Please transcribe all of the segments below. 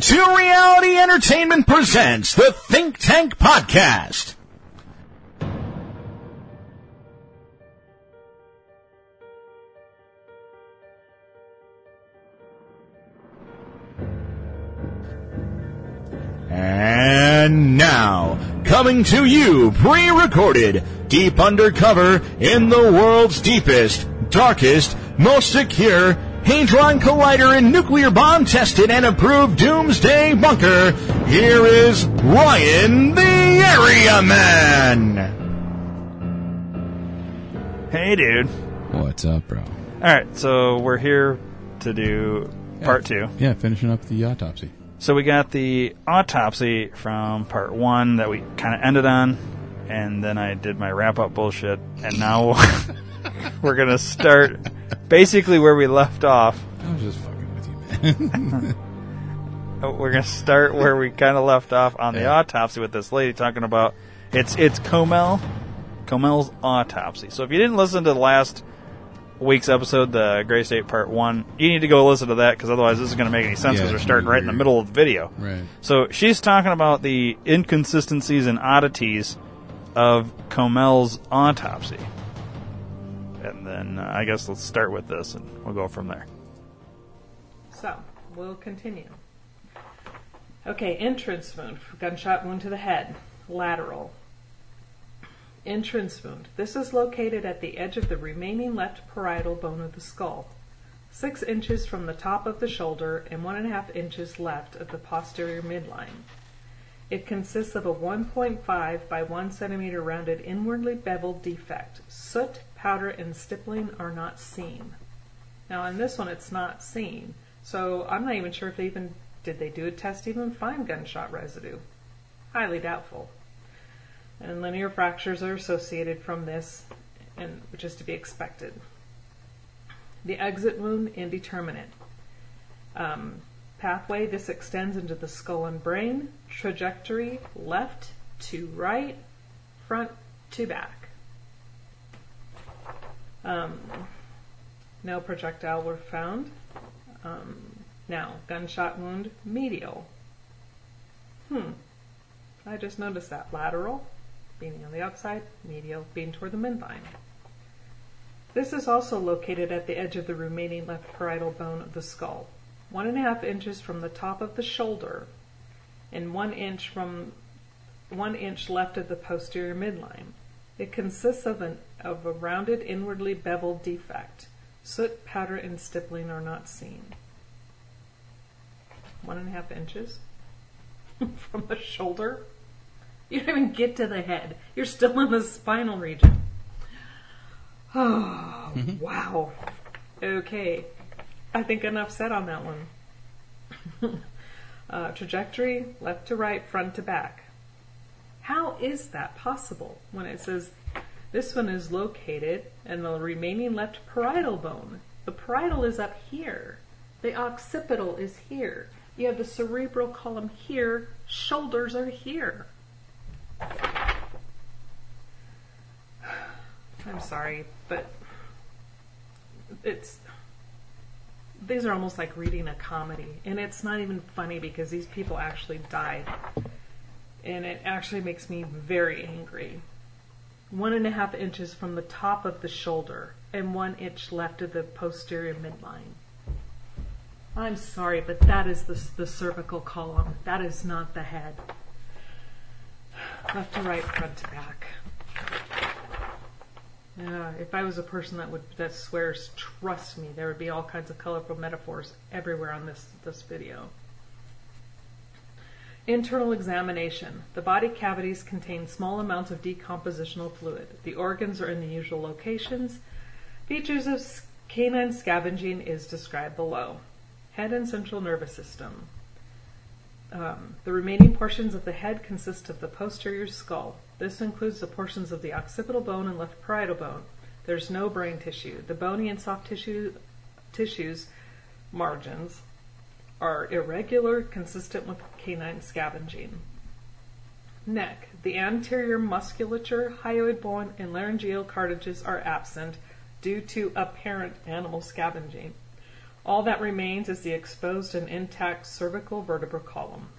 Two Reality Entertainment presents the Think Tank Podcast. And now, coming to you pre-recorded, deep undercover in the world's deepest, darkest, most secure Hadron Collider and nuclear bomb-tested and approved doomsday bunker, here is Ryan the Area Man. Hey, dude. What's up, bro? All right, so we're here to do part two. Yeah, finishing up the autopsy. So we got the autopsy from part one that we kind of ended on, and then I did my wrap-up bullshit, and now we're going to start... basically where we left off. I was just fucking with you, man. We're going to start where we kind of left off on the autopsy with this lady talking about... It's Kamal's autopsy. So if you didn't listen to the last week's episode, the Gray State Part 1, you need to go listen to that, because otherwise this is going to make any sense, because we're starting right in the middle of the video. Right. So she's talking about the inconsistencies and oddities of Kamal's autopsy. And then I guess let's start with this, and we'll go from there. So, we'll continue. Okay, entrance wound. Gunshot wound to the head. Lateral. Entrance wound. This is located at the edge of the remaining left parietal bone of the skull, 6 inches from the top of the shoulder and 1.5 inches left of the posterior midline. It consists of a 1.5 by 1 centimeter rounded inwardly beveled defect. Soot, powder, and stippling are not seen. Now in this one it's not seen, so I'm not even sure if they do a test to even find gunshot residue. Highly doubtful. And linear fractures are associated from this, and which is to be expected. The exit wound, indeterminate. Pathway, this extends into the skull and brain. Trajectory, left to right, front to back. No projectile were found. Now, gunshot wound, medial. I just noticed that. Lateral, being on the outside, medial, being toward the midline. This is also located at the edge of the remaining left parietal bone of the skull, 1.5 inches from the top of the shoulder, and 1 inch from 1 inch left of the posterior midline. It consists of a rounded inwardly beveled defect. Soot, powder, and stippling are not seen. 1.5 inches from the shoulder. You don't even get to the head. You're still in the spinal region. Oh, wow. Okay. I think enough said on that one. Trajectory, left to right, front to back. How is that possible when it says this one is located in the remaining left parietal bone? The parietal is up here. The occipital is here. You have the cerebral column here. Shoulders are here. I'm sorry, but it's... these are almost like reading a comedy, and it's not even funny because these people actually died, and it actually makes me very angry. 1.5 inches from the top of the shoulder and 1 inch left of the posterior midline. I'm sorry, but that is the cervical column. That is not the head. Left to right, front to back. If I was a person that swears, trust me, there would be all kinds of colorful metaphors everywhere on this video. Internal examination. The body cavities contain small amounts of decompositional fluid. The organs are in the usual locations. Features of canine scavenging is described below. Head and central nervous system. The remaining portions of the head consist of the posterior skull. This includes the portions of the occipital bone and left parietal bone. There's no brain tissue. The bony and soft tissues margins are irregular, consistent with canine scavenging. Neck. The anterior musculature, hyoid bone, and laryngeal cartilages are absent due to apparent animal scavenging. All that remains is the exposed and intact cervical vertebral column.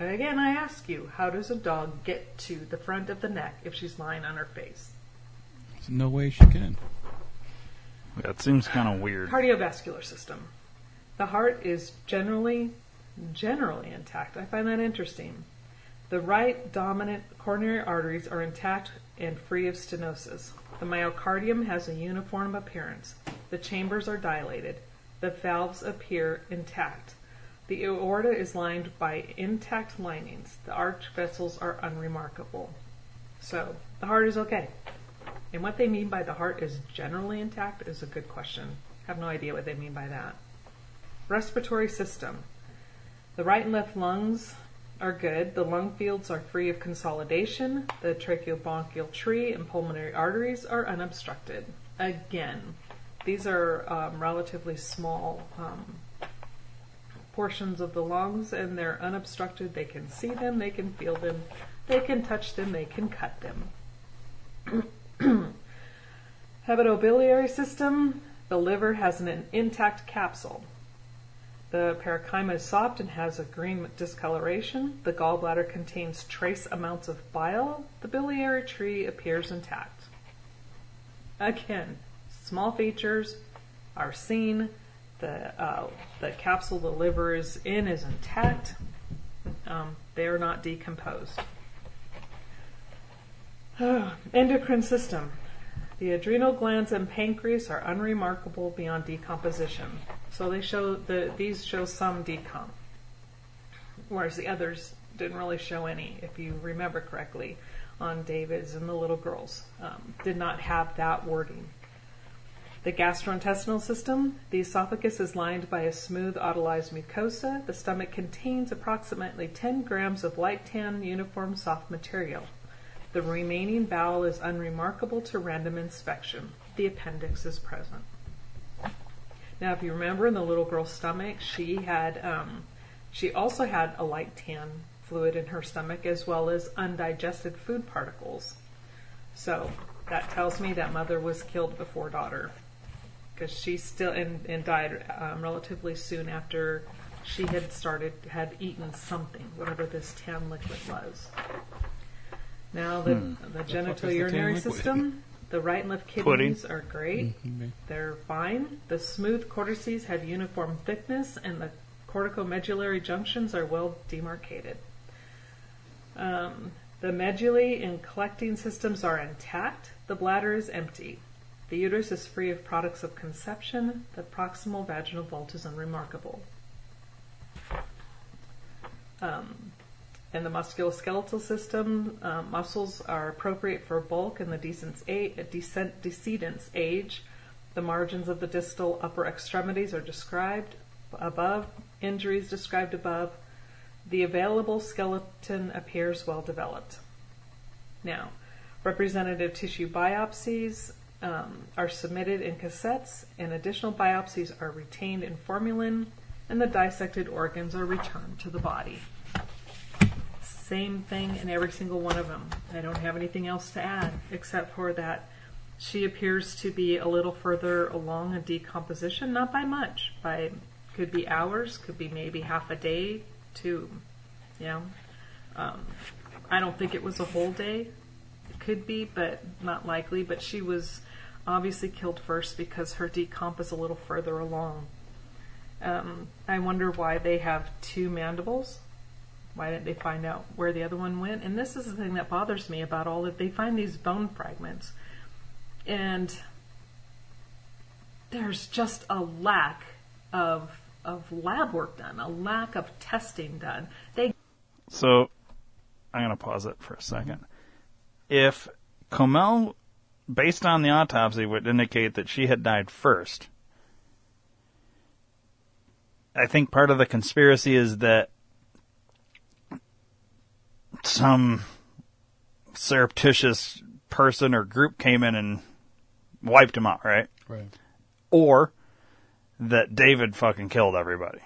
And again, I ask you, how does a dog get to the front of the neck if she's lying on her face? There's no way she can. That seems kind of weird. Cardiovascular system. The heart is generally intact. I find that interesting. The right dominant coronary arteries are intact and free of stenosis. The myocardium has a uniform appearance. The chambers are dilated. The valves appear intact. The aorta is lined by intact linings. The arch vessels are unremarkable. So, the heart is okay. And what they mean by the heart is generally intact is a good question. I have no idea what they mean by that. Respiratory system. The right and left lungs are good. The lung fields are free of consolidation. The tracheobronchial tree and pulmonary arteries are unobstructed. Again, these are relatively small portions of the lungs, and they're unobstructed. They can see them, they can feel them, they can touch them, they can cut them. Hepatobiliary system. The liver has an intact capsule. The parenchyma is soft and has a green discoloration. The gallbladder contains trace amounts of bile. The biliary tree appears intact. Again, small features are seen. The capsule the liver is in is intact. They are not decomposed. Endocrine system. The adrenal glands and pancreas are unremarkable beyond decomposition. So they show these show some decomp, whereas the others didn't really show any, if you remember correctly, on David's and the little girls. Did not have that wording. The gastrointestinal system, the esophagus is lined by a smooth autolyzed mucosa. The stomach contains approximately 10 grams of light tan uniform soft material. The remaining bowel is unremarkable to random inspection. The appendix is present. Now, if you remember, in the little girl's stomach, she also had a light tan fluid in her stomach, as well as undigested food particles. So that tells me that mother was killed before daughter, because she still and died relatively soon after she had eaten something, whatever this tan liquid was. Now the genitourinary system. The right and left kidneys are great. Mm-hmm. They're fine. The smooth cortices have uniform thickness, and the corticomedullary junctions are well demarcated. The medullae and collecting systems are intact. The bladder is empty. The uterus is free of products of conception. The proximal vaginal vault is unremarkable. And the musculoskeletal system, muscles are appropriate for bulk and the decedent's age. The margins of the distal upper extremities are described above, injuries described above. The available skeleton appears well developed. Now, representative tissue biopsies are submitted in cassettes, and additional biopsies are retained in formalin, and the dissected organs are returned to the body. Same thing in every single one of them. I don't have anything else to add except for that she appears to be a little further along in decomposition, not by much. Could be hours, could be maybe half a day, too. You know? I don't think it was a whole day. It could be, but not likely. But she was obviously killed first because her decomp is a little further along. I wonder why they have two mandibles. Why didn't they find out where the other one went? And this is the thing that bothers me about all that. They find these bone fragments, and there's just a lack of of lab work done, a lack of testing done. So I'm going to pause it for a second. If Kamal, based on the autopsy, would indicate that she had died first, I think part of the conspiracy is that some surreptitious person or group came in and wiped him out, right? Right. Or that David fucking killed everybody,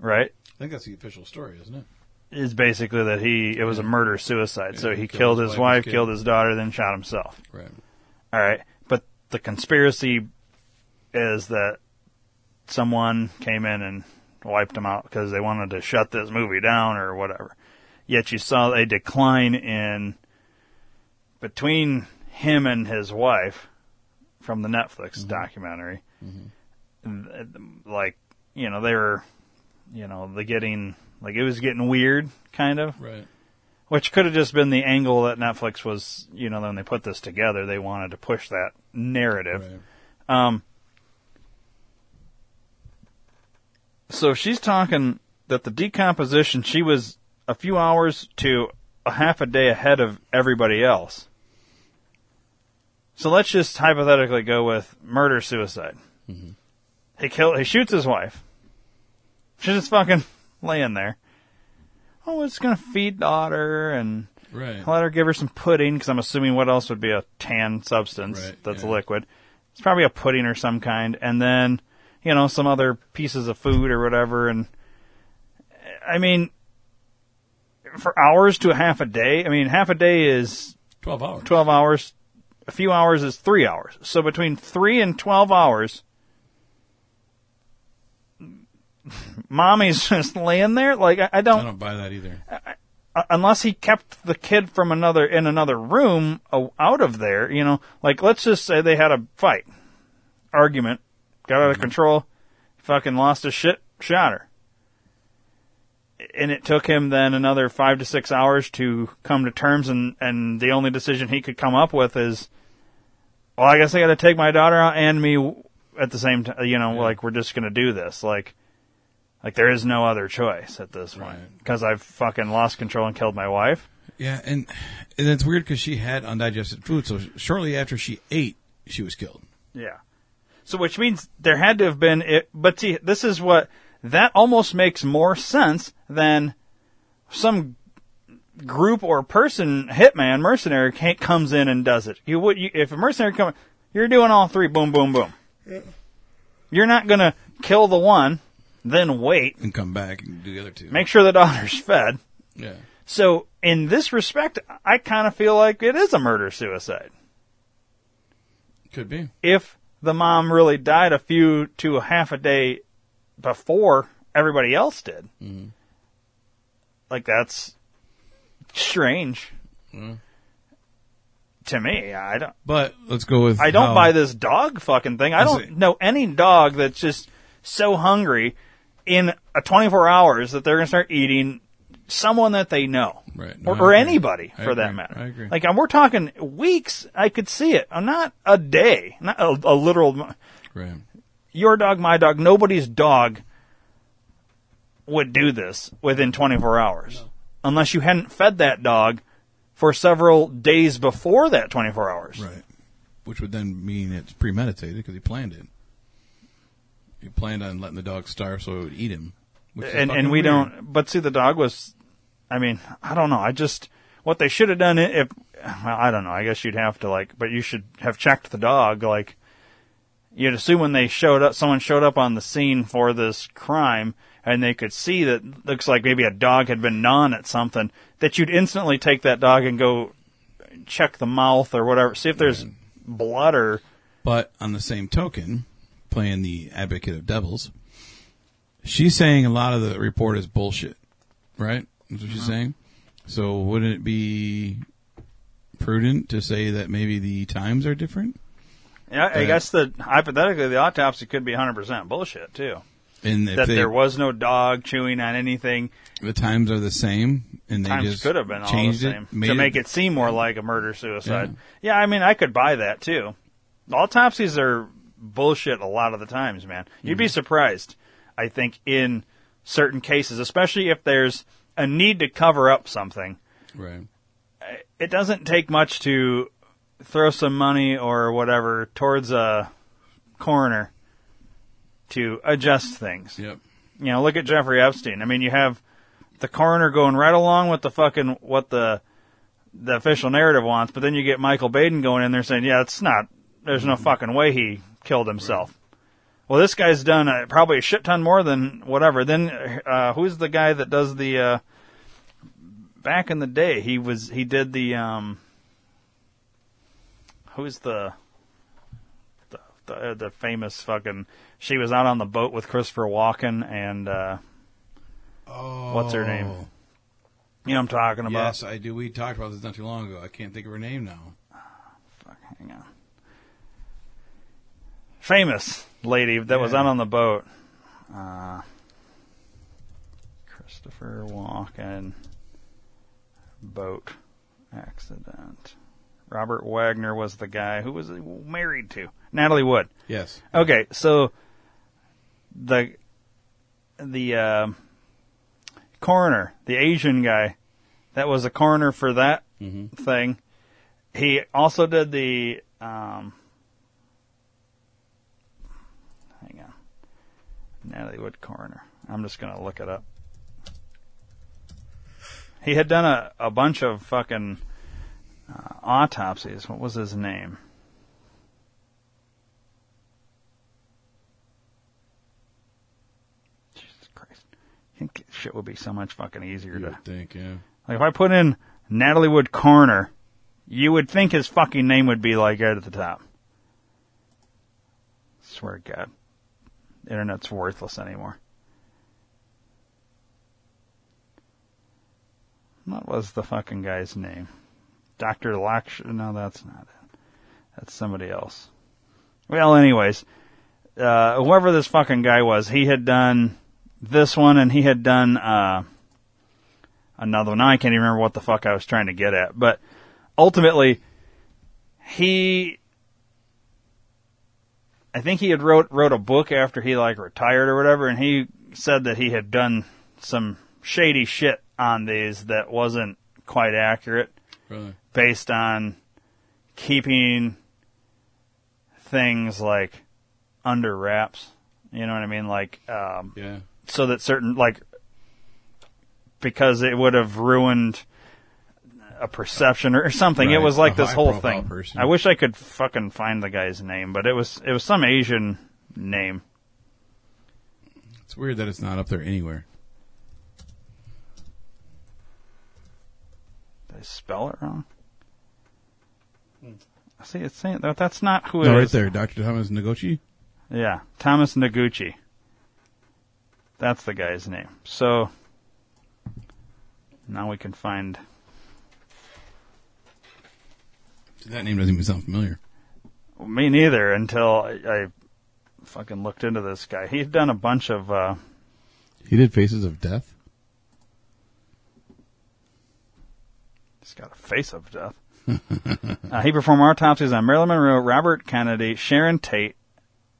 right? I think that's the official story, isn't it? Is basically that it was a murder-suicide. Yeah, so he killed his wife, killed his daughter, then shot himself. Right. All right. But the conspiracy is that someone came in and wiped him out because they wanted to shut this movie down or whatever. Yet you saw a decline in between him and his wife from the Netflix documentary. Mm-hmm. Like, you know, they were, you know, it was getting weird, kind of. Right. Which could have just been the angle that Netflix was, you know, when they put this together, they wanted to push that narrative. Right. So she's talking that the decomposition, she was a few hours to a half a day ahead of everybody else. So let's just hypothetically go with murder-suicide. Mm-hmm. He shoots his wife. She's just fucking laying there. Oh, it's going to feed daughter and let her give her some pudding, because I'm assuming what else would be a tan substance liquid. It's probably a pudding or some kind, and then, you know, some other pieces of food or whatever. And I mean, for hours to a half a day, I mean, half a day is 12 hours. 12 hours. A few hours is 3 hours. So between 3 and 12 hours, mommy's just laying there. Like, I don't buy that either. Unless he kept the kid from another room out of there, you know. Like, let's just say they had a fight, argument, got out of control, fucking lost his shit, shot her, and it took him then another 5 to 6 hours to come to terms. And the only decision he could come up with is, well, I guess I got to take my daughter out and me at the same time. You know, like, we're just gonna do this, like. Like, there is no other choice at this point, because I've fucking lost control and killed my wife. Yeah, and it's weird because she had undigested food, so shortly after she ate, she was killed. Yeah. So which means there had to have been... But see, this is what... That almost makes more sense than some group or person, hitman, mercenary, comes in and does it. If a mercenary comes... You're doing all three, boom, boom, boom. Yeah. You're not going to kill the one... Then wait. And come back and do the other two. Make sure the daughter's fed. Yeah. So, in this respect, I kind of feel like it is a murder-suicide. Could be. If the mom really died a few to a half a day before everybody else did. Mm-hmm. Like, that's strange to me. I don't. But let's go with... I don't buy this dog fucking thing. I don't know any dog that's just... so hungry in 24 hours that they're going to start eating someone that they know. Right. No, or anybody, for that matter. I agree. Like, we're talking weeks. I could see it. Not a day. Not a literal... Right. Your dog, my dog, nobody's dog would do this within 24 hours. No. Unless you hadn't fed that dog for several days before that 24 hours. Right. Which would then mean it's premeditated because he planned it. He planned on letting the dog starve so it would eat him. And we don't... But see, the dog was... I mean, I don't know. I just... What they should have done... Well, I don't know. I guess you'd have to, like... But you should have checked the dog. Like, you'd assume when they showed up... Someone showed up on the scene for this crime, and they could see that... Looks like maybe a dog had been gnawing at something. That you'd instantly take that dog and go check the mouth or whatever. See if there's blood or... But on the same token... playing the advocate of devils, she's saying a lot of the report is bullshit, right? That's what she's saying. So wouldn't it be prudent to say that maybe the times are different? Yeah, I guess hypothetically the autopsy could be 100% bullshit too. And that there was no dog chewing on anything. The times are the same, and they times just could have been all the same to make it seem more like a murder suicide. Yeah, I mean I could buy that too. Autopsies are bullshit a lot of the times, man. You'd be surprised, I think, in certain cases, especially if there's a need to cover up something. Right. It doesn't take much to throw some money or whatever towards a coroner to adjust things. Yep. You know, look at Jeffrey Epstein. I mean, you have the coroner going right along with the fucking what the official narrative wants, but then you get Michael Baden going in there saying, yeah, it's not, there's no fucking way he killed himself. Right. Well, this guy's done probably a shit ton more than whatever. Then who's the guy that does the back in the day? He did the who's the famous fucking? She was out on the boat with Christopher Walken and what's her name? You know what I'm talking about? Yes, I do. We talked about this not too long ago. I can't think of her name now. Oh, fuck, hang on. Famous lady that was out on the boat. Christopher Walken. Boat accident. Robert Wagner was the guy who was married to Natalie Wood. Yes. Okay, so the coroner, the Asian guy, that was a coroner for that thing. He also did the... hang on. Natalie Wood coroner. I'm just going to look it up. He had done a bunch of fucking autopsies. What was his name? Jesus Christ. I think shit would be so much fucking easier to think, yeah. Like, if I put in Natalie Wood coroner, you would think his fucking name would be, like, right at the top. Swear to God. The internet's worthless anymore. What was the fucking guy's name? Dr. Laksh? No, that's not it. That's somebody else. Well, anyways, whoever this fucking guy was, he had done this one, and he had done another one. Now I can't even remember what the fuck I was trying to get at. But ultimately, I think he had wrote a book after he like retired or whatever, and he said that he had done some shady shit on these that wasn't quite accurate. Really? Based on keeping things like under wraps, you know what I mean? Like, so that certain, like, because it would have ruined a perception or something. Right. It was like this whole thing. Person. I wish I could fucking find the guy's name, but it was some Asian name. It's weird that it's not up there anywhere. Did I spell it wrong? See, it's saying that's not who it is. Right there, Dr. Thomas Noguchi? Yeah, Thomas Noguchi. That's the guy's name. So, now we can find... See, that name doesn't even sound familiar. Me neither, until I fucking looked into this guy. He'd done a bunch of... He did Faces of Death? He's got a face of death. He performed autopsies on Marilyn Monroe, Robert Kennedy, Sharon Tate,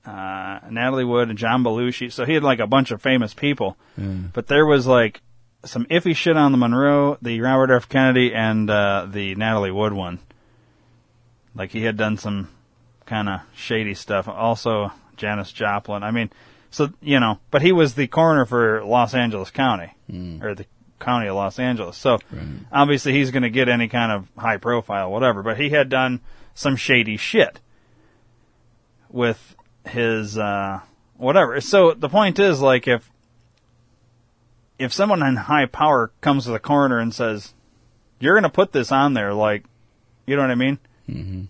Natalie Wood, and John Belushi. So he had like a bunch of famous people. Yeah. But there was like some iffy shit on the Monroe, the Robert F. Kennedy, and the Natalie Wood one. Like he had done some kind of shady stuff. Also Janis Joplin. I mean, so, you know, but he was the coroner for Los Angeles County, or the County of Los Angeles. So obviously he's going to get any kind of high profile, whatever, but he had done some shady shit with his whatever. So the point is, like, if someone in high power comes to the coroner and says, you're going to put this on there, like, you know what I mean? Mm-hmm.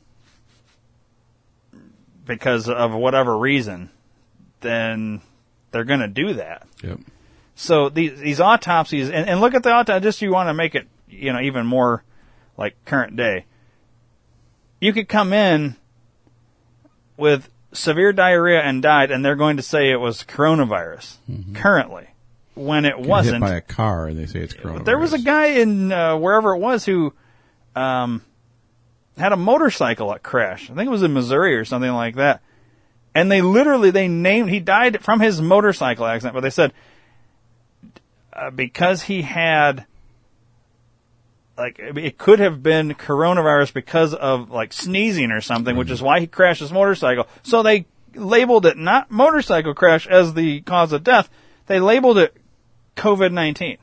Because of whatever reason, then they're going to do that. Yep. So these autopsies, and look at the autopsy, just you want to make it, you know, even more like current day. You could come in with severe diarrhea and died, and they're going to say it was coronavirus currently, when it wasn't. Hit by a car, and they say it's coronavirus. There was a guy in wherever it was who had a motorcycle crash. I think it was in Missouri or something like that. And they literally, they named, he died from his motorcycle accident, but they said, because he had, like, it could have been coronavirus because of, like, sneezing or something, which is why he crashed his motorcycle. So they labeled it not motorcycle crash as the cause of death. They labeled it COVID-19.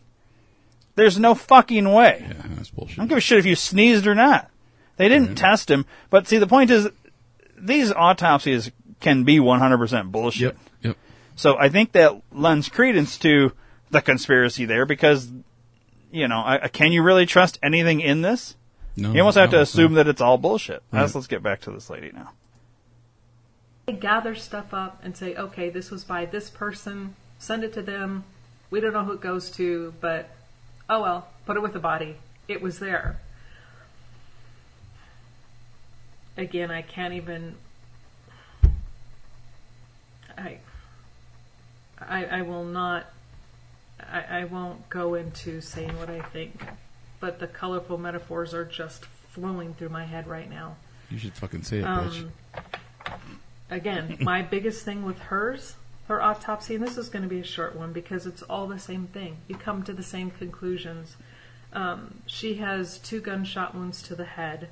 There's no fucking way. Yeah, that's bullshit. I don't give a shit if you sneezed or not. They didn't test him. But see, the point is, these autopsies can be 100% bullshit. Yep. So I think that lends credence to the conspiracy there because, you know, can you really trust anything in this? No. You almost have to assume that it's all bullshit. Right. Let's get back to this lady now. They gather stuff up and say, okay, this was by this person. Send it to them. We don't know who it goes to, but oh well, put it with the body. It was there. Again, I can't even... I will not... I won't go into saying what I think, but the colorful metaphors are just flowing through my head right now. You should fucking say it, bitch. Again, my biggest thing with her autopsy, and this is going to be a short one because it's all the same thing. You come to the same conclusions. She has 2 gunshot wounds to the head.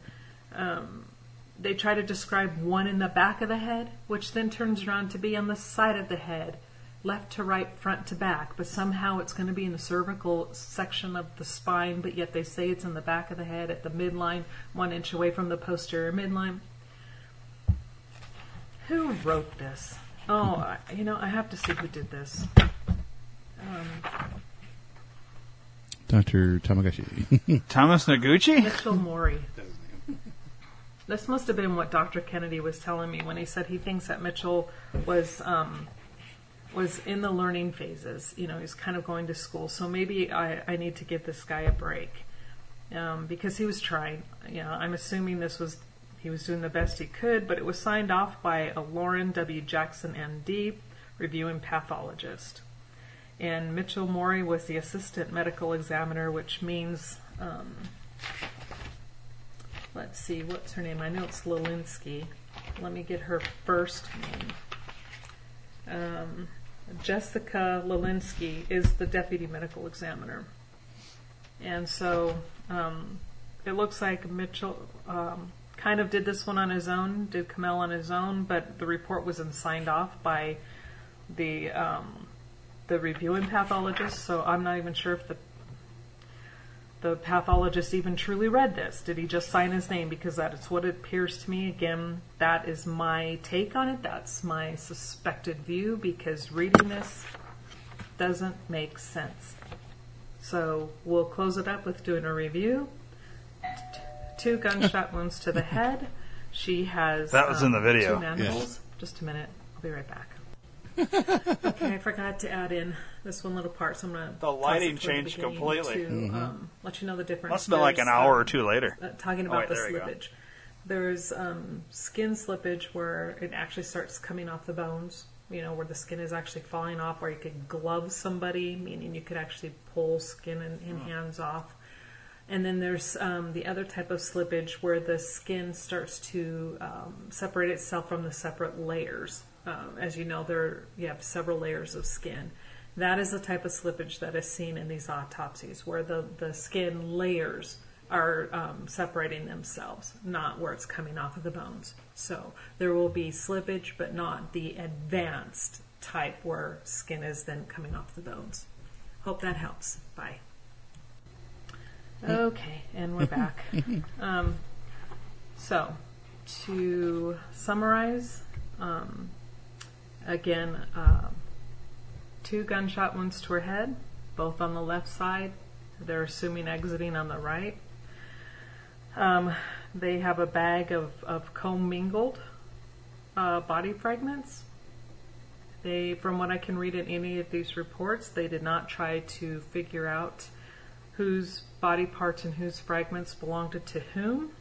They try to describe one in the back of the head, which then turns around to be on the side of the head, left to right, front to back, but somehow it's going to be in the cervical section of the spine, but yet they say it's in the back of the head at the midline, 1 inch away from the posterior midline. Who wrote this? Oh, I have to see who did this. Dr. Tamagotchi. Thomas Noguchi? Mitchell Mori. This must have been what Dr. Kennedy was telling me when he said he thinks that Mitchell was in the learning phases. You know, he's kind of going to school. So maybe I need to give this guy a break because he was trying. You know, I'm assuming he was doing the best he could, but it was signed off by a Lauren W. Jackson, MD, reviewing pathologist. And Mitchell Mori was the assistant medical examiner, which means... let's see, what's her name? I know it's Lelinsky. Let me get her first name. Jessica Lelinsky is the deputy medical examiner. And so it looks like Mitchell kind of did this one on his own, did Kamal on his own, but the report was signed off by the reviewing pathologist, so I'm not even sure if the pathologist even truly read this. Did he just sign his name? Because that is what it appears to me. Again, that is my take on it. That's my suspected view because reading this doesn't make sense. So we'll close it up with doing a review. 2 gunshot wounds to the head. She has that was in the video. 2 mandibles. Yeah. Just a minute. I'll be right back. Okay, I forgot to add in this one little part, so I'm going to... The lighting changed completely. To, let you know the difference. Must have been like an hour or two later. Talking about the slippage. There's skin slippage where it actually starts coming off the bones, you know, where the skin is actually falling off, where you could glove somebody, meaning you could actually pull skin and hands off. And then there's the other type of slippage where the skin starts to separate itself from the separate layers. As you know, you have several layers of skin. That is the type of slippage that is seen in these autopsies, where the skin layers are separating themselves, not where it's coming off of the bones. So there will be slippage, but not the advanced type where skin is then coming off the bones. Hope that helps. Bye. Okay, and we're back. So to summarize... Again, 2 gunshot wounds to her head, both on the left side. They're assuming exiting on the right. They have a bag of commingled body fragments. They, from what I can read in any of these reports, they did not try to figure out whose body parts and whose fragments belonged to whom.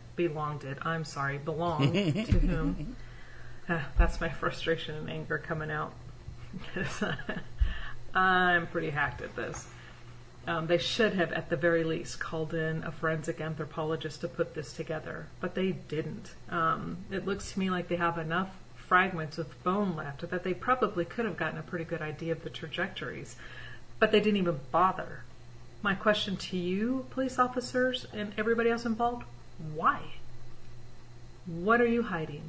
That's my frustration and anger coming out. I'm pretty hacked at this. They should have, at the very least, called in a forensic anthropologist to put this together, but they didn't. It looks to me like they have enough fragments with bone left, that they probably could have gotten a pretty good idea of the trajectories, but they didn't even bother. My question to you, police officers, and everybody else involved, why? What are you hiding?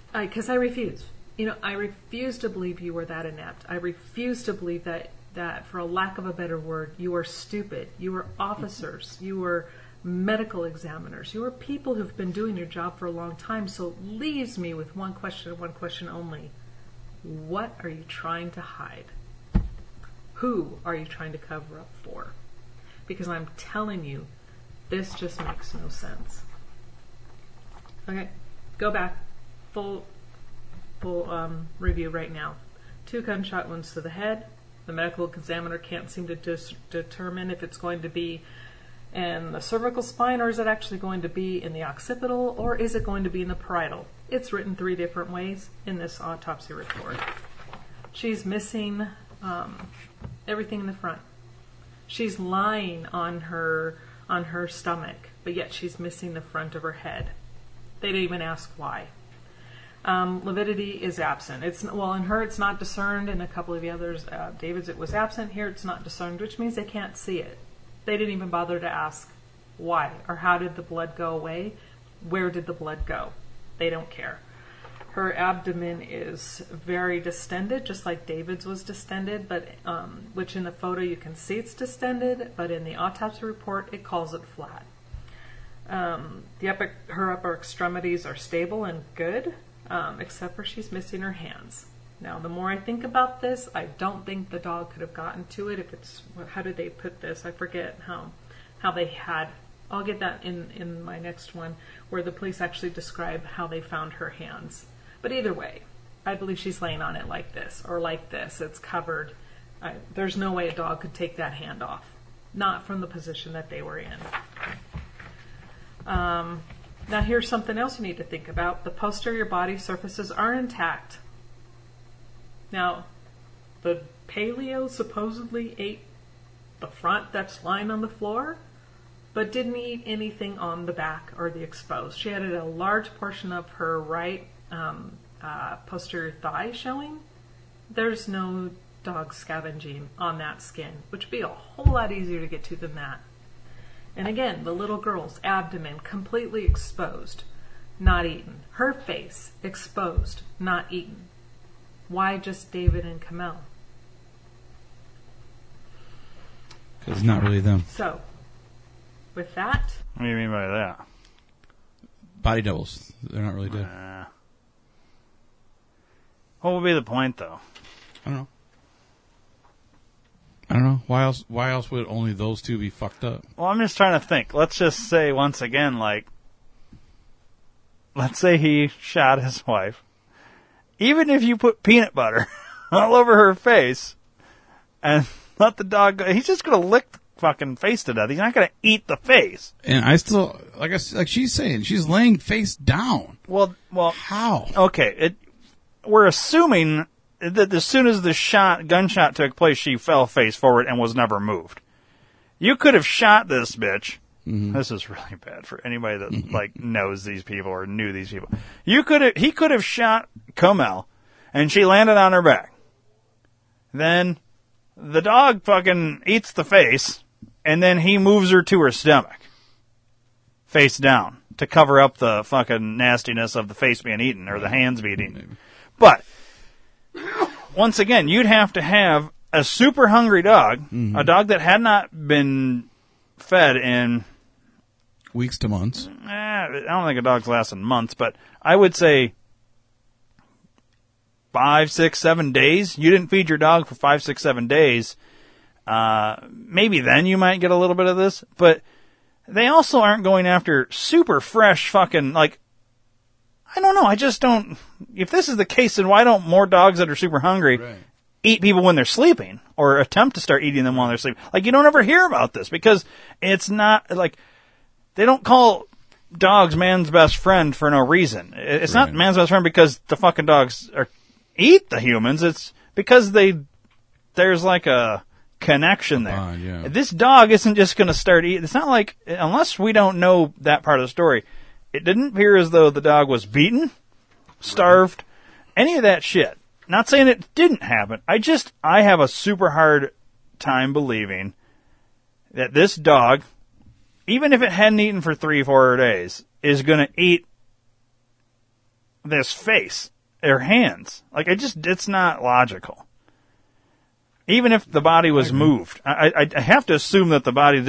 Because I refuse. You know, I refuse to believe you were that inept. I refuse to believe that, for a lack of a better word, you are stupid. You are officers. You are medical examiners. You are people who've been doing your job for a long time. So it leaves me with one question and one question only. What are you trying to hide? Who are you trying to cover up for? Because I'm telling you, this just makes no sense. Okay, go back. Full review right now. 2 gunshot wounds to the head. The medical examiner can't seem to determine if it's going to be in the cervical spine, or is it actually going to be in the occipital, or is it going to be in the parietal? It's written 3 different ways in this autopsy report. She's missing everything in the front. She's lying on her stomach, but yet she's missing the front of her head. They didn't even ask why. Lividity is absent. In her it's not discerned, and a couple of the others, David's, it was absent. Here it's not discerned, which means they can't see it. They didn't even bother to ask why or how did the blood go away, where did the blood go. They don't care. Her abdomen is very distended, just like David's was distended, but which in the photo you can see it's distended, but in the autopsy report it calls it flat. Her upper extremities are stable and good. Except for she's missing her hands. Now, the more I think about this, I don't think the dog could have gotten to it. If it's, how did they put this? I forget how they had. I'll get that in my next one, where the police actually describe how they found her hands. But either way, I believe she's laying on it like this or like this. It's covered. There's no way a dog could take that hand off, not from the position that they were in. Now here's something else you need to think about. The posterior body surfaces are intact. Now, the paleo supposedly ate the front that's lying on the floor, but didn't eat anything on the back or the exposed. She had a large portion of her right posterior thigh showing. There's no dog scavenging on that skin, which would be a whole lot easier to get to than that. And again, the little girl's abdomen completely exposed, not eaten. Her face exposed, not eaten. Why just David and Kamal? Because it's not really them. So, with that... What do you mean by that? Body doubles. They're not really dead. What would be the point, though? I don't know. Why else would only those 2 be fucked up? Well, I'm just trying to think. Let's just say once again, let's say he shot his wife. Even if you put peanut butter all over her face and let the dog go, he's just going to lick the fucking face to death. He's not going to eat the face. And I still, like she's saying, she's laying face down. Well, how? Okay, we're assuming that as soon as the gunshot took place, she fell face forward and was never moved. You could have shot this bitch. Mm-hmm. This is really bad for anybody that knows these people or knew these people. He could have shot Kamal, and she landed on her back. Then the dog fucking eats the face, and then he moves her to her stomach, face down, to cover up the fucking nastiness of the face being eaten or the hands being eaten. But once again, you'd have to have a super hungry dog, mm-hmm. a dog that had not been fed in weeks to months. I don't think a dog's lasting months, but I would say 5, 6, 7 days. You didn't feed your dog for 5, 6, 7 days. Maybe then you might get a little bit of this, but they also aren't going after super fresh fucking, I don't know. I just don't. If this is the case, then why don't more dogs that are super hungry eat people when they're sleeping, or attempt to start eating them while they're sleeping? You don't ever hear about this because it's not they don't call dogs man's best friend for no reason. It's not man's best friend because the fucking dogs eat the humans. It's because there's a connection there. This dog isn't just going to start eating. It's not unless we don't know that part of the story. It didn't appear as though the dog was beaten, starved, any of that shit. Not saying it didn't happen. I have a super hard time believing that this dog, even if it hadn't eaten for 3-4 days, is going to eat this face, their hands. Like, it's not logical. Even if the body was moved. I have to assume that the body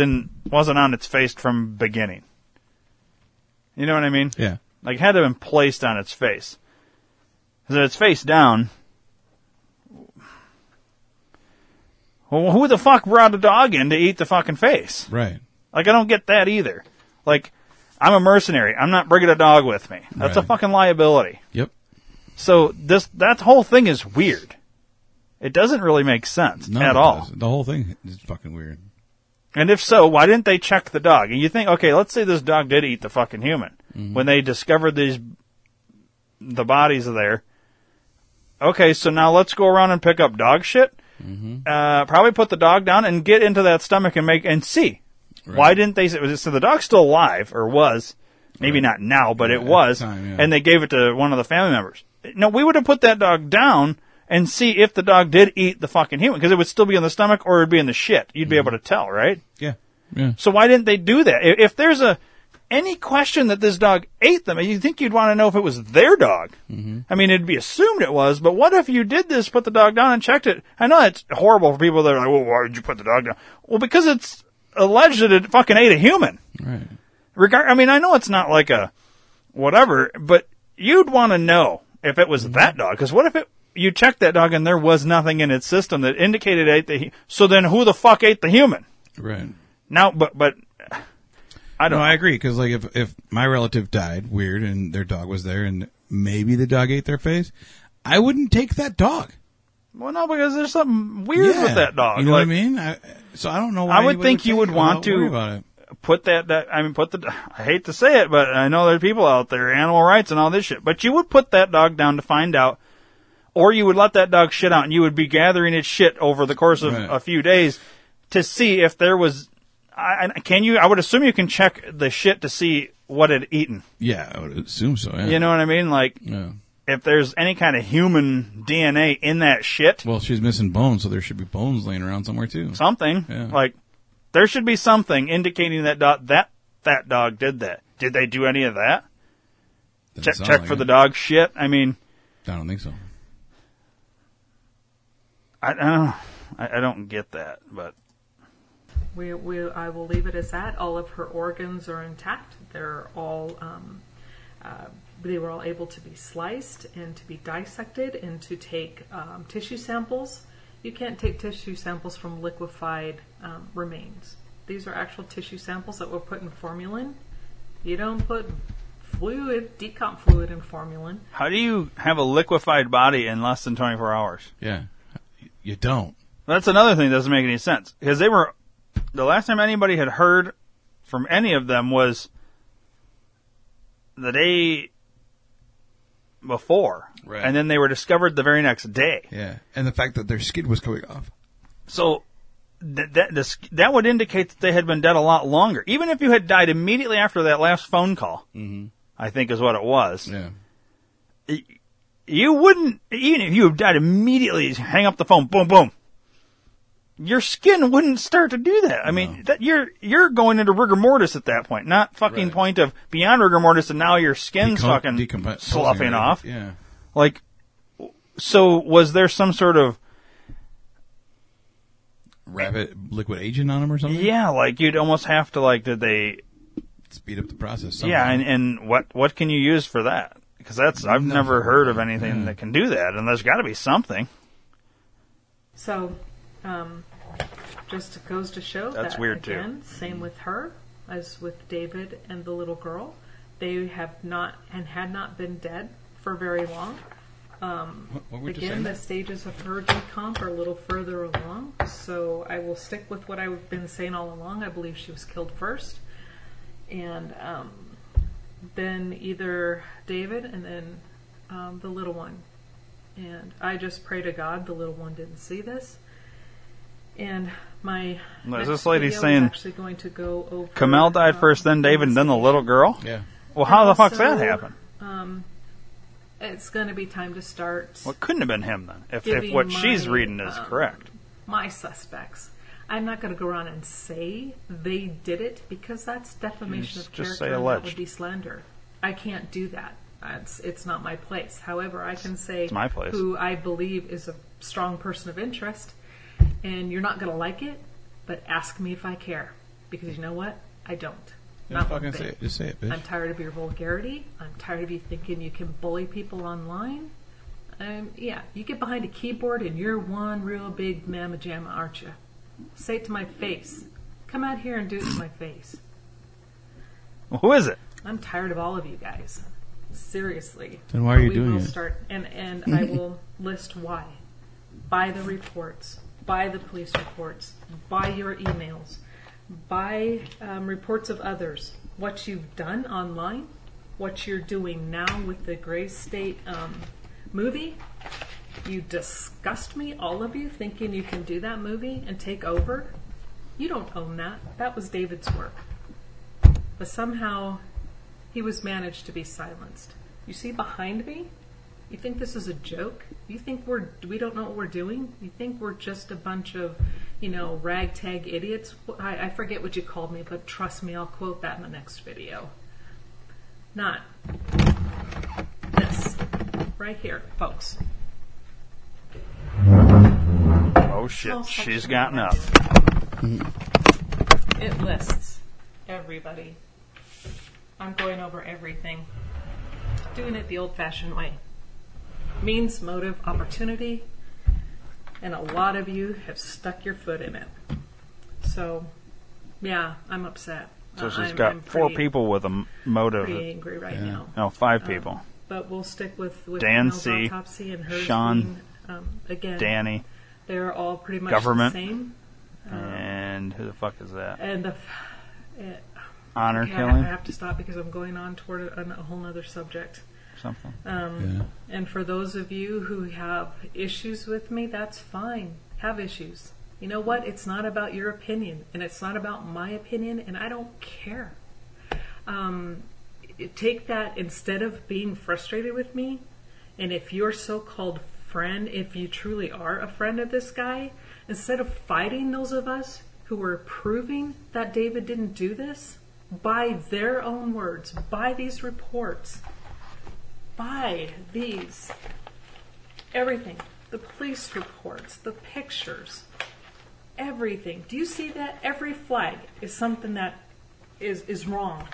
wasn't on its face from beginning. You know what I mean? Yeah. Like, it had to have been placed on its face. Because if it's face down, well, who the fuck brought a dog in to eat the fucking face? Right. Like, I don't get that either. Like, I'm a mercenary. I'm not bringing a dog with me. That's a fucking liability. Yep. So that whole thing is weird. It doesn't really make sense at all. The whole thing is fucking weird. And if so, why didn't they check the dog? And you think, okay, let's say this dog did eat the fucking human. Mm-hmm. When they discovered the bodies are there. Okay, so now let's go around and pick up dog shit. Mm-hmm. Probably put the dog down and get into that stomach and see. Right. Why didn't they? So the dog's still alive, or was. Maybe not now, but it was. Time, yeah. And they gave it to one of the family members. No, we would have put that dog down and see if the dog did eat the fucking human, because it would still be in the stomach or it would be in the shit. You'd be able to tell, right? Yeah. Yeah. So why didn't they do that? If there's any question that this dog ate them, you'd think you'd want to know if it was their dog. Mm-hmm. I mean, it'd be assumed it was, but what if you did this, put the dog down and checked it? I know it's horrible for people that are like, well, why did you put the dog down? Well, because it's alleged that it fucking ate a human. Right. I know it's not like a whatever, but you'd want to know if it was that dog, because what if you checked that dog and there was nothing in its system that indicated it ate so then who the fuck ate the human? Right. Now, but I don't know. I agree, because like if my relative died weird and their dog was there and maybe the dog ate their face, I wouldn't take that dog. Well, no, because there's something weird with that dog. You know what I mean? So I don't know why I would think you would want to put I hate to say it, but I know there are people out there, animal rights and all this shit, but you would put that dog down to find out. Or you would let that dog shit out, and you would be gathering its shit over the course of a few days to see if there was. I would assume you can check the shit to see what it had eaten. Yeah, I would assume so. Yeah. You know what I mean? Like, if there's any kind of human DNA in that shit. Well, she's missing bones, so there should be bones laying around somewhere too. Something like there should be something indicating that that dog did that. Did they do any of that? Check for the dog shit. I mean, I don't think so. I don't get that, but I will leave it as that. All of her organs are intact. They're all they were all able to be sliced and to be dissected and to take tissue samples. You can't take tissue samples from liquefied remains. These are actual tissue samples that were put in formalin. You don't put decomp fluid in formalin. How do you have a liquefied body in less than 24 hours? Yeah. You don't. That's another thing that doesn't make any sense. Because the last time anybody had heard from any of them was the day before. Right. And then they were discovered the very next day. Yeah. And the fact that their skin was coming off. So that would indicate that they had been dead a lot longer. Even if you had died immediately after that last phone call, I think is what it was. Yeah. You wouldn't, even if you had died immediately, hang up the phone, boom, boom. Your skin wouldn't start to do that. I mean, that you're going into rigor mortis at that point, not fucking point of beyond rigor mortis, and now your skin's fucking sloughing off. Yeah. Like, so was there some sort of rapid liquid agent on them or something? Yeah, like you'd almost have to did they speed up the process? Somehow. Yeah, and what can you use for that? Because I've never heard of anything that can do that, and there's got to be something. So, just goes to show that's weird again, too. Same with her as with David and the little girl. They have not and had not been dead for very long. What were you saying? The stages of her decomp are a little further along. So I will stick with what I've been saying all along. I believe she was killed first, and then either David and then the little one. And I just pray to God the little one didn't see this. And this lady's saying, Kamal died first, then David, and then the little girl? Yeah. Well, how the fuck's that happen? It's going to be time to start... Well, it couldn't have been him, then, if what she's reading is correct. My suspects. I'm not going to go around and say they did it, because that's defamation of character. Just say alleged. That would be slander. I can't do that. It's not my place. However, I can say who I believe is a strong person of interest, and you're not going to like it, but ask me if I care. Because you know what? I don't. Not fucking say it. Just say it, bitch. I'm tired of your vulgarity. I'm tired of you thinking you can bully people online. Yeah, you get behind a keyboard and you're one real big mamma jamma, aren't you? Say it to my face. Come out here and do it to my face. Well, who is it? I'm tired of all of you guys. Seriously. Then why are you doing it? And I will list why. By the reports. By the police reports. By your emails. By reports of others. What you've done online. What you're doing now with the Gray State movie. You disgust me, all of you, thinking you can do that movie and take over. You don't own that. That was David's work. But somehow... he was managed to be silenced. You see behind me? You think this is a joke? You think we don't know what we're doing? You think we're just a bunch of, ragtag idiots? I forget what you called me, but trust me, I'll quote that in the next video. Not this. Right here, folks. Oh shit, she's gotten up. It lists everybody. I'm going over everything. Doing it the old-fashioned way. Means, motive, opportunity. And a lot of you have stuck your foot in it. So, yeah, I'm upset. So she's got four people with a motive. Pretty angry right now. No, five people. But we'll stick with Dan C., autopsy and her Sean, being, again, Danny. They're all pretty much government, the same. And who the fuck is that? And the... honor killing? I have to stop because I'm going on toward a whole other subject. Something. And for those of you who have issues with me, that's fine. Have issues. You know what? It's not about your opinion, and it's not about my opinion, and I don't care. Take that instead of being frustrated with me, and if your so-called friend, if you truly are a friend of this guy, instead of fighting those of us who were proving that David didn't do this, by their own words, by these reports, by these, everything, the police reports, the pictures, everything. Do you see that? Every flag is something that is wrong.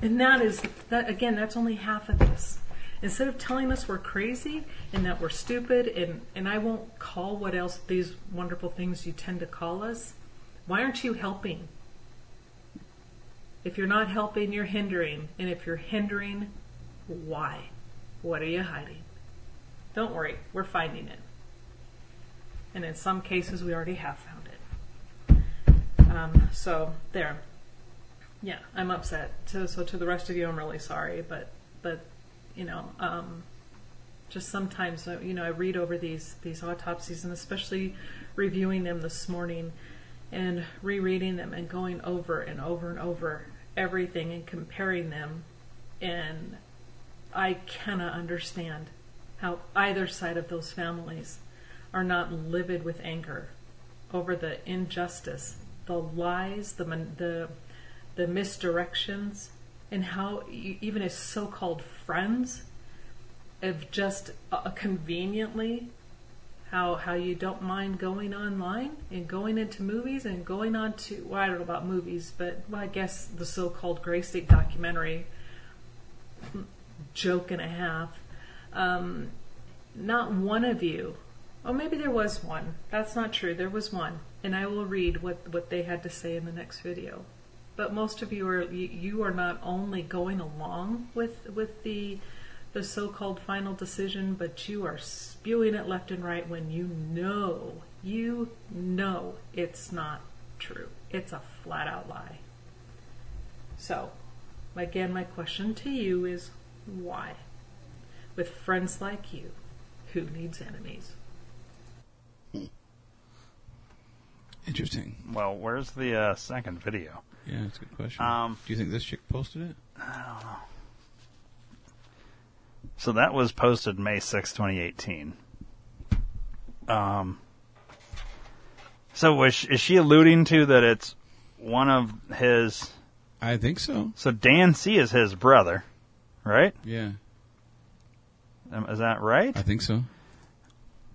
And that's only half of this. Instead of telling us we're crazy and that we're stupid, and I won't call what else these wonderful things you tend to call us, why aren't you helping? If you're not helping, you're hindering. And if you're hindering, why? What are you hiding? Don't worry, we're finding it. And in some cases, we already have found it. So, there. Yeah, I'm upset. So to the rest of you, I'm really sorry. But just sometimes, I read over these autopsies, and especially reviewing them this morning, and rereading them and going over and over and over everything and comparing them, and I cannot understand how either side of those families are not livid with anger over the injustice, the lies, the misdirections, and how even his so-called friends have just conveniently... How you don't mind going online and going into movies and going on to, I don't know about movies, but I guess the so-called Gray State documentary, joke and a half. Not one of you, maybe there was one. That's not true. There was one. And I will read what they had to say in the next video. But most of you are not only going along with the so-called final decision, but you are spewing it left and right when you know it's not true. It's a flat-out lie. So, again, my question to you is, why? With friends like you, who needs enemies? Interesting. Well, where's the second video? Yeah, that's a good question. Do you think this chick posted it? I don't know. So that was posted May 6, 2018. So is she alluding to that it's one of his... I think so. So Dan C. is his brother, right? Yeah. Is that right? I think so.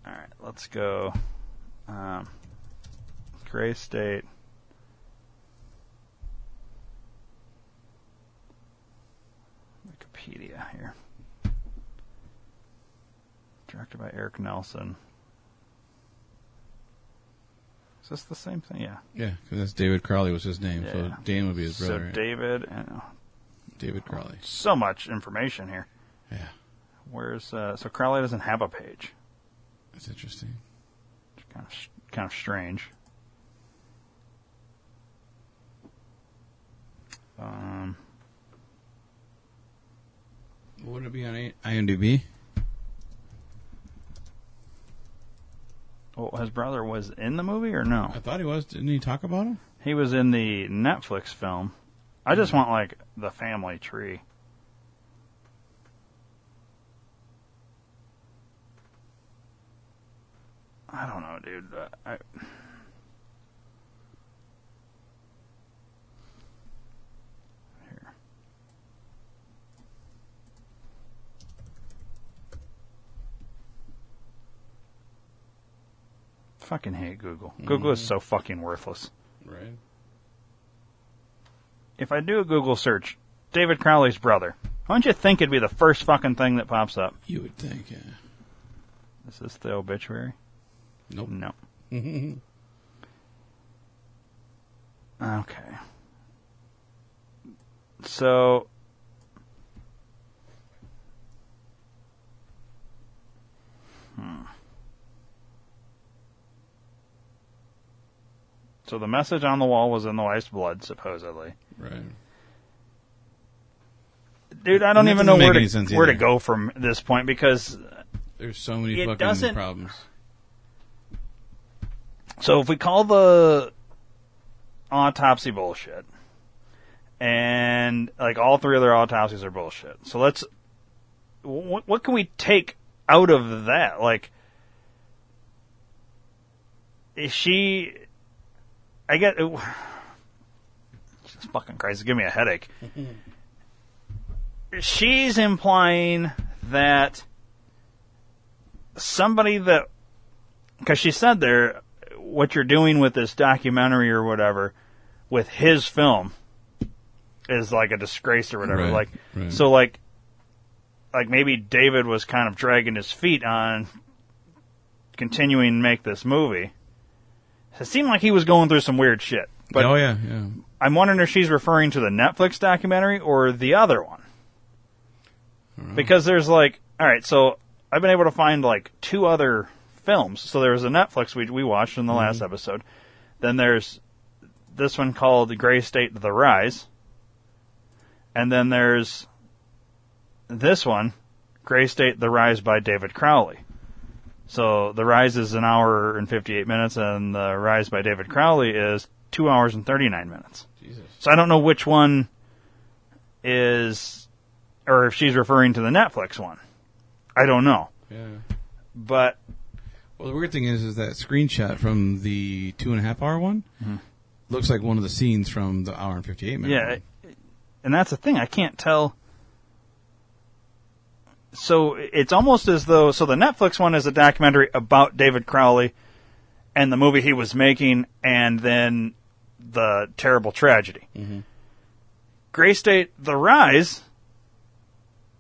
All right, let's go. Gray State. Wikipedia here. Directed by Eric Nelson. Is this the same thing? Yeah. Yeah, because that's David Crowley was his name, yeah, so yeah. Dan would be his brother. So right? David Crowley. So much information here. Yeah. Where's so Crowley doesn't have a page. That's interesting. It's kind of strange. Would it be on IMDb? Well, his brother was in the movie or no? I thought he was. Didn't he talk about him? He was in the Netflix film. I just want, like, the family tree. I don't know, dude. Here. Fucking hate Google. Mm-hmm. Google is so fucking worthless. Right. If I do a Google search, David Crowley's brother, wouldn't you think it'd be the first fucking thing that pops up? You would think, yeah. Is this the obituary? Nope. No. Okay. So, so the message on the wall was in the wife's blood, supposedly. Right. Dude, I don't even know where to go from this point because there's so many fucking problems. So if we call the autopsy bullshit, and like all three of their autopsies are bullshit, so let's what can we take out of that? Like, is she? I get it, Jesus fucking Christ, give me a headache. She's implying that somebody that, because she said there, what you're doing with this documentary or whatever, with his film, is like a disgrace or whatever. Right, like, right. So like maybe David was kind of dragging his feet on continuing to make this movie. It seemed like he was going through some weird shit. But oh yeah, yeah. I'm wondering if she's referring to the Netflix documentary or the other one, because there's like, all right, so I've been able to find like two other films. So there was a Netflix we watched in the last episode. Then there's this one called Gray State: The Rise. And then there's this one, Gray State: The Rise by David Crowley. So The Rise is an hour and 58 minutes, and The Rise by David Crowley is 2 hours and 39 minutes. Jesus. So I don't know which one is, or if she's referring to the Netflix one. I don't know. Yeah. But... well, the weird thing is that screenshot from the 2.5 hour one looks like one of the scenes from the hour and 58 minute. Yeah, one. And that's the thing. I can't tell. So it's almost as though, so the Netflix one is a documentary about David Crowley and the movie he was making, and then the terrible tragedy. Mm-hmm. Gray State: The Rise,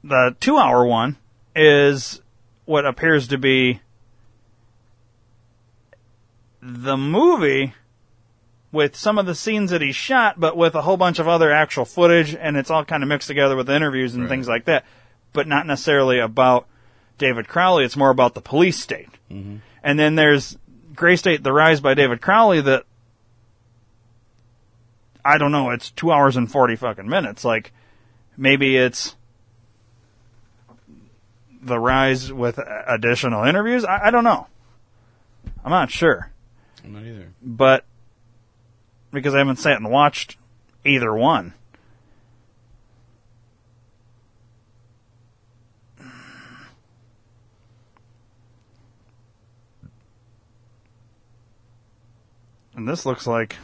the 2 hour one, is what appears to be the movie with some of the scenes that he shot, but with a whole bunch of other actual footage, and it's all kind of mixed together with interviews and things like that, but not necessarily about David Crowley. It's more about the police state. Mm-hmm. And then there's Gray State: The Rise by David Crowley that, I don't know, it's 2 hours and 40 fucking minutes. Like, maybe it's The Rise with additional interviews. I don't know. I'm not sure. I'm not either. But because I haven't sat and watched either one. And this looks like...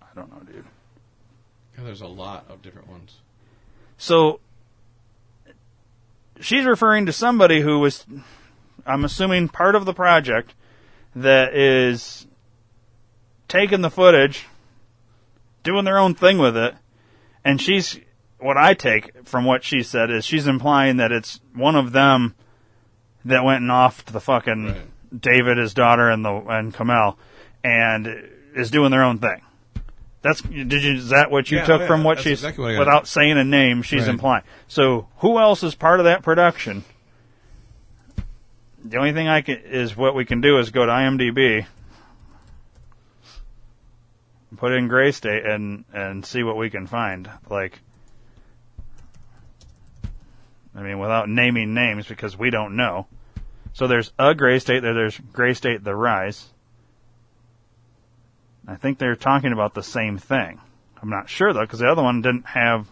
I don't know, dude. God, there's a lot of different ones. So, she's referring to somebody who was, I'm assuming, part of the project that is taking the footage, doing their own thing with it, and she's, what I take from what she said is she's implying that it's one of them that went and offed the fucking... Right. David, his daughter, and Kamal, and is doing their own thing. Is that what you took from what she's exactly what without saying a name? She's implying. So who else is part of that production? The only thing I can is what we can do is go to IMDb, put in Gray State, and see what we can find. Like, I mean, without naming names because we don't know. So there's a Gray State there. There's Gray State The Rise. I think they're talking about the same thing. I'm not sure, though, because the other one didn't have...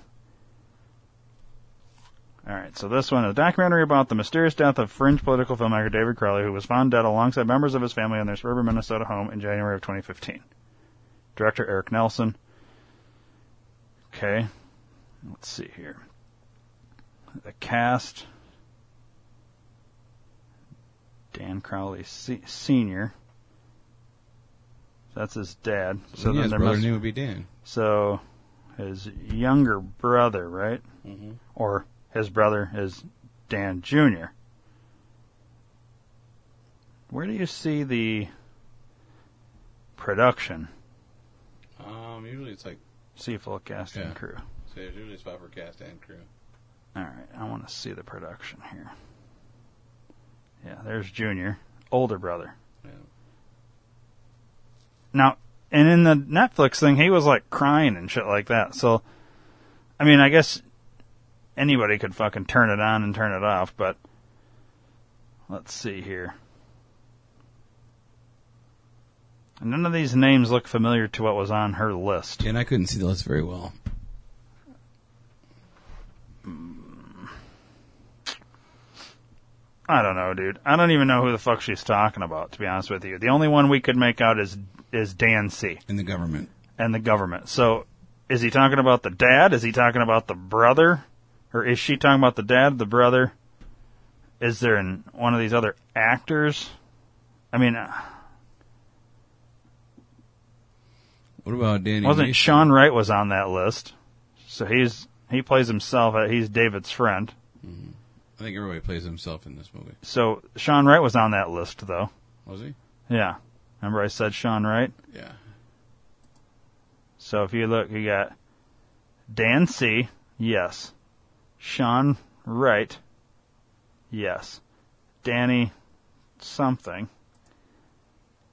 All right, so this one, a documentary about the mysterious death of fringe political filmmaker David Crowley, who was found dead alongside members of his family in their suburban Minnesota home in January of 2015. Director Eric Nelson. Okay, let's see here. The cast... Dan Crowley Sr. That's his dad. So yeah, his brother knew it would be Dan. So his younger brother, right? Mm-hmm. Or his brother is Dan Jr. Where do you see the production? Usually it's like... See full cast and crew. So there's usually a spot for cast and crew. All right, I want to see the production here. Yeah, there's Junior, older brother. Yeah. Now, and in the Netflix thing, he was, like, crying and shit like that. So, I mean, I guess anybody could fucking turn it on and turn it off, but let's see here. And none of these names look familiar to what was on her list. Yeah, and I couldn't see the list very well. I don't know, dude. I don't even know who the fuck she's talking about, to be honest with you. The only one we could make out is Dan C. And the government. So, is he talking about the dad? Is he talking about the brother? Or is she talking about the dad, the brother? Is there one of these other actors? I mean... What about Danny Mason? Wasn't Sean Wright was on that list? So he plays himself. He's David's friend. Mm-hmm. I think everybody plays himself in this movie. So, Sean Wright was on that list, though. Was he? Yeah. Remember I said Sean Wright? Yeah. So, if you look, you got Dan C., yes. Sean Wright, yes. Danny something.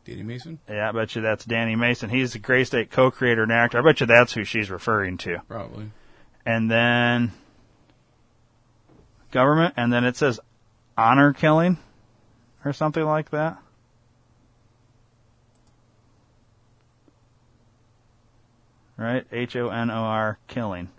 Danny Mason? Yeah, I bet you that's Danny Mason. He's the Gray State co-creator and actor. I bet you that's who she's referring to. Probably. And then... government, and then it says honor killing or something like that. Right? Honor killing.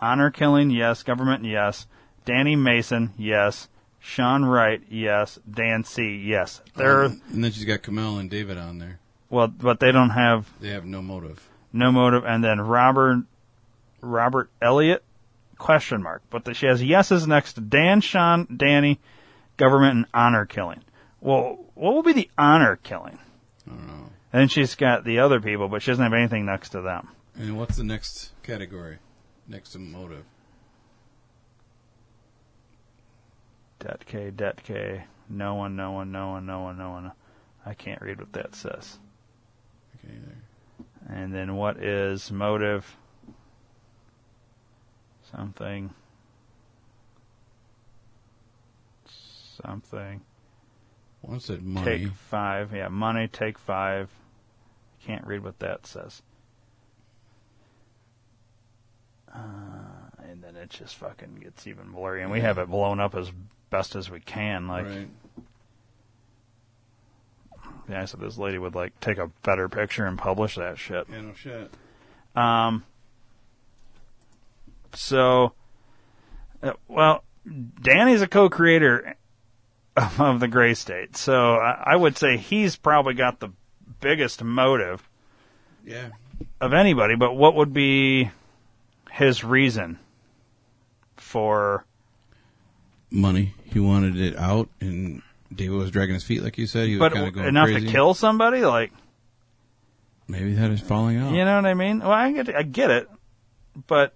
Honor killing, yes. Government, yes. Danny Mason, yes. Sean Wright, yes. Dan C, yes. And then she's got Kamal and David on there. Well, but they don't have... They have no motive. No motive. And then Robert Elliott? Question mark, but she has yeses next to Dan, Sean, Danny, government, and honor killing. Well, what will be the honor killing? I don't know. And then she's got the other people, but she doesn't have anything next to them. And what's the next category? Next to motive. Det K. No one. I can't read what that says. Okay, there. And then what is motive? Something. One said money. Take five. Yeah, money, take five. I can't read what that says. And then it just fucking gets even blurry. And we have it blown up as best as we can. Like, right. Yeah, I said this lady would, like, take a better picture and publish that shit. Yeah, no shit. So, well, Danny's a co-creator of the Gray State, so I would say he's probably got the biggest motive yeah. of anybody, but what would be his reason for... Money. He wanted it out, and David was dragging his feet, like you said. He was kind of going enough crazy. To kill somebody? Like... Maybe that is falling out. You know what I mean? Well, I get it, but...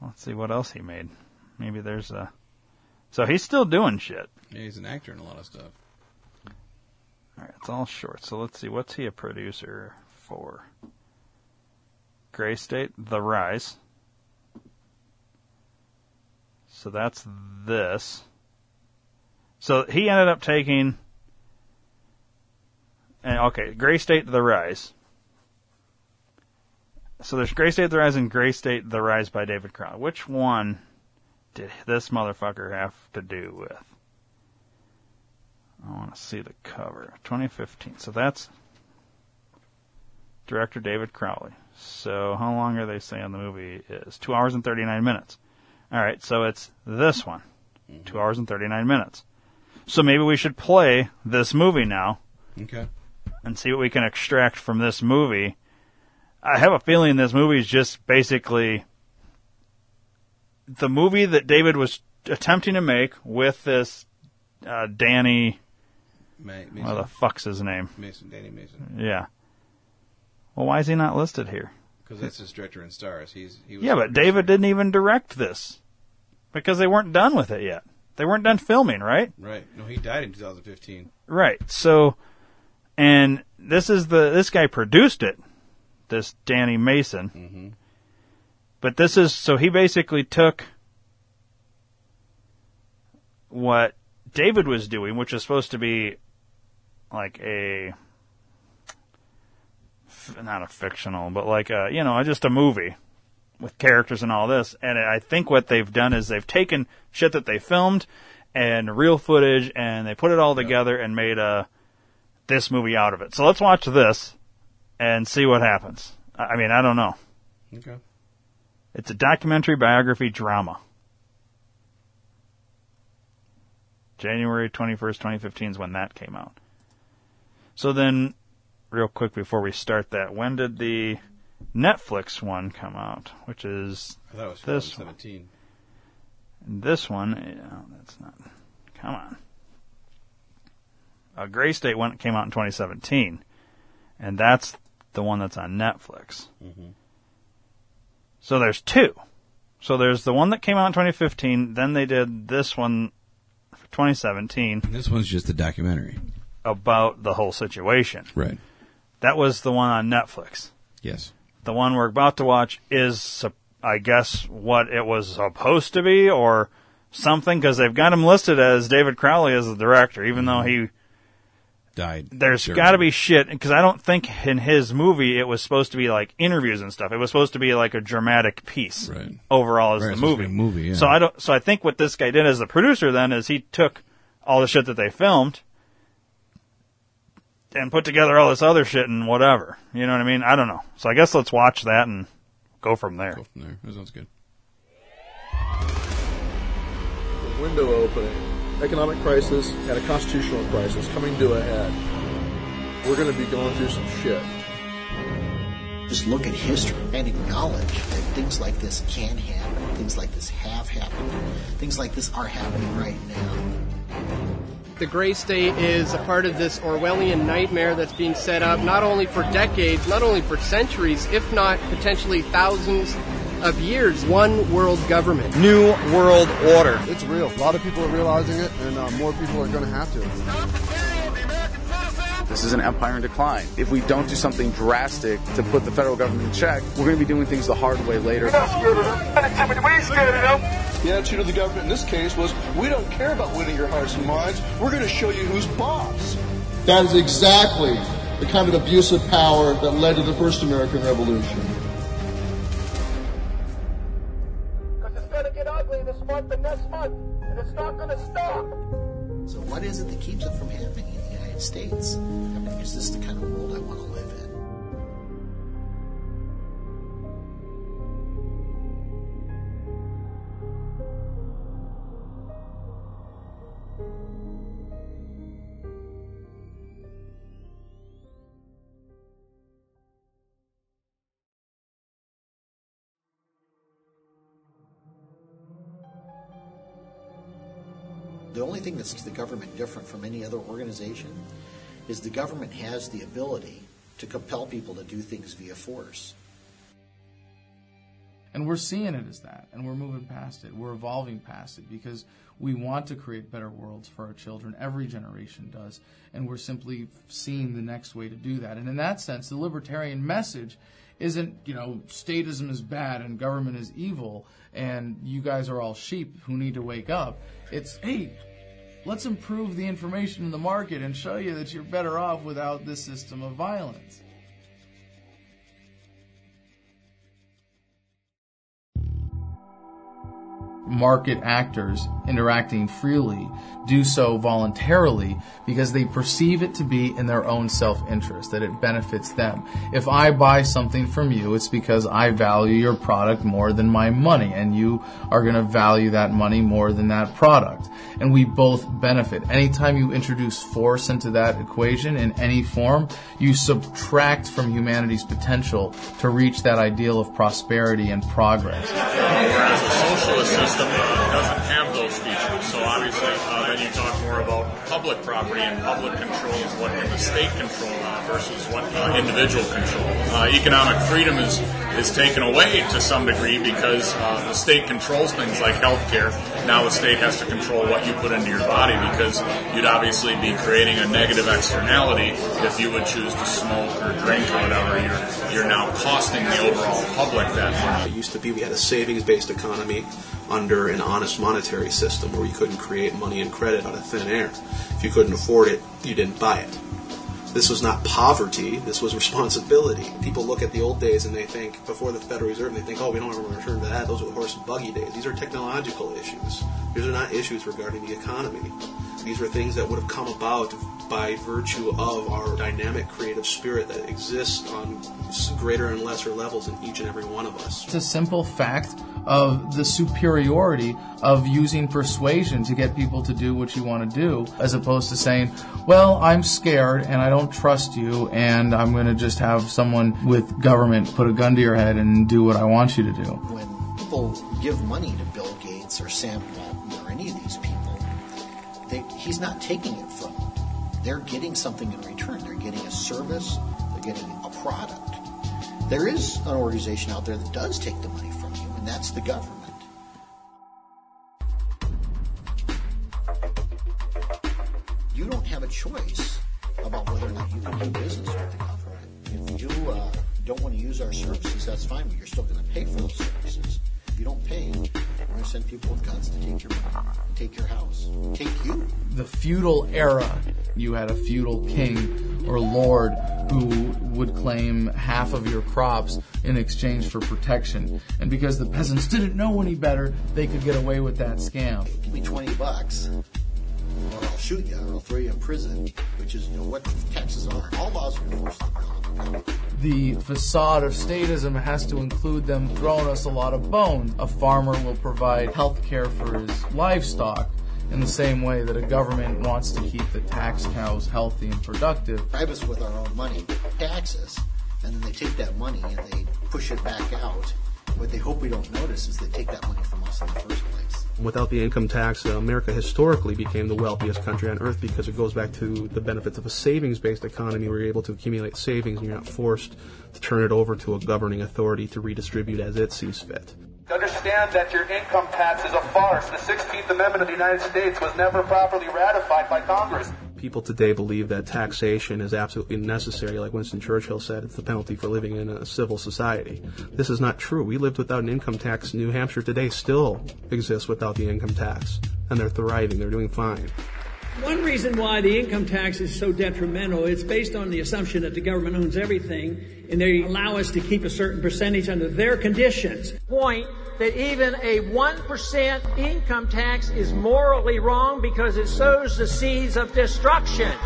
Let's see what else he made. Maybe there's a... So he's still doing shit. Yeah, he's an actor in a lot of stuff. All right, it's all short. So let's see. What's he a producer for? Gray State, The Rise. So that's this. So he ended up taking... Okay, Gray State, The Rise. So there's Gray State, The Rise, and Gray State, The Rise by David Crowley. Which one did this motherfucker have to do with? I want to see the cover. 2015. So that's director David Crowley. So how long are they saying the movie is? 2 hours and 39 minutes. All right, so it's this one. 2 hours and 39 minutes. So maybe we should play this movie now. Okay. And see what we can extract from this movie. I have a feeling this movie is just basically the movie that David was attempting to make with this Danny... Mason. What the fuck's his name? Mason, Danny Mason. Yeah. Well, why is he not listed here? Because that's his director and stars. He was yeah, but David didn't even direct this because they weren't done with it yet. They weren't done filming, right? Right. No, he died in 2015. Right. So, and this guy produced it. This Danny Mason. Mm-hmm. But this is... So he basically took what David was doing, which is supposed to be like a... Not a fictional, but like a, you know, just a movie with characters and all this. And I think what they've done is they've taken shit that they filmed and real footage and they put it all together and made this movie out of it. So let's watch this. And see what happens. I mean, I don't know. Okay. It's a documentary biography drama. January 21st, 2015 is when that came out. So then, real quick before we start that, when did the Netflix one come out? Which is I thought it was this 2017. One. This one, oh, that's not... Come on. A Gray State one came out in 2017. And that's... the one that's on Netflix. Mm-hmm. So there's two. So there's the one that came out in 2015, then they did this one for 2017. And this one's just a documentary. About the whole situation. Right. That was the one on Netflix. Yes. The one we're about to watch is, I guess, what it was supposed to be or something, because they've got him listed as David Crowley as the director, even mm-hmm. though he... died. There's got to be shit, because I don't think in his movie it was supposed to be like interviews and stuff. It was supposed to be like a dramatic piece right. overall as right, the movie. Yeah. So I don't. So I think what this guy did as the producer then is he took all the shit that they filmed and put together all this other shit and whatever. You know what I mean? I don't know. So I guess let's watch that and go from there. That sounds good. The window opening. Economic crisis and a constitutional crisis coming to a head. We're going to be going through some shit. Just look at history and acknowledge that things like this can happen, things like this have happened, things like this are happening right now. The Gray State is a part of this Orwellian nightmare that's being set up not only for decades, not only for centuries, if not potentially thousands of years. One world government. New world order. It's real. A lot of people are realizing it, and more people are going to have to. Stop the fail, the American process. This is an empire in decline. If we don't do something drastic to put the federal government in check, we're going to be doing things the hard way later. We're not scared of them. We ain't scared of them. The attitude of the government in this case was, we don't care about winning your hearts and minds. We're going to show you who's boss. That is exactly the kind of abuse of power that led to the first American Revolution. It's going to get ugly. This month and next month, and it's not going to stop. So what is it that keeps it from happening in the United States? I mean, is this the kind of world I want to live in? The only thing that's the government different from any other organization is the government has the ability to compel people to do things via force. And we're seeing it as that, and we're moving past it. We're evolving past it because we want to create better worlds for our children. Every generation does, and we're simply seeing the next way to do that. And in that sense, the libertarian message isn't, you know, statism is bad and government is evil and you guys are all sheep who need to wake up. It's, hey, let's improve the information in the market and show you that you're better off without this system of violence. Market actors interacting freely do so voluntarily because they perceive it to be in their own self-interest, that it benefits them. If I buy something from you, it's because I value your product more than my money, and you are going to value that money more than that product. And we both benefit. Anytime you introduce force into that equation in any form, you subtract from humanity's potential to reach that ideal of prosperity and progress. Whereas a socialist system doesn't have those features, so obviously then you talk more about public property and public controls, what can the state control versus what individual control. Economic freedom is taken away to some degree because the state controls things like health care. Now the state has to control what you put into your body because you'd obviously be creating a negative externality if you would choose to smoke or drink or whatever. You're now costing the overall public that much. It used to be we had a savings-based economy under an honest monetary system where you couldn't create money and credit out of thin air. If you couldn't afford it, you didn't buy it. This was not poverty, this was responsibility. People look at the old days and they think, before the Federal Reserve, they think, oh, we don't ever return to that, those were the horse and buggy days. These are technological issues. These are not issues regarding the economy. These were things that would have come about by virtue of our dynamic creative spirit that exists on greater and lesser levels in each and every one of us. It's a simple fact of the superiority of using persuasion to get people to do what you want to do, as opposed to saying, well, I'm scared and I don't trust you and I'm going to just have someone with government put a gun to your head and do what I want you to do. When people give money to Bill Gates or Sam Walton or any of these people, he's not taking it from them. They're getting something in return. They're getting a service. They're getting a product. There is an organization out there that does take the money from you, and that's the government. You don't have a choice about whether or not you can do business with the government. If you don't want to use our services, that's fine, but you're still going to pay for those services. If you don't pay, we're going to send people with guns to take your money, take your house, take you. The feudal era, you had a feudal king or lord who would claim half of your crops in exchange for protection. And because the peasants didn't know any better, they could get away with that scam. Give me $20, or I'll shoot you, or I'll throw you in prison, which is, you know, what taxes are. All laws are enforced. The facade of statism has to include them throwing us a lot of bones. A farmer will provide health care for his livestock in the same way that a government wants to keep the tax cows healthy and productive. Bribe us with our own money, tax us, and then they take that money and they push it back out. What they hope we don't notice is they take that money from us in the first place. Without the income tax, America historically became the wealthiest country on earth because it goes back to the benefits of a savings-based economy where you're able to accumulate savings and you're not forced to turn it over to a governing authority to redistribute as it sees fit. Understand that your income tax is a farce. The 16th Amendment of the United States was never properly ratified by Congress. People today believe that taxation is absolutely necessary. Like Winston Churchill said, it's the penalty for living in a civil society. This is not true. We lived without an income tax. New Hampshire today still exists without the income tax, and they're thriving. They're doing fine. One reason why the income tax is so detrimental, it's based on the assumption that the government owns everything, and they allow us to keep a certain percentage under their conditions. Point that even a 1% income tax is morally wrong because it sows the seeds of destruction.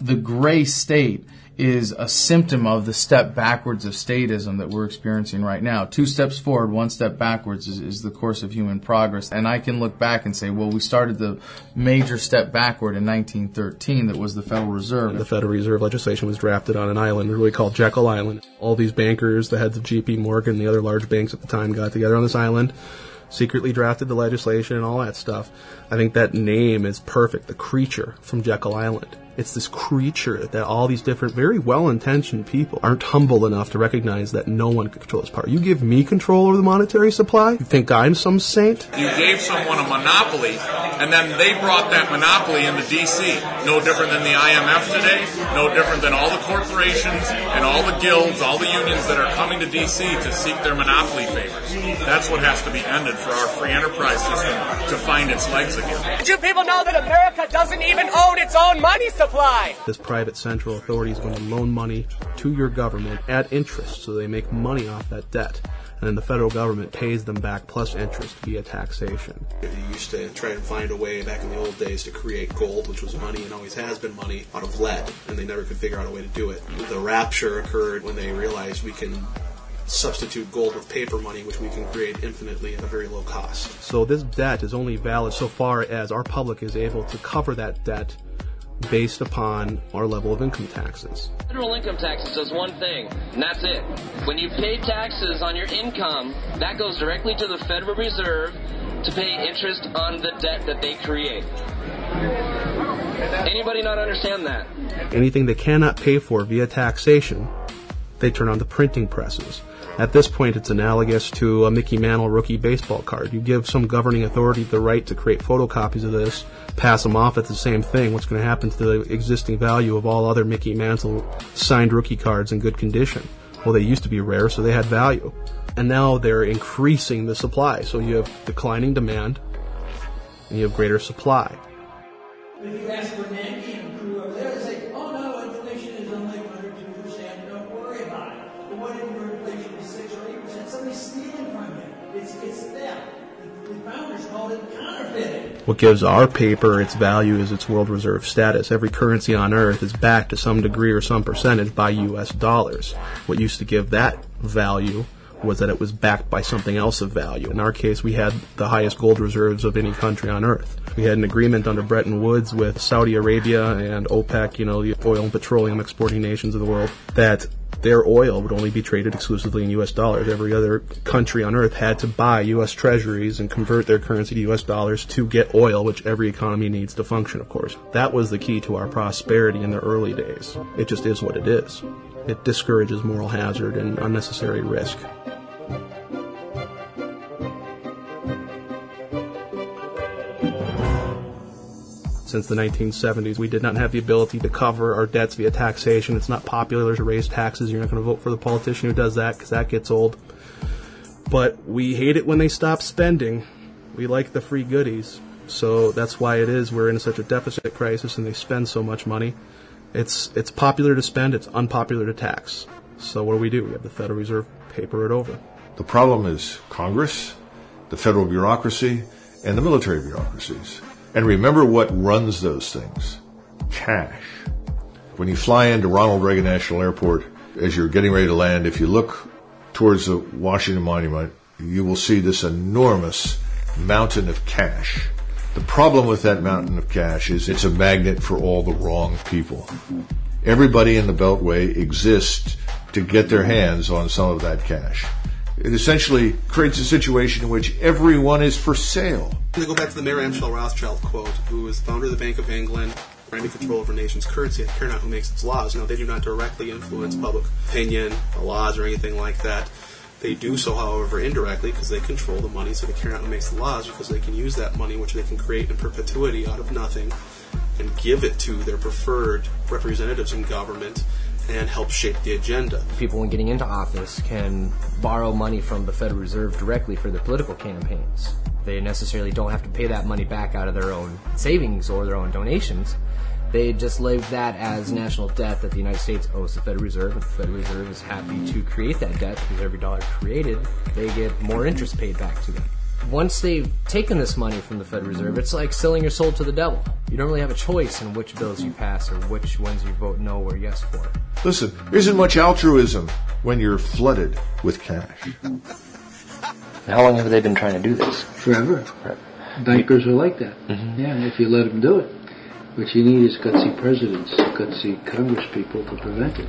The gray state is a symptom of the step backwards of statism that we're experiencing right now. 2 steps forward, 1 step backwards is the course of human progress. And I can look back and say, well, we started the major step backward in 1913 that was the Federal Reserve. The Federal Reserve legislation was drafted on an island really called Jekyll Island. All these bankers, the heads of J.P. Morgan, the other large banks at the time, got together on this island, secretly drafted the legislation and all that stuff. I think that name is perfect, the creature from Jekyll Island. It's this creature that all these different, very well-intentioned people aren't humble enough to recognize that no one controls power. You give me control over the monetary supply? You think I'm some saint? You gave someone a monopoly, and then they brought that monopoly into D.C. No different than the IMF today, no different than all the corporations and all the guilds, all the unions that are coming to D.C. to seek their monopoly favors. That's what has to be ended for our free enterprise system to find its legs again. Do people know that America doesn't even own its own money supply? This private central authority is going to loan money to your government at interest, so they make money off that debt. And then the federal government pays them back plus interest via taxation. You used to try and find a way back in the old days to create gold, which was money and always has been money, out of lead, and they never could figure out a way to do it. The rapture occurred when they realized we can substitute gold with paper money, which we can create infinitely at a very low cost. So this debt is only valid so far as our public is able to cover that debt based upon our level of income taxes. Federal income taxes does one thing, and that's it. When you pay taxes on your income, that goes directly to the Federal Reserve to pay interest on the debt that they create. Anybody not understand that? Anything they cannot pay for via taxation, they turn on the printing presses. At this point, it's analogous to a Mickey Mantle rookie baseball card. You give some governing authority the right to create photocopies of this, pass them off at the same thing. What's going to happen to the existing value of all other Mickey Mantle signed rookie cards in good condition? Well, they used to be rare, so they had value. And now they're increasing the supply. So you have declining demand, and you have greater supply. When you ask for Nancy and crew over there, they say, oh, no, inflation is only 1 or 2%. Don't worry about it. But what if your inflation is 6 or 8%? Somebody's stealing from you. It's theft. What gives our paper its value is its world reserve status. Every currency on earth is backed to some degree or some percentage by U.S. dollars. What used to give that value was that it was backed by something else of value. In our case, we had the highest gold reserves of any country on earth. We had an agreement under Bretton Woods with Saudi Arabia and OPEC, the oil and petroleum exporting nations of the world, that their oil would only be traded exclusively in U.S. dollars. Every other country on earth had to buy U.S. treasuries and convert their currency to U.S. dollars to get oil, which every economy needs to function, of course. That was the key to our prosperity in the early days. It just is what it is. It discourages moral hazard and unnecessary risk. Since the 1970s, we did not have the ability to cover our debts via taxation. It's not popular to raise taxes. You're not going to vote for the politician who does that because that gets old. But we hate it when they stop spending. We like the free goodies. So that's why it is we're in such a deficit crisis and they spend so much money. It's popular to spend. It's unpopular to tax. So what do? We have the Federal Reserve paper it over. The problem is Congress, the federal bureaucracy, and the military bureaucracies. And remember what runs those things. Cash. When you fly into Ronald Reagan National Airport, as you're getting ready to land, if you look towards the Washington Monument, you will see this enormous mountain of cash. The problem with that mountain of cash is it's a magnet for all the wrong people. Everybody in the Beltway exists to get their hands on some of that cash. It essentially creates a situation in which everyone is for sale. I'm going to go back to the Mayor Amschel Rothschild quote, who is founder of the Bank of England, trying to control over nation's currency. I care not who makes its laws. No, they do not directly influence public opinion, the laws, or anything like that. They do so, however, indirectly, because they control the money, so they care not who makes the laws, because they can use that money, which they can create in perpetuity out of nothing, and give it to their preferred representatives in government, and help shape the agenda. People, when getting into office, can borrow money from the Federal Reserve directly for their political campaigns. They necessarily don't have to pay that money back out of their own savings or their own donations. They just label that as national debt that the United States owes the Federal Reserve, and the Federal Reserve is happy to create that debt because every dollar created, they get more interest paid back to them. Once they've taken this money from the Federal Reserve, it's like selling your soul to the devil. You don't really have a choice in which bills you pass or which ones you vote no or yes for. Listen, there isn't much altruism when you're flooded with cash. How long have they been trying to do this? Forever. Bankers are like that. Mm-hmm. Yeah, if you let them do it. What you need is gutsy presidents, gutsy congresspeople to prevent it.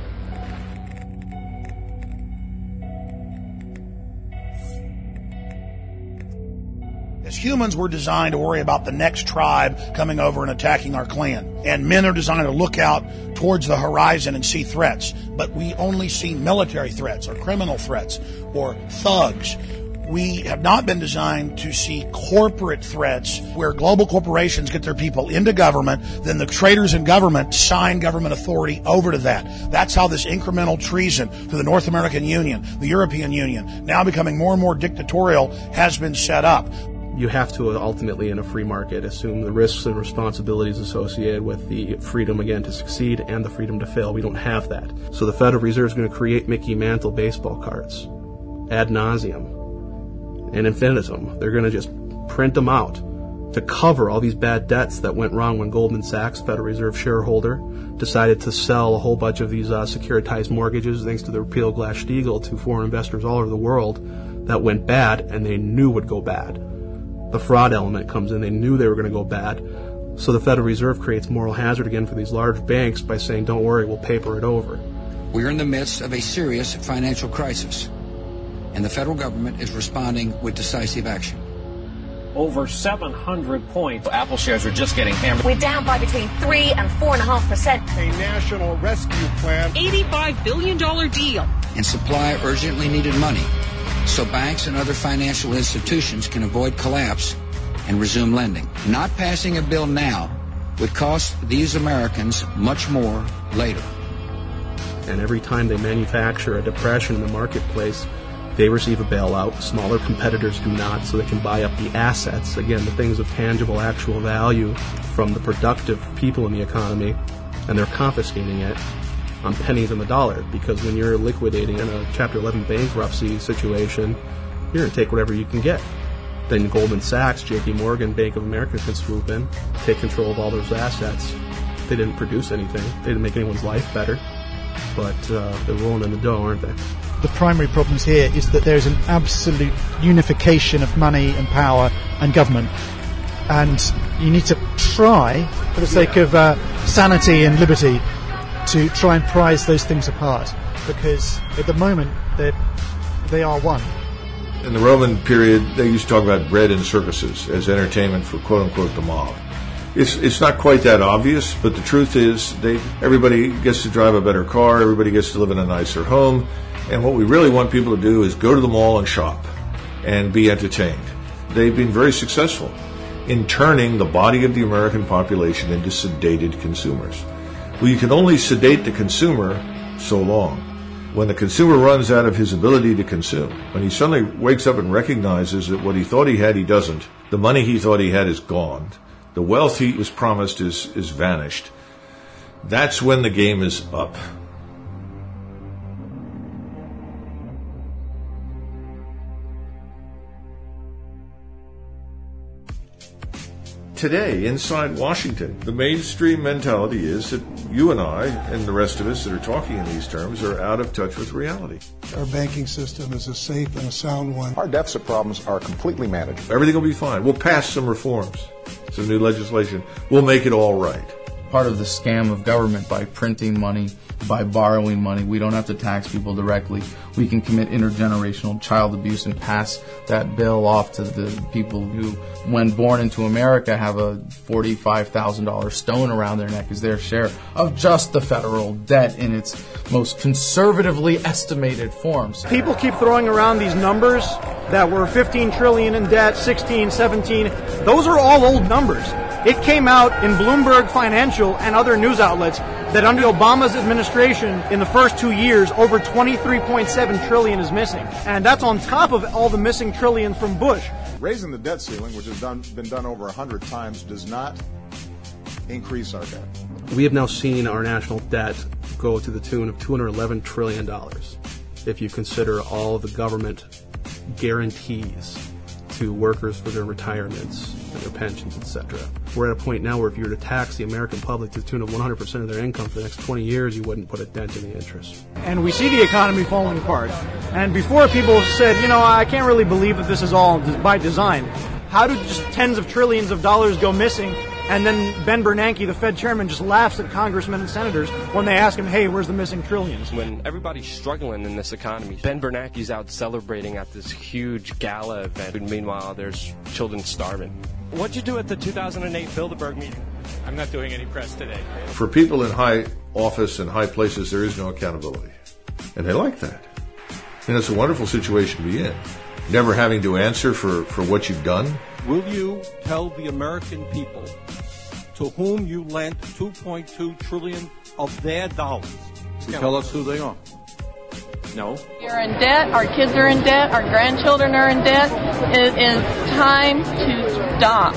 As humans, we're designed to worry about the next tribe coming over and attacking our clan. And men are designed to look out towards the horizon and see threats. But we only see military threats or criminal threats or thugs. We have not been designed to see corporate threats where global corporations get their people into government, then the traitors in government sign government authority over to that. That's how this incremental treason to the North American Union, the European Union, now becoming more and more dictatorial, has been set up. You have to ultimately, in a free market, assume the risks and responsibilities associated with the freedom, again, to succeed and the freedom to fail. We don't have that. So the Federal Reserve is going to create Mickey Mantle baseball cards ad nauseum. And infinitum. They're going to just print them out to cover all these bad debts that went wrong when Goldman Sachs, Federal Reserve shareholder, decided to sell a whole bunch of these securitized mortgages thanks to the repeal of Glass-Steagall to foreign investors all over the world that went bad, and they knew would go bad. The fraud element comes in. They knew they were going to go bad. So the Federal Reserve creates moral hazard again for these large banks by saying, don't worry, we'll paper it over. We're in the midst of a serious financial crisis, and the federal government is responding with decisive action. Over 700 points. Apple shares are just getting hammered. We're down by between 3 and 4.5%. A national rescue plan. $85 billion deal. And supply urgently needed money so banks and other financial institutions can avoid collapse and resume lending. Not passing a bill now would cost these Americans much more later. And every time they manufacture a depression in the marketplace, they receive a bailout. Smaller competitors do not, so they can buy up the assets, again, the things of tangible, actual value from the productive people in the economy, and they're confiscating it on pennies on the dollar, because when you're liquidating in a Chapter 11 bankruptcy situation, you're going to take whatever you can get. Then Goldman Sachs, J.P. Morgan, Bank of America can swoop in, take control of all those assets. They didn't produce anything. They didn't make anyone's life better, but they're rolling in the dough, aren't they? The primary problems here is that there's an absolute unification of money and power and government. And you need to try, for the sake of sanity and liberty, to try and prize those things apart. Because at the moment, they are one. In the Roman period, they used to talk about bread and circuses as entertainment for, quote-unquote, the mob. It's not quite that obvious, but the truth is everybody gets to drive a better car, everybody gets to live in a nicer home. And what we really want people to do is go to the mall and shop and be entertained. They've been very successful in turning the body of the American population into sedated consumers. Well, you can only sedate the consumer so long. When the consumer runs out of his ability to consume, when he suddenly wakes up and recognizes that what he thought he had, he doesn't. The money he thought he had is gone. The wealth he was promised is vanished. That's when the game is up. Today, inside Washington, the mainstream mentality is that you and I and the rest of us that are talking in these terms are out of touch with reality. Our banking system is a safe and a sound one. Our deficit problems are completely manageable. Everything will be fine. We'll pass some reforms, some new legislation. We'll make it all right. Part of the scam of government by printing money, by borrowing money. We don't have to tax people directly. We can commit intergenerational child abuse and pass that bill off to the people who, when born into America, have a $45,000 stone around their neck as their share of just the federal debt in its most conservatively estimated forms. People keep throwing around these numbers that we're $15 trillion in debt, 16, 17. Those are all old numbers. It came out in Bloomberg Financial and other news outlets that under Obama's administration in the first 2 years, over $23.7 trillion is missing. And that's on top of all the missing trillion from Bush. Raising the debt ceiling, which has been done over 100 times, does not increase our debt. We have now seen our national debt go to the tune of $211 trillion if you consider all the government guarantees to workers for their retirements and their pensions, etc. We're at a point now where if you were to tax the American public to the tune of 100% of their income for the next 20 years, you wouldn't put a dent in the interest. And we see the economy falling apart. And before people said, you know, I can't really believe that this is all by design. How do just tens of trillions of dollars go missing? And then Ben Bernanke, the Fed chairman, just laughs at congressmen and senators when they ask him, hey, where's the missing trillions? When everybody's struggling in this economy, Ben Bernanke's out celebrating at this huge gala event. And meanwhile, there's children starving. What'd you do at the 2008 Bilderberg meeting? I'm not doing any press today. For people in high office and high places, there is no accountability. And they like that. And it's a wonderful situation to be in. Never having to answer for what you've done. Will you tell the American people to whom you lent $2.2 trillion of their dollars? Tell us who they are. No. You're in debt. Our kids are in debt. Our grandchildren are in debt. It is time to stop.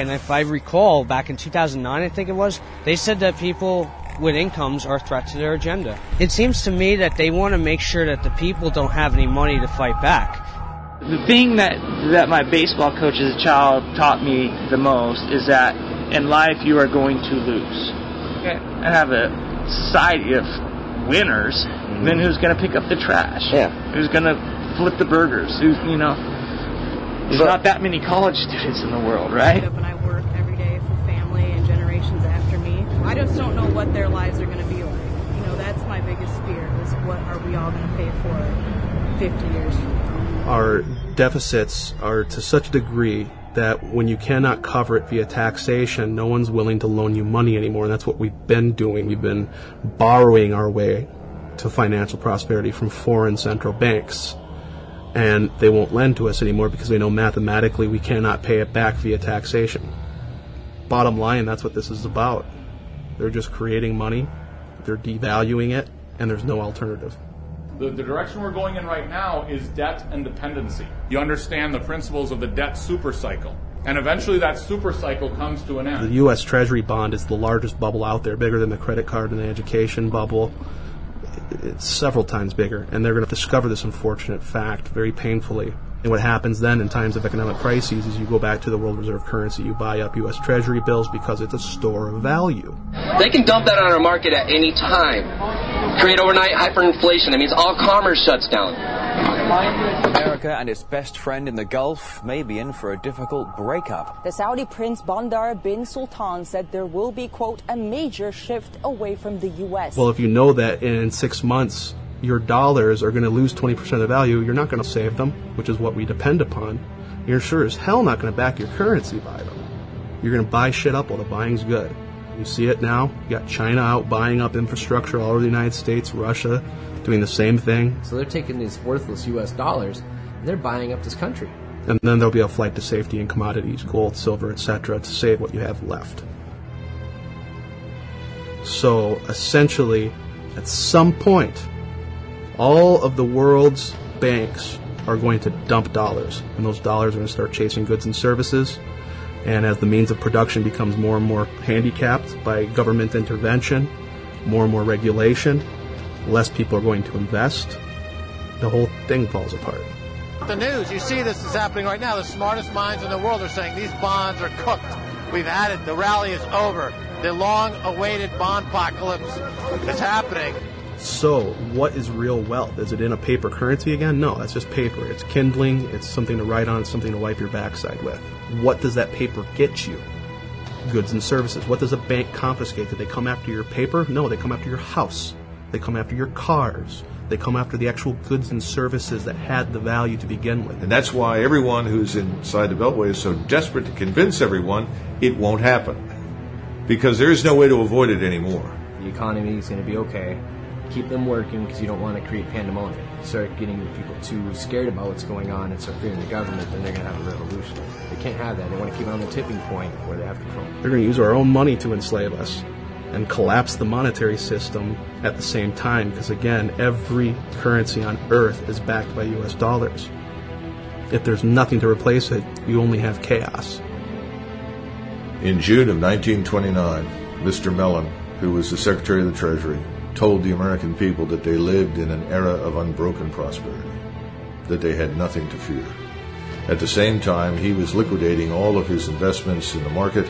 And if I recall, back in 2009, I think it was, they said that people with incomes are a threat to their agenda. It seems to me that they want to make sure that the people don't have any money to fight back. The thing that my baseball coach as a child taught me the most is that in life you are going to lose. Okay. I have a society of winners, then who's going to pick up the trash? Yeah. Who's going to flip the burgers? Who's, you know, there's not that many college students in the world, right? When I work every day for family and generations after me, I just don't know what their lives are going to be like. You know, that's my biggest fear, is what are we all going to pay for 50 years from now? Our deficits are to such a degree that when you cannot cover it via taxation, no one's willing to loan you money anymore, and that's what we've been doing. We've been borrowing our way to financial prosperity from foreign central banks. And they won't lend to us anymore because they know mathematically we cannot pay it back via taxation. Bottom line, that's what this is about. They're just creating money, they're devaluing it, and there's no alternative. The direction we're going in right now is debt and dependency. You understand the principles of the debt supercycle, and eventually that supercycle comes to an end. The U.S. Treasury bond is the largest bubble out there, bigger than the credit card and the education bubble. It's several times bigger, and they're going to discover this unfortunate fact very painfully. And what happens then in times of economic crises is you go back to the world reserve currency. You buy up U.S. Treasury bills because it's a store of value. They can dump that on our market at any time. Create overnight hyperinflation. It means all commerce shuts down. America and its best friend in the Gulf may be in for a difficult breakup. The Saudi Prince Bandar bin Sultan said there will be, quote, a major shift away from the U.S. Well, if you know that in 6 months your dollars are going to lose 20% of the value, you're not going to save them, which is what we depend upon. You're sure as hell not going to back your currency by them. You're going to buy shit up while the buying's good. You see it now. You got China out buying up infrastructure all over the United States, Russia doing the same thing. So they're taking these worthless U.S. dollars and they're buying up this country. And then there'll be a flight to safety in commodities, gold, silver, etc., to save what you have left. So essentially, at some point, all of the world's banks are going to dump dollars, and those dollars are going to start chasing goods and services. And as the means of production becomes more and more handicapped by government intervention, more and more regulation, less people are going to invest, the whole thing falls apart. The news, you see this is happening right now. The smartest minds in the world are saying these bonds are cooked. We've had it. The rally is over. The long-awaited bondpocalypse is happening. So, what is real wealth? Is it in a paper currency again? No, that's just paper. It's kindling, it's something to write on, it's something to wipe your backside with. What does that paper get you? Goods and services. What does a bank confiscate? Do they come after your paper? No, they come after your house. They come after your cars. They come after the actual goods and services that had the value to begin with. And that's why everyone who's inside the Beltway is so desperate to convince everyone it won't happen. Because there is no way to avoid it anymore. The economy is going to be okay. keep them working because you don't want to create pandemonium. Start getting people too scared about what's going on and start fearing the government, then they're going to have a revolution. They can't have that. They want to keep it on the tipping point where they have control. They're going to use our own money to enslave us and collapse the monetary system at the same time because, again, every currency on earth is backed by U.S. dollars. If there's nothing to replace it, you only have chaos. In June of 1929, Mr. Mellon, who was the Secretary of the Treasury, told the American people that they lived in an era of unbroken prosperity, that they had nothing to fear. At the same time, he was liquidating all of his investments in the market.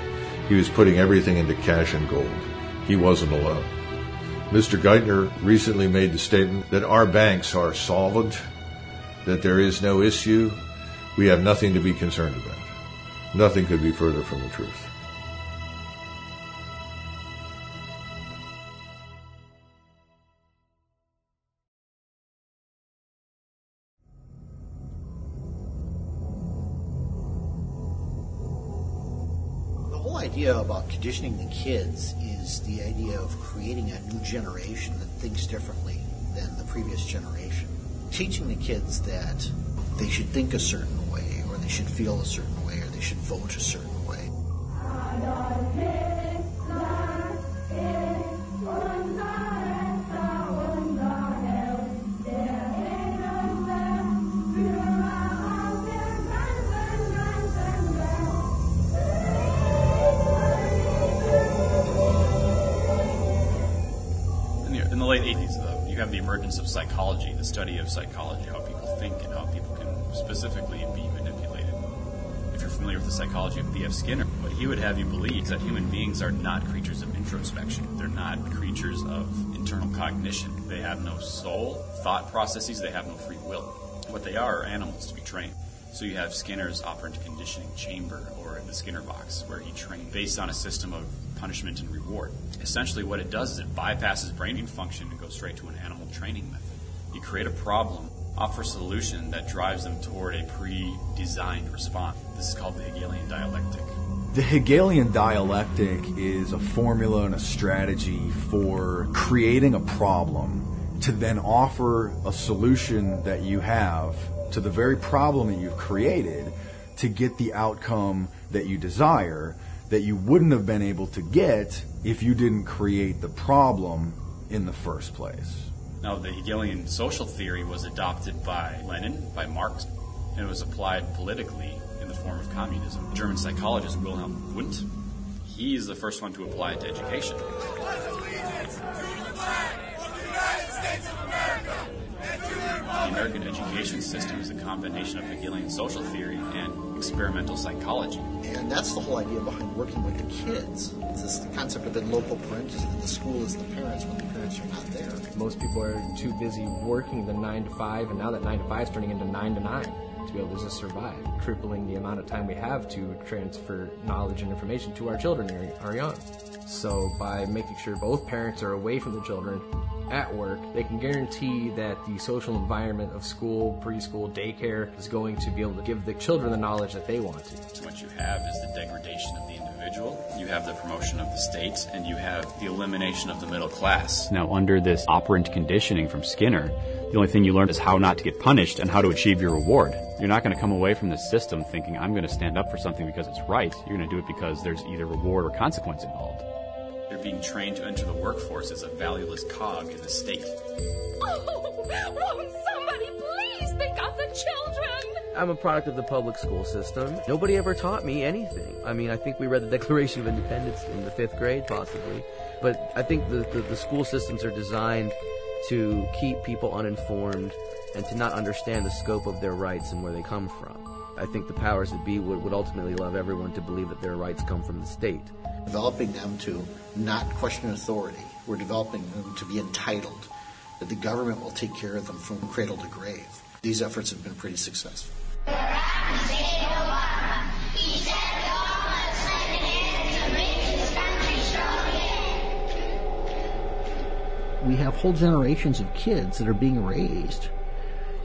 He was putting everything into cash and gold. He wasn't alone. Mr. Geithner recently made the statement that our banks are solvent, that there is no issue. We have nothing to be concerned about. Nothing could be further from the truth. Idea about conditioning the kids is the idea of creating a new generation that thinks differently than the previous generation. Teaching the kids that they should think a certain way, or they should feel a certain way, or they should vote a certain way. The emergence of psychology, the study of psychology, how people think and how people can specifically be manipulated. If you're familiar with the psychology of B.F. Skinner, what he would have you believe is that human beings are not creatures of introspection. They're not creatures of internal cognition. They have no soul, thought processes, they have no free will. What they are animals to be trained. So you have Skinner's operant conditioning chamber, or the Skinner box, where he trained based on a system of punishment and reward. Essentially what it does is it bypasses brain function and goes straight to an animal training method. You create a problem, offer a solution that drives them toward a pre-designed response. This is called the Hegelian dialectic. The Hegelian dialectic is a formula and a strategy for creating a problem to then offer a solution that you have to the very problem that you've created to get the outcome that you desire, that you wouldn't have been able to get if you didn't create the problem in the first place. Now, the Hegelian social theory was adopted by Lenin, by Marx, and it was applied politically in the form of communism. The German psychologist Wilhelm Wundt, he is the first one to apply it to education. The American education system is a combination of Hegelian social theory and experimental psychology. And that's the whole idea behind working with the kids. It's this concept of in loco parentis, that the school is the parents when the parents are not there. Most people are too busy working the 9 to 5, and now that 9 to 5 is turning into 9 to 9 to be able to just survive, crippling the amount of time we have to transfer knowledge and information to our children are young. So by making sure both parents are away from the children at work, they can guarantee that the social environment of school, preschool, daycare is going to be able to give the children the knowledge that they want to. So what you have is the degradation of the individual, you have the promotion of the state, and you have the elimination of the middle class. Now, under this operant conditioning from Skinner, the only thing you learn is how not to get punished and how to achieve your reward. You're not going to come away from this system thinking, I'm going to stand up for something because it's right. You're going to do it because there's either reward or consequence involved. They're being trained to enter the workforce as a valueless cog in the state. Oh, won't somebody please think of the children? I'm a product of the public school system. Nobody ever taught me anything. I mean, I think we read the Declaration of Independence in the 5th grade, possibly. But I think the school systems are designed to keep people uninformed and to not understand the scope of their rights and where they come from. I think the powers that be would ultimately love everyone to believe that their rights come from the state. Developing them to not question authority. We're developing them to be entitled, that the government will take care of them from cradle to grave. These efforts have been pretty successful. We have whole generations of kids that are being raised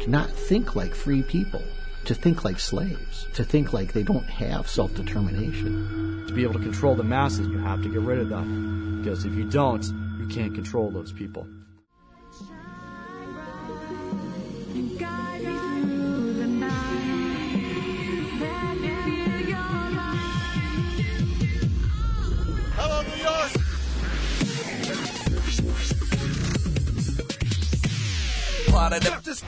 to not think like free people, to think like slaves, to think like they don't have self-determination. To be able to control the masses, you have to get rid of them, because if you don't, you can't control those people. lot of leftist.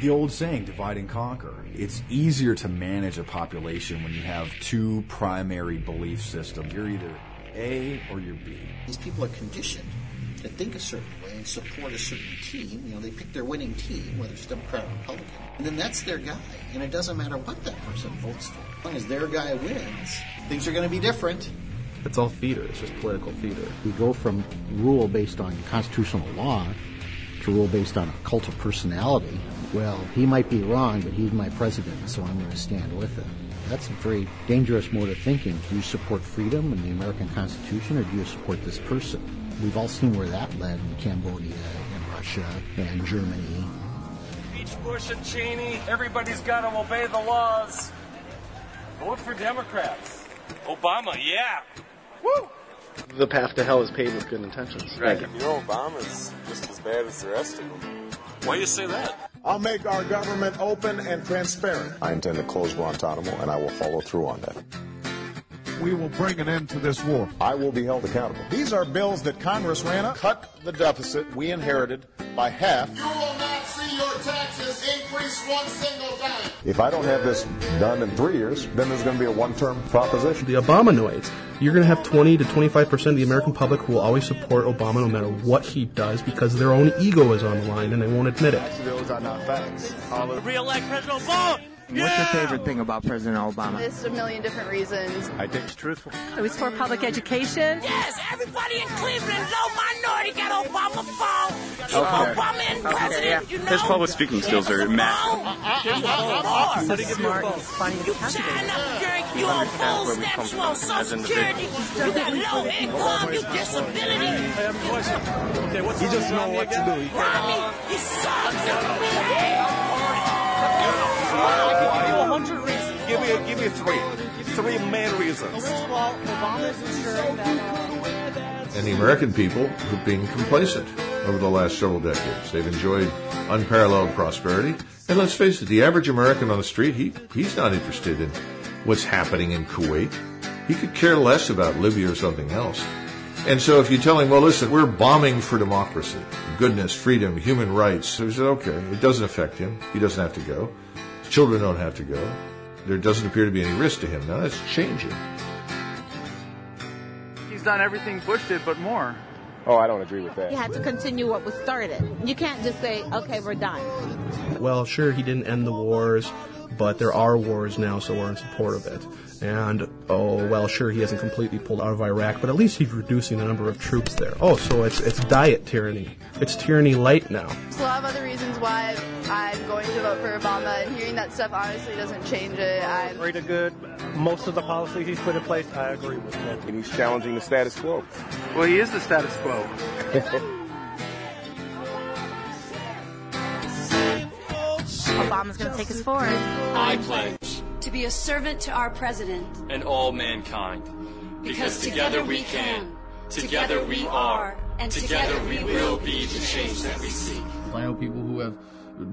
The old saying, divide and conquer. It's easier to manage a population when you have two primary belief systems. You're either A or you're B. These people are conditioned to think a certain way and support a certain team. You know, they pick their winning team, whether it's Democrat or Republican, and then that's their guy. And it doesn't matter what that person votes for. As long as their guy wins, things are going to be different. It's all theater. It's just political theater. We go from rule based on constitutional law to rule based on a cult of personality. Well, he might be wrong, but he's my president, so I'm going to stand with him. That's a very dangerous mode of thinking. Do you support freedom and the American Constitution, or do you support this person? We've all seen where that led in Cambodia and Russia and Germany. Beach Bush and Cheney, everybody's got to obey the laws. Vote for Democrats. Obama, yeah. Woo! The path to hell is paved with good intentions. Right. You know, Obama's just as bad as the rest of them. Why do you say that? I'll make our government open and transparent. I intend to close Guantanamo, and I will follow through on that. We will bring an end to this war. I will be held accountable. These are bills that Congress ran up. Cut the deficit we inherited by half. You will not see your taxes increase one single dime. If I don't have this done in 3 years, then there's going to be a one-term proposition. The Obamanoids. You're going to have 20 to 25% of the American public who will always support Obama no matter what he does because their own ego is on the line and they won't admit it. Actually, those are not facts. Re-elect President Obama! Yeah! What's your favorite thing about President Obama? There's a million different reasons. I think it's truthful. It was for public education. Yes, everybody in Cleveland, low minority, got Obama fall. Keep Obama in president, yeah. You know. His public speaking skills are immaculate. He's so smart, he's funny. You shine up, jerk, you on full steps, you on Social Security, you got low income, you disability. I have a question. Okay, what's he just know what to do. He sucks. I'll give you 100 reasons. Give me three. Three main reasons. First of all, Obama's ensuring that... And the American people have been complacent over the last several decades. They've enjoyed unparalleled prosperity. And let's face it, the average American on the street, he's not interested in what's happening in Kuwait. He could care less about Libya or something else. And so if you tell him, well, listen, we're bombing for democracy, goodness, freedom, human rights, he says, okay, it doesn't affect him. He doesn't have to go. Children don't have to go. There doesn't appear to be any risk to him. Now that's changing. He's done everything Bush did, but more. Oh, I don't agree with that. You have to continue what was started. You can't just say, okay, we're done. Well, sure, he didn't end the wars, but there are wars now, so we're in support of it. And, oh, well, sure, he hasn't completely pulled out of Iraq, but at least he's reducing the number of troops there. Oh, so it's diet tyranny. It's tyranny light now. There's a lot of other reasons why I'm going to vote for Obama, and hearing that stuff honestly doesn't change it. I'm great to good. Most of the policies he's put in place, I agree with him. And he's challenging the status quo. Well, he is the status quo. Obama's going to take us forward. I pledge to be a servant to our president and all mankind. Because together we can, together we are, and together we will be the change that we seek. I know people who have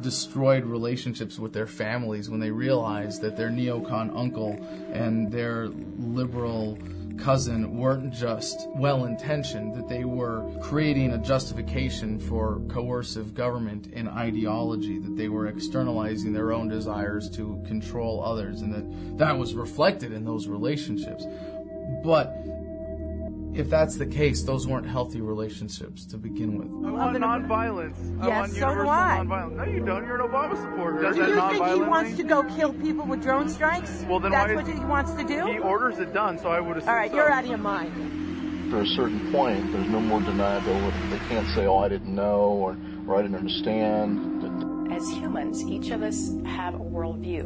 destroyed relationships with their families when they realize that their neocon uncle and their liberal cousin weren't just well-intentioned, that they were creating a justification for coercive government in ideology, that they were externalizing their own desires to control others, and that was reflected in those relationships. But if that's the case, those weren't healthy relationships to begin with. I want nonviolence. Yes, so do I. No, you don't. You're an Obama supporter. Does do you think he wants to go kill people with drone strikes? Well, then that's what he wants to do? He orders it done, so I would assume. All right, you're out of your mind. At a certain point, there's no more deniability. They can't say, oh, I didn't know, or I didn't understand. As humans, each of us have a worldview,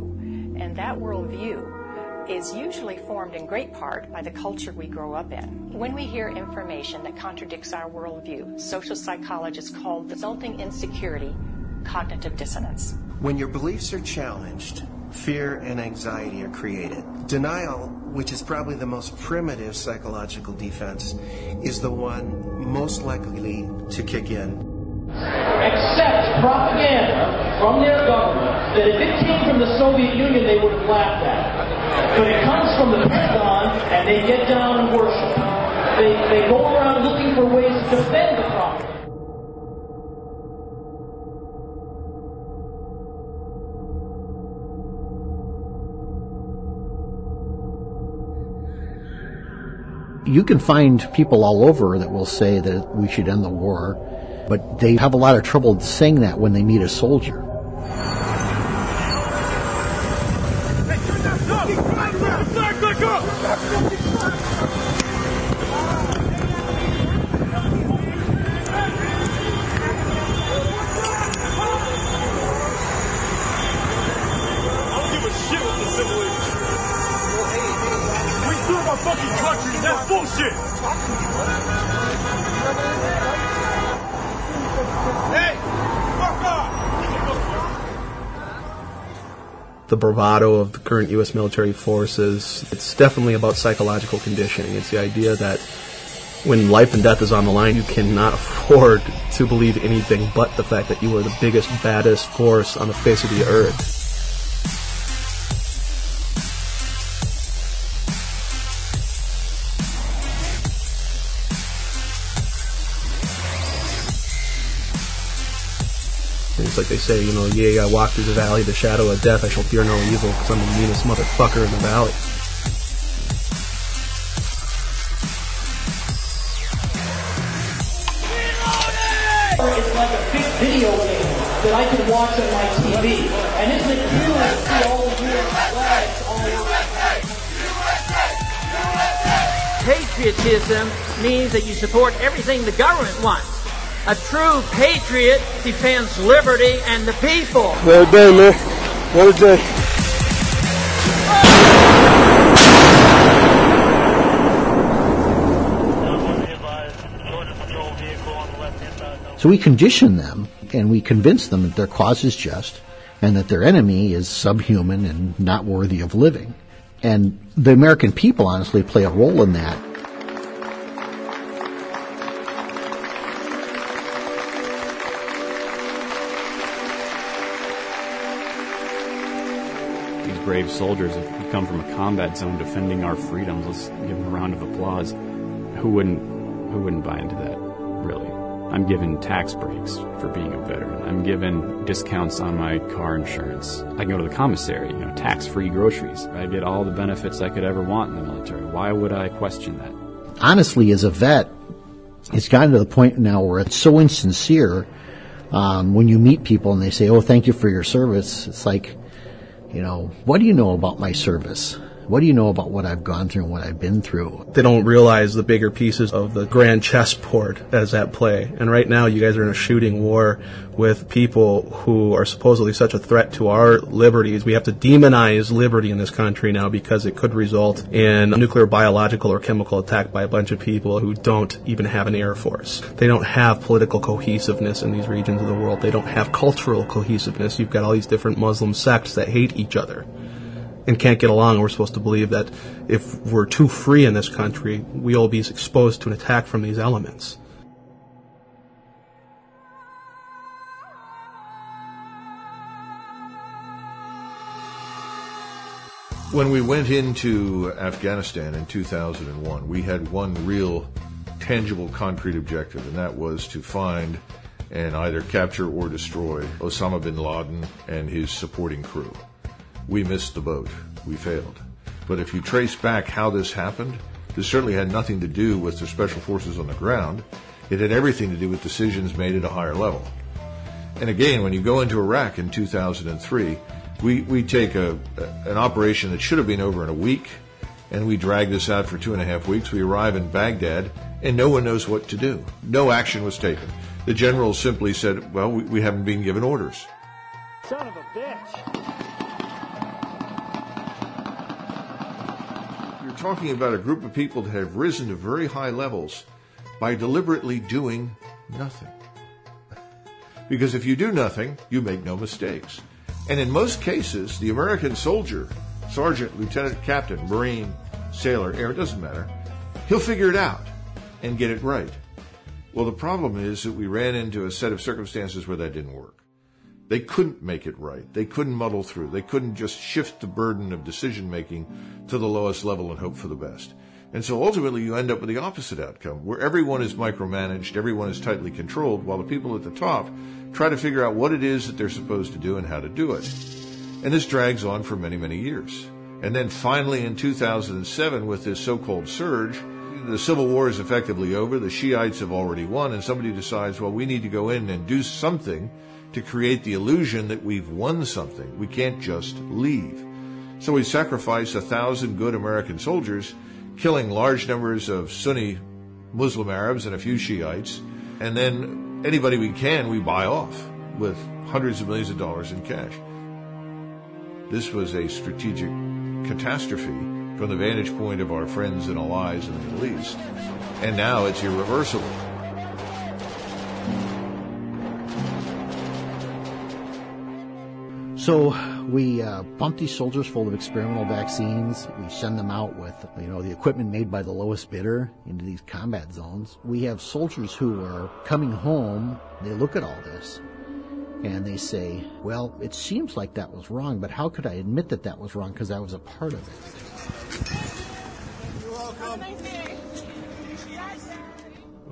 and that worldview is usually formed in great part by the culture we grow up in. When we hear information that contradicts our worldview, social psychologists call the resulting insecurity cognitive dissonance. When your beliefs are challenged, fear and anxiety are created. Denial, which is probably the most primitive psychological defense, is the one most likely to kick in. Accept propaganda from their government that if it came from the Soviet Union, they would have laughed at it. But it comes from the Pentagon, and they get down and worship. They go around looking for ways to defend the prophet. You can find people all over that will say that we should end the war, but they have a lot of trouble saying that when they meet a soldier. The bravado of the current U.S. military forces, it's definitely about psychological conditioning. It's the idea that when life and death is on the line, you cannot afford to believe anything but the fact that you are the biggest, baddest force on the face of the earth. Like they say, you know, yea, I walk through the valley of the shadow of death, I shall fear no evil, because I'm the meanest motherfucker in the valley. It's like a big video game that I can watch on my TV, and isn't it cool to see all the weird flags all over? Patriotism means that you support everything the government wants. A true patriot defends liberty and the people. What a day, man. What a day. So we condition them, and we convince them that their cause is just, and that their enemy is subhuman and not worthy of living. And the American people, honestly, play a role in that. Brave soldiers who come from a combat zone defending our freedoms. Let's give them a round of applause. Who wouldn't buy into that, really? I'm given tax breaks for being a veteran. I'm given discounts on my car insurance. I can go to the commissary, you know, tax-free groceries. I get all the benefits I could ever want in the military. Why would I question that? Honestly, as a vet, it's gotten to the point now where it's so insincere when you meet people and they say, oh, thank you for your service. It's like, you know, what do you know about my service? What do you know about what I've gone through and what I've been through? They don't realize the bigger pieces of the grand chessboard that's at play. And right now you guys are in a shooting war with people who are supposedly such a threat to our liberties. We have to demonize liberty in this country now because it could result in a nuclear, biological, or chemical attack by a bunch of people who don't even have an air force. They don't have political cohesiveness in these regions of the world. They don't have cultural cohesiveness. You've got all these different Muslim sects that hate each other and can't get along, and we're supposed to believe that if we're too free in this country, we'll be exposed to an attack from these elements. When we went into Afghanistan in 2001, we had one real, tangible, concrete objective, and that was to find and either capture or destroy Osama bin Laden and his supporting crew. We missed the boat. We failed. But if you trace back how this happened, this certainly had nothing to do with the special forces on the ground. It had everything to do with decisions made at a higher level. And again, when you go into Iraq in 2003, we take an operation that should have been over in a week, and we drag this out for 2.5 weeks. We arrive in Baghdad, and no one knows what to do. No action was taken. The general simply said, well, we haven't been given orders. Son of a bitch! Talking about a group of people that have risen to very high levels by deliberately doing nothing. Because if you do nothing, you make no mistakes. And in most cases, the American soldier, sergeant, lieutenant, captain, marine, sailor, air, it doesn't matter, he'll figure it out and get it right. Well, the problem is that we ran into a set of circumstances where that didn't work. They couldn't make it right. They couldn't muddle through. They couldn't just shift the burden of decision-making to the lowest level and hope for the best. And so ultimately you end up with the opposite outcome, where everyone is micromanaged, everyone is tightly controlled, while the people at the top try to figure out what it is that they're supposed to do and how to do it. And this drags on for many, many years. And then finally in 2007, with this so-called surge, the Civil War is effectively over, the Shiites have already won, and somebody decides, well, we need to go in and do something to create the illusion that we've won something. We can't just leave. So we sacrifice 1,000 good American soldiers, killing large numbers of Sunni Muslim Arabs and a few Shiites, and then anybody we can, we buy off with hundreds of millions of dollars in cash. This was a strategic catastrophe from the vantage point of our friends and allies in the Middle East, and now it's irreversible. So we pump these soldiers full of experimental vaccines. We send them out with, the equipment made by the lowest bidder into these combat zones. We have soldiers who are coming home. They look at all this and they say, well, it seems like that was wrong, but how could I admit that that was wrong because I was a part of it? You're welcome.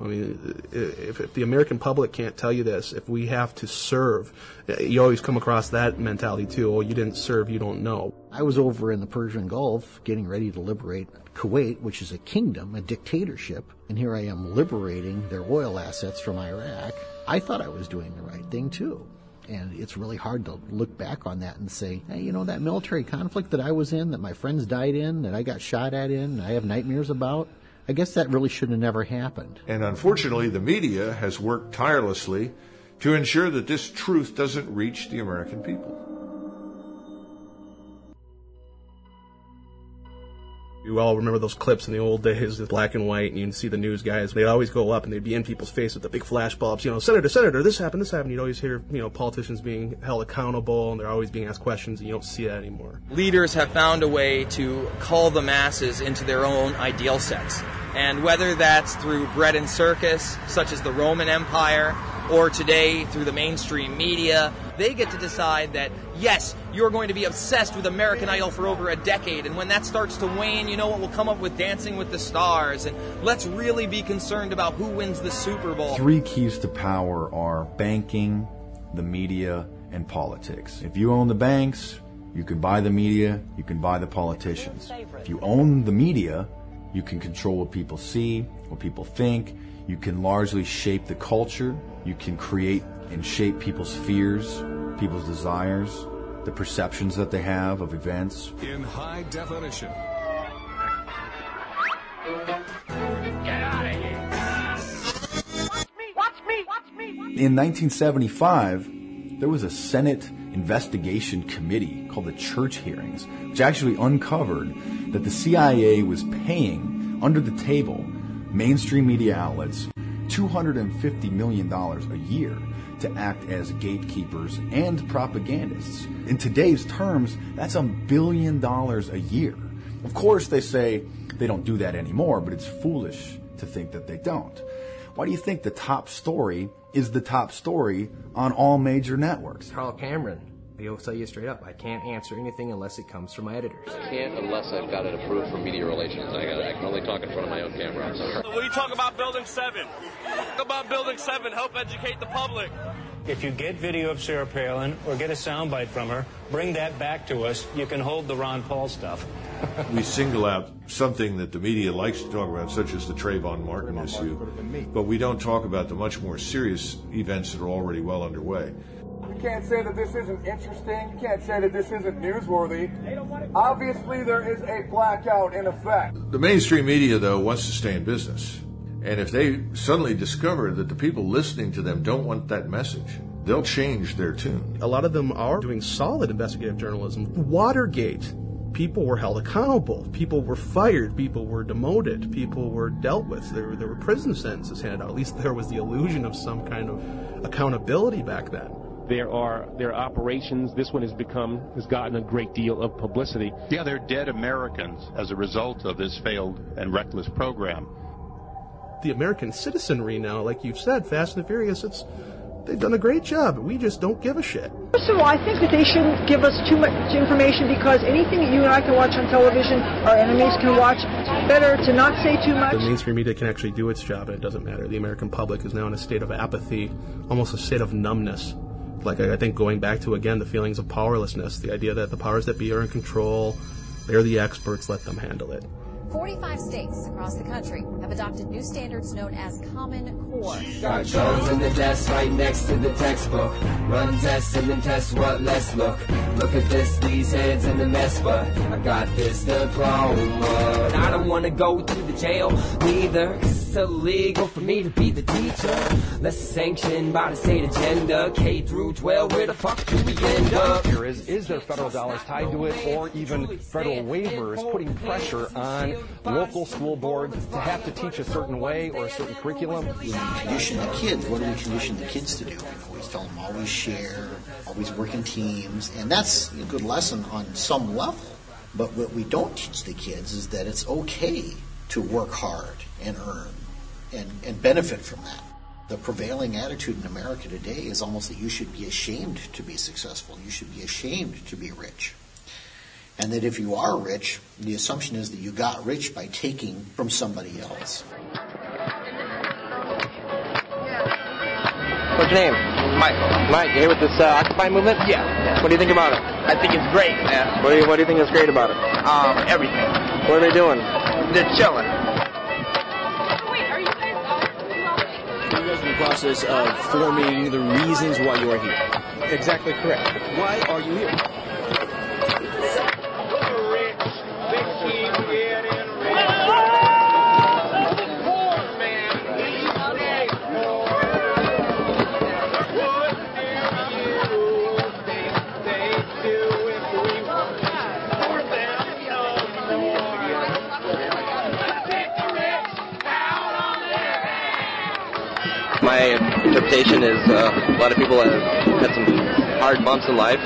I mean, if the American public can't tell you this, if we have to serve, you always come across that mentality too. Oh, you didn't serve, you don't know. I was over in the Persian Gulf getting ready to liberate Kuwait, which is a kingdom, a dictatorship, and here I am liberating their oil assets from Iraq. I thought I was doing the right thing too. And it's really hard to look back on that and say, hey, that military conflict that I was in, that my friends died in, that I got shot at in, I have nightmares about, I guess that really should have never happened. And unfortunately, the media has worked tirelessly to ensure that this truth doesn't reach the American people. You all remember those clips in the old days, the black and white, and you'd see the news guys. They'd always go up, and they'd be in people's face with the big flash bulbs. Senator, this happened. You'd always hear, politicians being held accountable, and they're always being asked questions, and you don't see that anymore. Leaders have found a way to call the masses into their own ideal sets. And whether that's through bread and circus, such as the Roman Empire, or today through the mainstream media, they get to decide that, yes, you're going to be obsessed with American Idol for over a decade, and when that starts to wane, we'll come up with Dancing with the Stars, and let's really be concerned about who wins the Super Bowl. Three keys to power are banking, the media, and politics. If you own the banks, you can buy the media, you can buy the politicians. If you own the media, you can control what people see, what people think. You can largely shape the culture. You can create and shape people's fears, people's desires, the perceptions that they have of events. In high definition. Get out of here. Watch me. In 1975, there was a Senate investigation committee called the Church Hearings, which actually uncovered that the CIA was paying, under the table, mainstream media outlets $250 million a year to act as gatekeepers and propagandists. In today's terms, that's $1 billion a year. Of course, they say they don't do that anymore, but it's foolish to think that they don't. Why do you think the top story is the top story on all major networks? Carl Cameron, he'll tell you straight up, I can't answer anything unless it comes from my editors. I can't unless I've got it approved from media relations. I can only talk in front of my own camera. I'm sorry. What do you talk about Building 7? Talk about Building 7. Help educate the public. If you get video of Sarah Palin or get a soundbite from her, bring that back to us. You can hold the Ron Paul stuff. We single out something that the media likes to talk about, such as the Trayvon Martin issue, but we don't talk about the much more serious events that are already well underway. You can't say that this isn't interesting. You can't say that this isn't newsworthy. Obviously, there is a blackout in effect. The mainstream media, though, wants to stay in business. And if they suddenly discover that the people listening to them don't want that message, they'll change their tune. A lot of them are doing solid investigative journalism. Watergate. People were held accountable. People were fired. People were demoted. People were dealt with. There were prison sentences handed out. At least there was the illusion of some kind of accountability back then. There are operations. This one has gotten a great deal of publicity. Yeah, they're dead Americans as a result of this failed and reckless program. The American citizenry now, like you've said, Fast and the Furious, they've done a great job. We just don't give a shit. First of all, I think that they shouldn't give us too much information because anything that you and I can watch on television, our enemies can watch. It's better to not say too much. The mainstream media can actually do its job, and it doesn't matter. The American public is now in a state of apathy, almost a state of numbness. Like, I think going back to, again, the feelings of powerlessness, the idea that the powers that be are in control, they're the experts, let them handle it. 45 states across the country have adopted new standards known as Common Core. Got codes in the desk right next to the textbook. Run tests and then test what, let's look. Look at this, these heads in the mess, but I got this diploma. I don't want to go to the jail either, cause it's illegal for me to be the teacher. Let's sanction by the state agenda, K through 12, where the fuck do we end up? Here is there federal dollars tied to it, or even federal waivers putting pressure on local school boards to have to teach a certain way or a certain curriculum? When we condition the kids, what do we condition the kids to do? We always tell them, always share, always work in teams, and that's a good lesson on some level. But what we don't teach the kids is that it's okay to work hard and earn and benefit from that. The prevailing attitude in America today is almost that you should be ashamed to be successful, you should be ashamed to be rich. And that if you are rich, the assumption is that you got rich by taking from somebody else. What's your name? Michael. Mike, you here with this Occupy movement? Yeah. What do you think about it? I think it's great, man. What do you think is great about it? Everything. What are they doing? They're chilling. Wait, are you guys all involved? You guys are in the process of forming the reasons why you are here. Exactly correct. Why are you here? My interpretation is a lot of people have had some hard bumps in life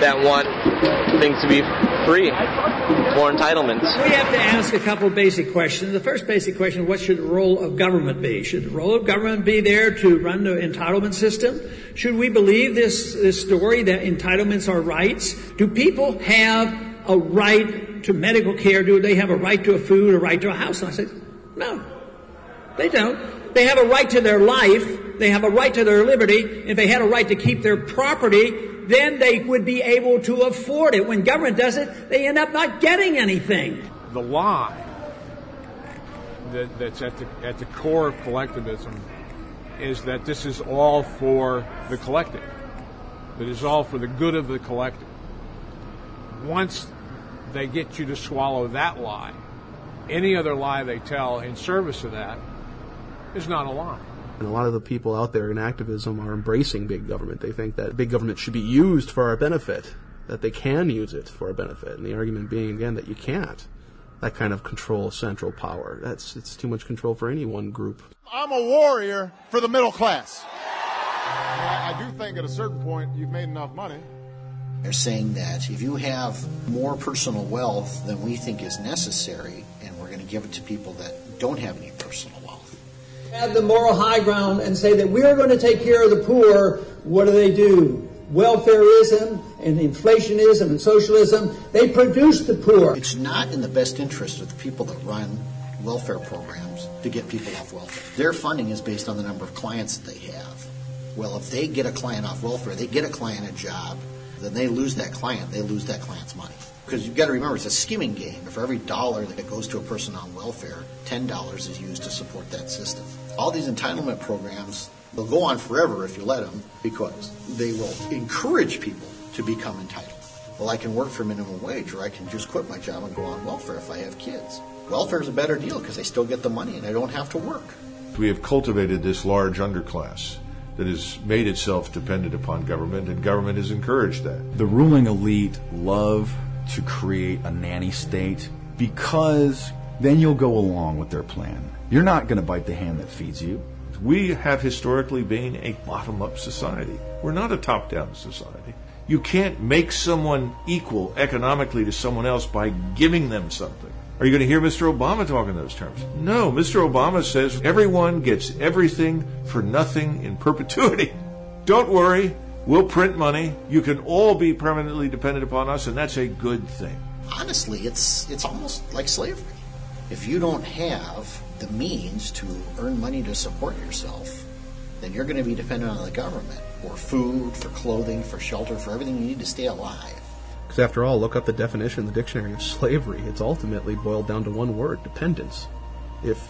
that want things to be free, more entitlements. We have to ask a couple of basic questions. The first basic question is, what should the role of government be? Should the role of government be there to run the entitlement system? Should we believe this story that entitlements are rights? Do people have a right to medical care? Do they have a right to a food, a right to a house? And I said, no, they don't. They have a right to their life, they have a right to their liberty. If they had a right to keep their property, then they would be able to afford it. When government does it, they end up not getting anything. The lie that's at the core of collectivism is that this is all for the collective. It is all for the good of the collective. Once they get you to swallow that lie, any other lie they tell in service of that is not a lie. And a lot of the people out there in activism are embracing big government. They think that big government should be used for our benefit, that they can use it for our benefit. And the argument being, again, that you can't. That kind of control of central power. It's too much control for any one group. I'm a warrior for the middle class. I do think at a certain point you've made enough money. They're saying that if you have more personal wealth than we think is necessary, and we're going to give it to people that don't have any personal wealth, have the moral high ground and say that we're going to take care of the poor. What do? Welfareism and inflationism and socialism, they produce the poor. It's not in the best interest of the people that run welfare programs to get people off welfare. Their funding is based on the number of clients that they have. Well, if they get a client off welfare, they get a client a job, then they lose that client, they lose that client's money. Because you've got to remember, it's a skimming game. For every dollar that goes to a person on welfare, $10 is used to support that system. All these entitlement programs, they'll go on forever if you let them, because they will encourage people to become entitled. Well, I can work for minimum wage, or I can just quit my job and go on welfare if I have kids. Welfare is a better deal because I still get the money and I don't have to work. We have cultivated this large underclass that has made itself dependent upon government, and government has encouraged that. The ruling elite love to create a nanny state, because then you'll go along with their plan. You're not going to bite the hand that feeds you. We have historically been a bottom-up society. We're not a top-down society. You can't make someone equal economically to someone else by giving them something. Are you going to hear Mr. Obama talk in those terms? No, Mr. Obama says everyone gets everything for nothing in perpetuity. Don't worry, We'll print money. You can all be permanently dependent upon us, and that's a good thing. Honestly, it's almost like slavery. If you don't have the means to earn money to support yourself, then you're going to be dependent on the government for food, for clothing, for shelter, for everything you need to stay alive. Because after all, look up the definition in the dictionary of slavery. It's ultimately boiled down to one word, dependence. If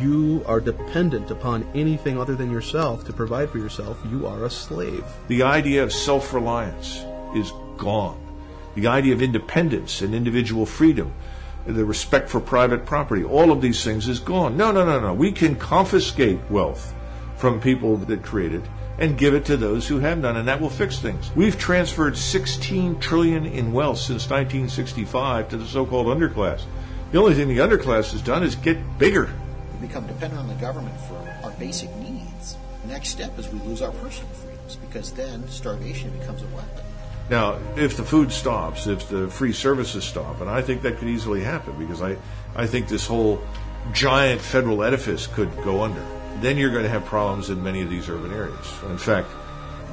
you are dependent upon anything other than yourself to provide for yourself, you are a slave. The idea of self-reliance is gone. The idea of independence and individual freedom, the respect for private property, all of these things is gone. No. We can confiscate wealth from people that create it and give it to those who have none, and that will fix things. We've transferred $16 trillion in wealth since 1965 to the so-called underclass. The only thing the underclass has done is get bigger. We become dependent on the government for our basic needs. The next step is we lose our personal freedoms, because then starvation becomes a weapon. Now, if the food stops, if the free services stop, and I think that could easily happen, because I think this whole giant federal edifice could go under, then you're going to have problems in many of these urban areas. In fact,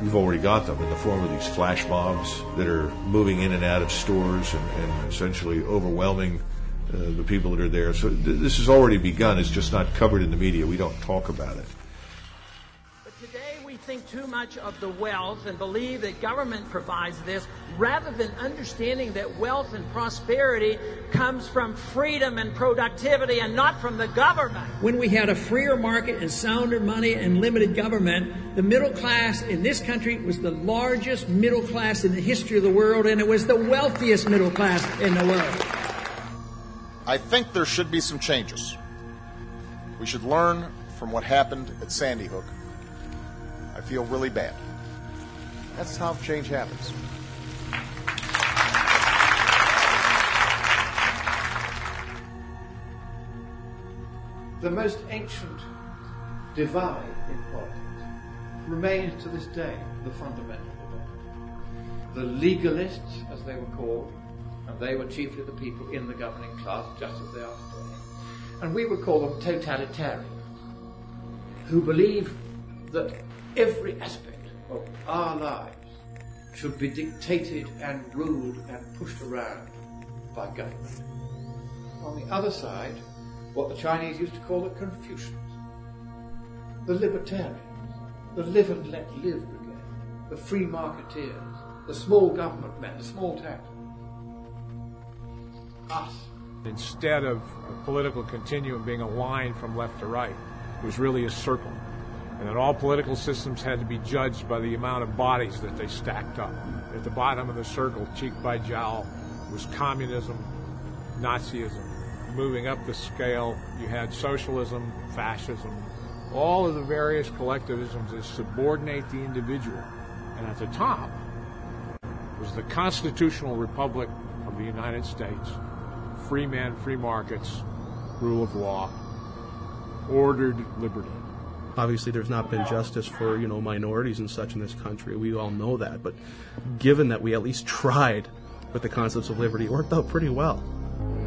you've already got them in the form of these flash mobs that are moving in and out of stores and essentially overwhelming the people that are there. So this has already begun. It's just not covered in the media. We don't talk about it. But today we think too much of the wealth and believe that government provides this, rather than understanding that wealth and prosperity comes from freedom and productivity and not from the government. When we had a freer market and sounder money and limited government, the middle class in this country was the largest middle class in the history of the world, and it was the wealthiest middle class in the world. I think there should be some changes. We should learn from what happened at Sandy Hook. I feel really bad. That's how change happens. The most ancient divide in politics remains to this day the fundamental divide. The legalists, as they were called, and they were chiefly the people in the governing class, just as they are today. And we would call them totalitarian, who believe that every aspect of our lives should be dictated and ruled and pushed around by government. On the other side, what the Chinese used to call the Confucians, the libertarians, the live and let live brigade, the free marketeers, the small government men, the small taxes. Us. Instead of a political continuum being a line from left to right, it was really a circle. And that all political systems had to be judged by the amount of bodies that they stacked up. At the bottom of the circle, cheek by jowl, was communism, Nazism. Moving up the scale, you had socialism, fascism. All of the various collectivisms that subordinate the individual. And at the top was the Constitutional Republic of the United States. Free men, free markets, rule of law, ordered liberty. Obviously, there's not been justice for, minorities and such in this country. We all know that. But given that we at least tried with the concepts of liberty, it worked out pretty well.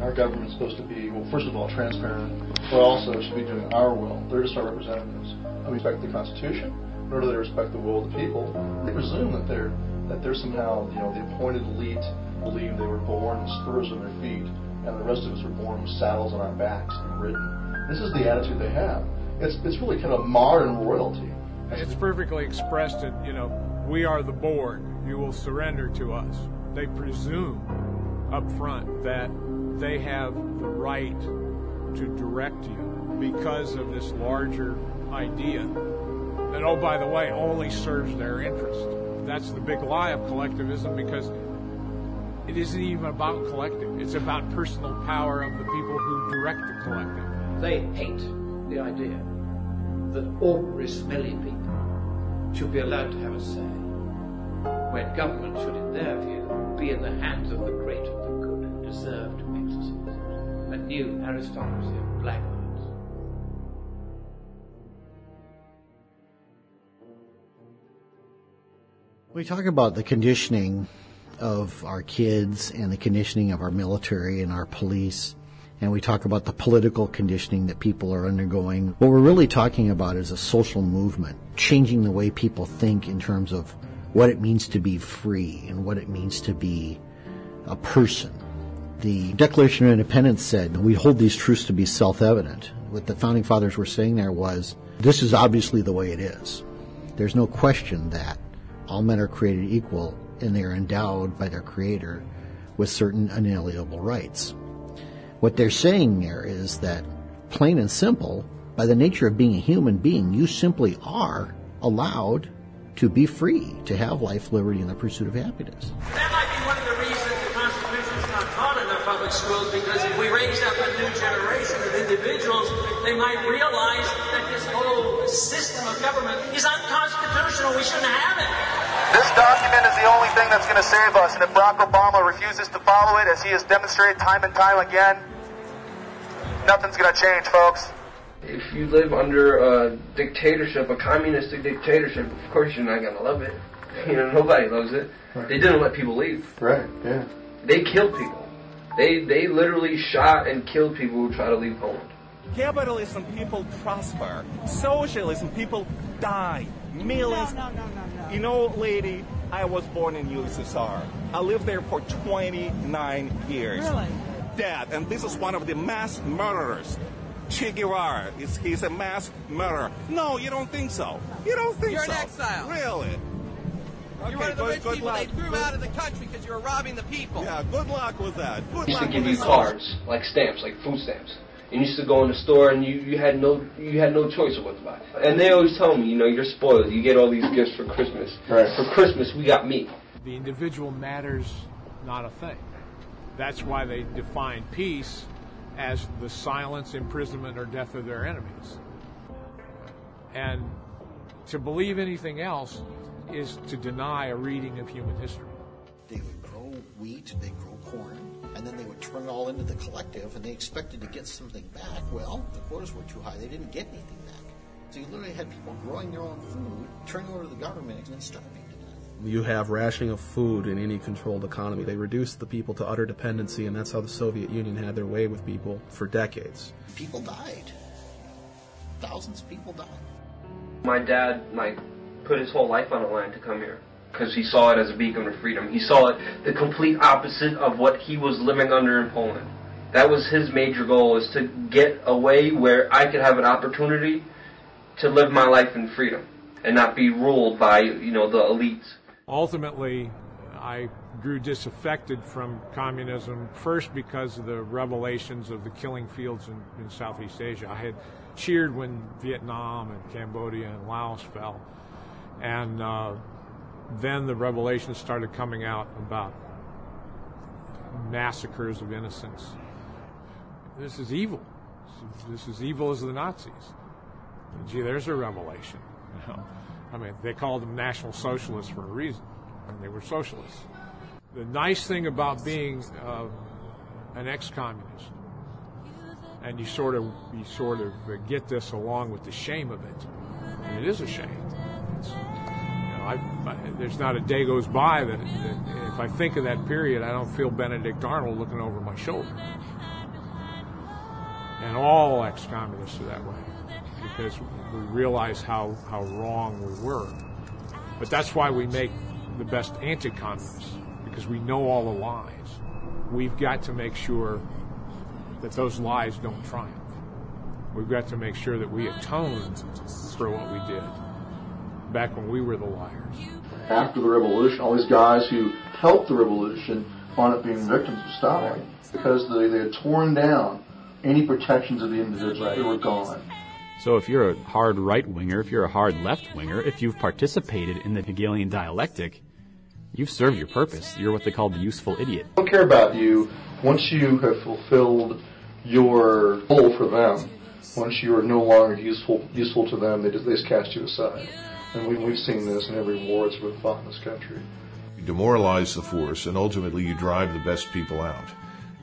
Our government's supposed to be, first of all, transparent, but also should be doing our will. They're just our representatives. We respect the Constitution, nor do they respect the will of the people. They presume that they're somehow, the appointed elite believe they were born with spurs on their feet, and the rest of us were born with saddles on our backs and ridden. This is the attitude they have. It's really kind of modern royalty. It's perfectly expressed in, we are the board. You will surrender to us. They presume up front that they have the right to direct you because of this larger idea that, oh, by the way, only serves their interest. That's the big lie of collectivism, because it isn't even about collective. It's about personal power of the people who direct the collective. They hate the idea that ordinary, smelly people should be allowed to have a say, when government should, in their view, be in the hands of the great and the good who deserve to exercise a new aristocracy of blackbirds. We talk about the conditioning of our kids and the conditioning of our military and our police, and we talk about the political conditioning that people are undergoing. What we're really talking about is a social movement, changing the way people think in terms of what it means to be free and what it means to be a person. The Declaration of Independence said that we hold these truths to be self-evident. What the Founding Fathers were saying there was, this is obviously the way it is. There's no question that all men are created equal and they are endowed by their Creator with certain inalienable rights. What they're saying there is that, plain and simple, by the nature of being a human being, you simply are allowed to be free, to have life, liberty, and the pursuit of happiness. That might be one of the reasons the Constitution is not taught in our public schools, because if we raise up a new generation of individuals, they might realize that this whole system of government is unconstitutional. We shouldn't have it. This document is the only thing that's going to save us, and if Barack Obama refuses to follow it, as he has demonstrated time and time again, nothing's going to change, folks. If you live under a dictatorship, a communistic dictatorship, of course you're not going to love it. You know, nobody loves it. Right. They didn't let people leave. Right, yeah. They killed people. They literally shot and killed people who tried to leave Poland. Capitalism, people prosper. Socialism, people die. Millions. No. You know, lady, I was born in USSR. I lived there for 29 years. Really? Dad, and this is one of the mass murderers. Che Guevara, he's a mass murderer. No, you don't think so. You don't think so. You're an exile. Really? You're one of the rich people they threw out of the country because you were robbing the people. Yeah, good luck with that. They used to give you cards, like stamps, like food stamps. You used to go in the store and you had no choice of what to buy. And they always tell me, you know, you're spoiled. You get all these gifts for Christmas. Right. For Christmas, we got meat. The individual matters not a thing. That's why they define peace as the silence, imprisonment, or death of their enemies. And to believe anything else is to deny a reading of human history. They would grow wheat, they grow corn. And then they would turn it all into the collective, and they expected to get something back. Well, the quotas were too high. They didn't get anything back. So you literally had people growing their own food, turning over to the government, and starving to death. You have rationing of food in any controlled economy. They reduced the people to utter dependency, and that's how the Soviet Union had their way with people for decades. People died. Thousands of people died. My dad, put his whole life on the line to come here, because he saw it as a beacon of freedom. He saw it the complete opposite of what he was living under in Poland. That was his major goal, is to get away where I could have an opportunity to live my life in freedom and not be ruled by, you know, the elites. Ultimately, I grew disaffected from communism, first because of the revelations of the killing fields in Southeast Asia. I had cheered when Vietnam and Cambodia and Laos fell, and then the revelations started coming out about massacres of innocents. This is evil. This is evil as the Nazis. Gee, there's a revelation. You know? I mean, they called them National Socialists for a reason, and they were socialists. The nice thing about being an ex-communist, and you sort of get this along with the shame of it. And it is a shame. There's not a day goes by that if I think of that period, I don't feel Benedict Arnold looking over my shoulder. And all ex-communists are that way, because we realize how wrong we were. But that's why we make the best anti-communists, because we know all the lies. We've got to make sure that those lies don't triumph. We've got to make sure that we atone for what we did back when we were the liars. After the revolution, all these guys who helped the revolution wound up being victims of Stalin, because they had torn down any protections of the individual. Right. They were gone. So if you're a hard right-winger, if you're a hard left-winger, if you've participated in the Hegelian dialectic, you've served your purpose. You're what they call the useful idiot. They don't care about you once you have fulfilled your goal for them. Once you are no longer useful to them, they just cast you aside. And we've seen this in every war that's been fought in this country. You demoralize the force, and ultimately you drive the best people out.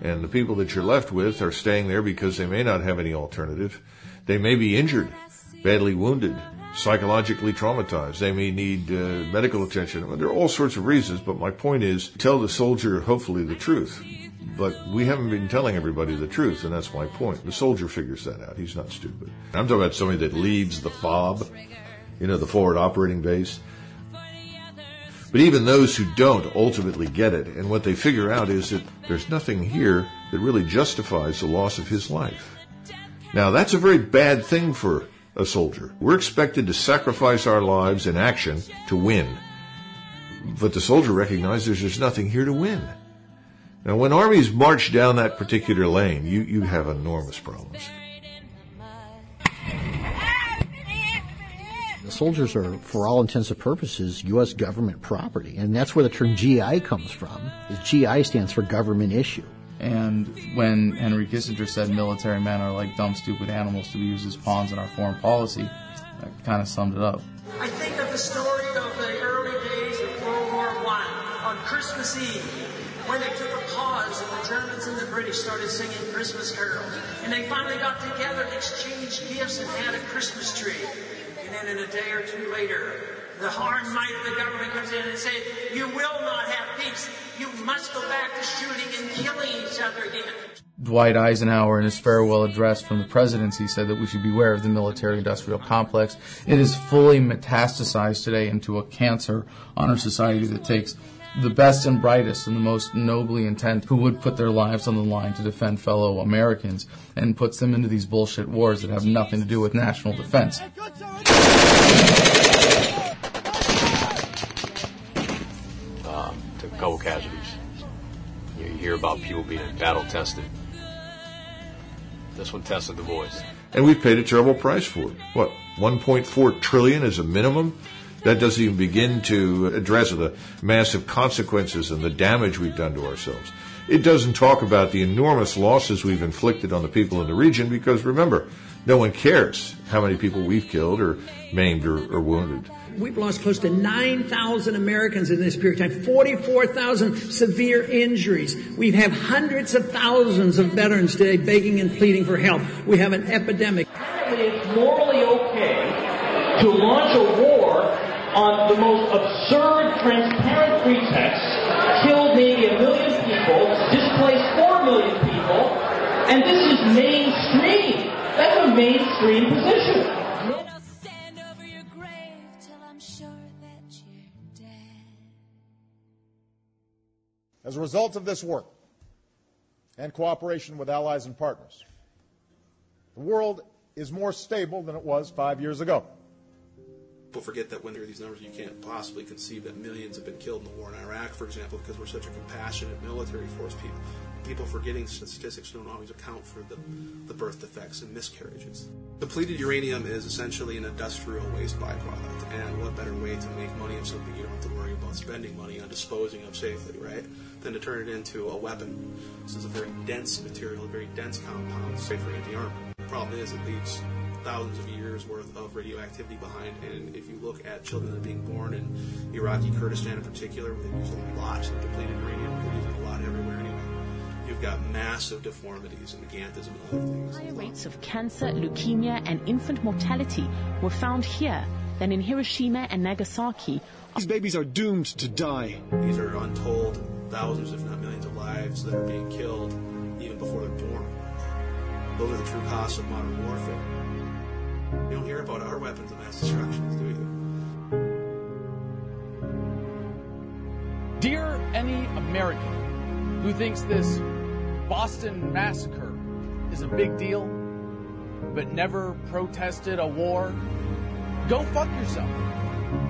And the people that you're left with are staying there because they may not have any alternative. They may be injured, badly wounded, psychologically traumatized. They may need medical attention. Well, there are all sorts of reasons, but my point is, tell the soldier, hopefully, the truth. But we haven't been telling everybody the truth, and that's my point. The soldier figures that out. He's not stupid. I'm talking about somebody that leaves the FOB, you know, the forward operating base. But even those who don't ultimately get it, and what they figure out is that there's nothing here that really justifies the loss of his life. Now, that's a very bad thing for a soldier. We're expected to sacrifice our lives in action to win. But the soldier recognizes there's nothing here to win. Now, when armies march down that particular lane, you have enormous problems. The soldiers are, for all intents and purposes, U.S. government property. And that's where the term GI comes from. GI stands for government issue. And when Henry Kissinger said military men are like dumb, stupid animals to be used as pawns in our foreign policy, that kind of summed it up. I think that the story of the early days of World War I, on Christmas Eve, when they took a pause and the Germans and the British started singing Christmas carols, and they finally got together and exchanged gifts and had a Christmas tree. And then a day or two later, the hard might of the government comes in and says, you will not have peace. You must go back to shooting and killing each other again. Dwight Eisenhower, in his farewell address from the presidency, said that we should beware of the military-industrial complex. It is fully metastasized today into a cancer on our society that takes the best and brightest and the most nobly intent who would put their lives on the line to defend fellow Americans and puts them into these bullshit wars that have nothing to do with national defense. To couple casualties. You hear about people being battle-tested. This one tested the boys. And we've paid a terrible price for it. What, $1.4 trillion is a minimum? That doesn't even begin to address the massive consequences and the damage we've done to ourselves. It doesn't talk about the enormous losses we've inflicted on the people in the region because, remember, no one cares how many people we've killed or maimed or wounded. We've lost close to 9,000 Americans in this period of time, 44,000 severe injuries. We have hundreds of thousands of veterans today begging and pleading for help. We have an epidemic. It's morally okay to launch a war on the most absurd, transparent pretext, kill maybe 1 million people, displace 4 million people, and this is mainstream. That's a mainstream position. As a result of this work and cooperation with allies and partners, the world is more stable than it was 5 years ago. People forget that when there are these numbers, you can't possibly conceive that millions have been killed in the war in Iraq, for example, because we're such a compassionate military force. People forgetting statistics don't always account for the birth defects and miscarriages. Depleted uranium is essentially an industrial waste byproduct, and what better way to make money of something you don't have to worry about spending money on disposing of safely, right, than to turn it into a weapon. This is a very dense material, a very dense compound, safer in the army. The problem is it leaves thousands of years worth of radioactivity behind, and if you look at children that are being born in Iraqi Kurdistan in particular, where they use a lot of depleted uranium, they're using a lot everywhere anyway, you've got massive deformities and gigantism and other things. Higher rates of cancer, leukemia, and infant mortality were found here than in Hiroshima and Nagasaki. These babies are doomed to die. These are untold thousands, if not millions, of lives that are being killed even before they're born. Those are the true costs of modern warfare. You don't hear about our weapons of mass destruction, do you? Dear any American who thinks this Boston massacre is a big deal, but never protested a war, go fuck yourself.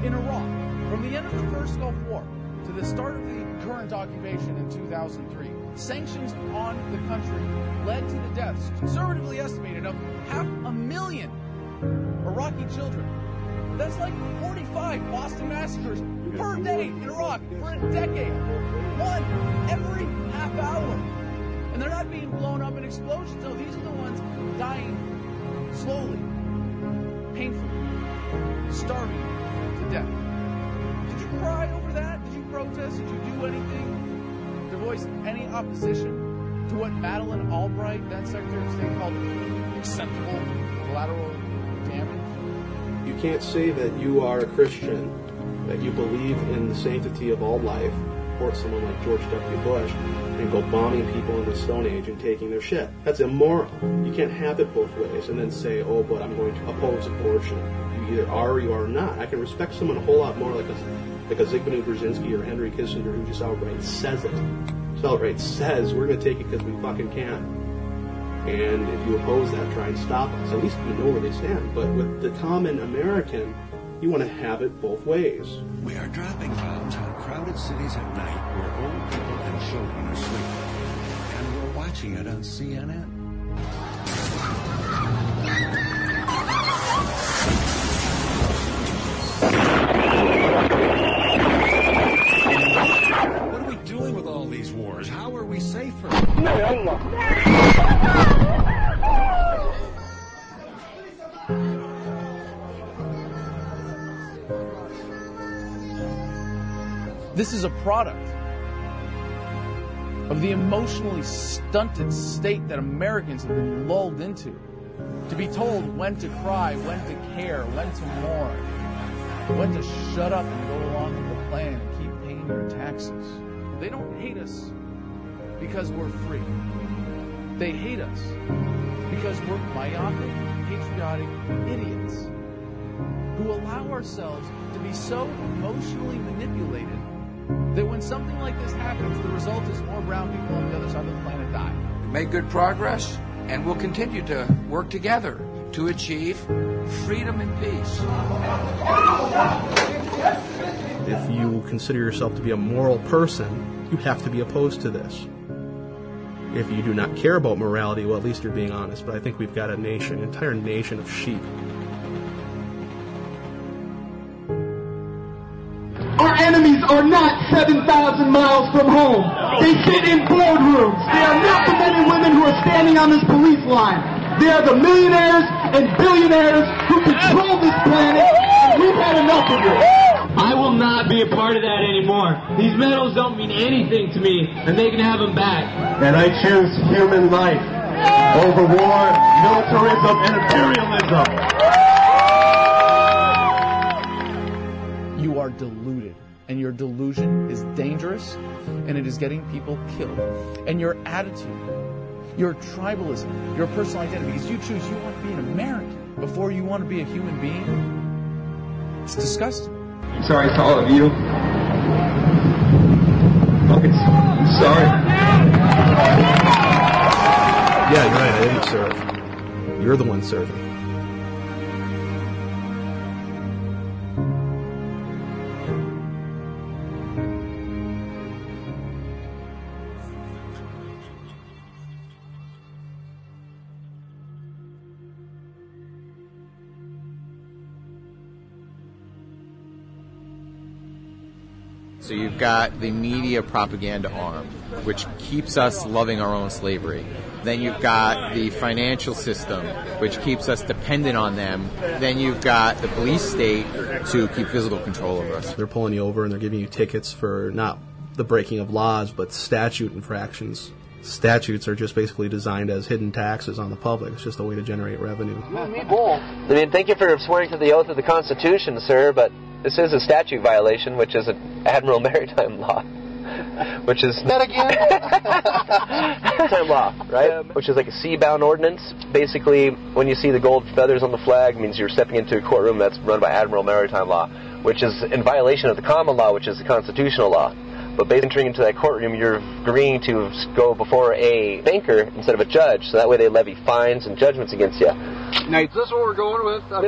In Iraq, from the end of the first Gulf War to the start of the current occupation in 2003, sanctions on the country led to the deaths, conservatively estimated, of 500,000 Iraqi children. That's like 45 Boston massacres per day in Iraq for a decade. One every half hour. And they're not being blown up in explosions. No, these are the ones dying slowly, painfully, starving to death. Did you cry over that? Did you protest? Did you do anything to voice any opposition to what Madeleine Albright, then Secretary of State, called acceptable collateral damage? You can't say that you are a Christian, that you believe in the sanctity of all life, or someone like George W. Bush, and go bombing people in the Stone Age and taking their shit. That's immoral. You can't have it both ways and then say, oh, but I'm going to oppose abortion. either are or you are not. I can respect someone a whole lot more like a Zbigniew Brzezinski or Henry Kissinger who just outright says it. Just outright says, we're going to take it because we fucking can. And if you oppose that, try and stop us. At least we know where they stand. But with the common American, you want to have it both ways. We are dropping bombs on crowded cities at night where old people and children are sleeping. And we're watching it on CNN. What are we doing with all these wars? How are we safer? This is a product of the emotionally stunted state that Americans have been lulled into. To be told when to cry, when to care, when to mourn, when to shut up and go along with the plan and keep paying your taxes. They don't hate us because we're free. They hate us because we're myopic, patriotic idiots who allow ourselves to be so emotionally manipulated that when something like this happens, the result is more brown people on the other side of the planet die. Make good progress, and we'll continue to work together to achieve freedom and peace. If you consider yourself to be a moral person, you have to be opposed to this. If you do not care about morality, well, at least you're being honest. But I think we've got a nation, an entire nation of sheep. Our enemies are not 7,000 miles from home. They sit in boardrooms. They are not the men and women who are standing on this police line. They are the millionaires and billionaires who control this planet, and we've had enough of it. I will not be a part of that anymore. These medals don't mean anything to me, and they can have them back. And I choose human life over war, militarism, and imperialism. You are deluded, and your delusion is dangerous, and it is getting people killed. And your attitude, your tribalism, your personal identity, because you choose you want to be an American before you want to be a human being, it's disgusting. I'm sorry to all of you. I'm sorry. Yeah, you're right, I didn't serve. You're the one serving. So you've got the media propaganda arm, which keeps us loving our own slavery. Then you've got the financial system, which keeps us dependent on them. Then you've got the police state to keep physical control over us. They're pulling you over and they're giving you tickets for not the breaking of laws, but statute infractions. Statutes are just basically designed as hidden taxes on the public. It's just a way to generate revenue. I mean, thank you for swearing to the oath of the Constitution, sir, but this is a statute violation, which is an Admiral Maritime Law, which is... That again? Maritime Law, right? Which is like a sea-bound ordinance. Basically, when you see the gold feathers on the flag, it means you're stepping into a courtroom that's run by Admiral Maritime Law, which is in violation of the common law, which is the constitutional law. But by entering into that courtroom, you're agreeing to go before a banker instead of a judge, so that way they levy fines and judgments against you. Now, is this what we're going with? No, but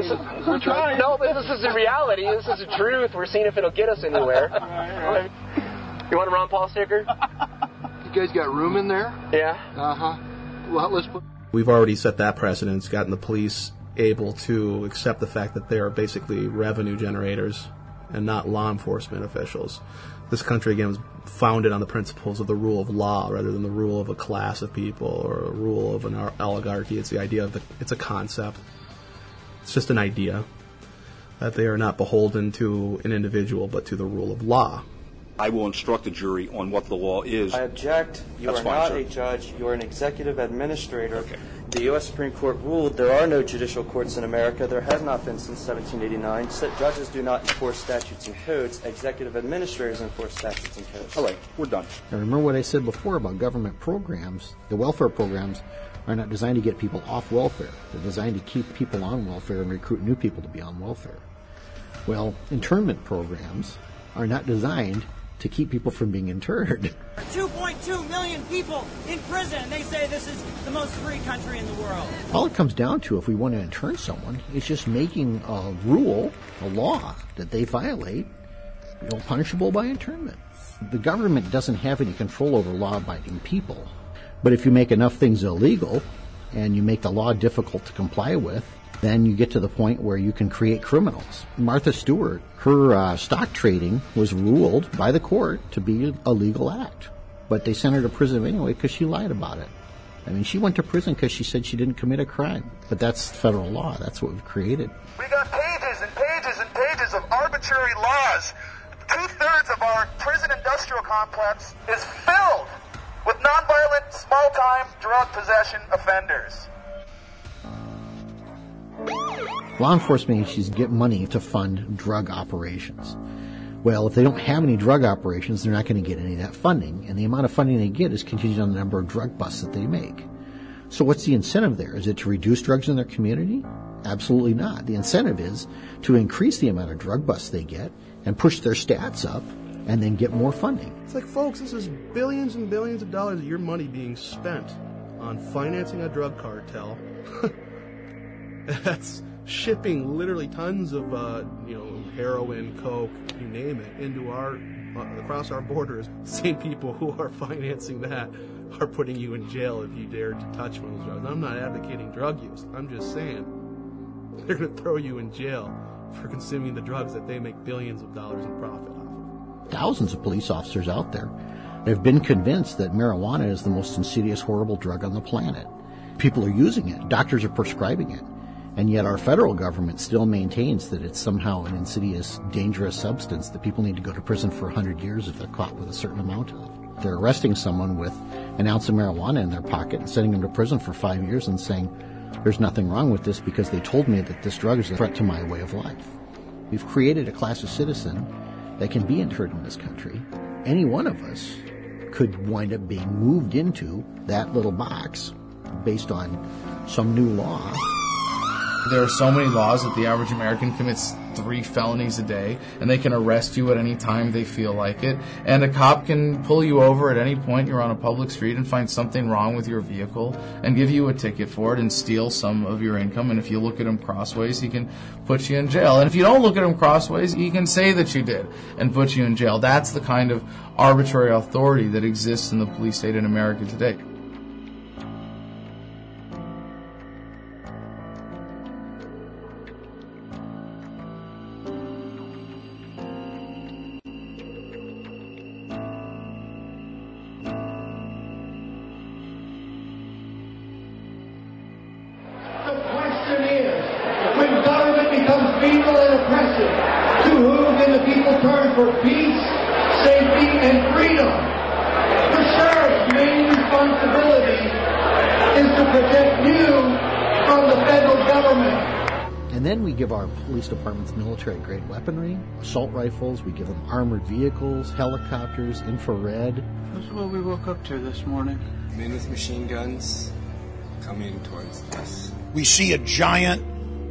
this is the reality. This is the truth. We're seeing if it'll get us anywhere. All right. You want a Ron Paul sticker? You guys got room in there? Yeah. Uh-huh. Well, let's put... We've already set that precedent. It's gotten the police able to accept the fact that they are basically revenue generators and not law enforcement officials. This country, again, was founded on the principles of the rule of law rather than the rule of a class of people or a rule of an oligarchy. It's the idea of it's a concept. It's just an idea that they are not beholden to an individual but to the rule of law. I will instruct the jury on what the law is. I object. You are not a judge. You are an executive administrator. Okay. the U.S. Supreme Court ruled there are no judicial courts in America. There has not been since 1789. Judges do not enforce statutes and codes. Executive administrators enforce statutes and codes. All right, we're done. Now, remember what I said before about government programs. The welfare programs are not designed to get people off welfare. They're designed to keep people on welfare and recruit new people to be on welfare. Well, internment programs are not designed to keep people from being interred. 2.2 million people in prison, and they say this is the most free country in the world. All it comes down to, if we want to intern someone, is just making a rule, a law, that they violate, you know, punishable by internment. The government doesn't have any control over law-abiding people. But if you make enough things illegal, and you make the law difficult to comply with, then you get to the point where you can create criminals. Martha Stewart, her stock trading was ruled by the court to be a legal act. But they sent her to prison anyway because she lied about it. I mean, she went to prison because she said she didn't commit a crime. But that's federal law. That's what we've created. We got pages and pages and pages of arbitrary laws. 2/3 of our prison industrial complex is filled with nonviolent, small-time, drug possession offenders. Law enforcement agencies get money to fund drug operations. Well, if they don't have any drug operations, they're not going to get any of that funding, and the amount of funding they get is contingent on the number of drug busts that they make. So what's the incentive there? Is it to reduce drugs in their community? Absolutely not. The incentive is to increase the amount of drug busts they get and push their stats up and then get more funding. It's like, folks, this is billions and billions of dollars of your money being spent on financing a drug cartel. That's shipping literally tons of, heroin, coke, you name it, into across our borders. Same people who are financing that are putting you in jail if you dare to touch one of those drugs. I'm not advocating drug use. I'm just saying they're going to throw you in jail for consuming the drugs that they make billions of dollars in profit off of. Thousands of police officers out there have been convinced that marijuana is the most insidious, horrible drug on the planet. People are using it. Doctors are prescribing it. And yet our federal government still maintains that it's somehow an insidious, dangerous substance that people need to go to prison for 100 years if they're caught with a certain amount of it. They're arresting someone with an ounce of marijuana in their pocket and sending them to prison for 5 years and saying, there's nothing wrong with this because they told me that this drug is a threat to my way of life. We've created a class of citizen that can be interred in this country. Any one of us could wind up being moved into that little box based on some new law. There are so many laws that the average American commits 3 felonies a day, and they can arrest you at any time they feel like it. And a cop can pull you over at any point you're on a public street and find something wrong with your vehicle and give you a ticket for it and steal some of your income. And if you look at him crossways, he can put you in jail. And if you don't look at him crossways, he can say that you did and put you in jail. That's the kind of arbitrary authority that exists in the police state in America today. Department's military-grade weaponry, assault rifles. We give them armored vehicles, helicopters, infrared. That's what we woke up to this morning. Men with machine guns coming towards us. We see a giant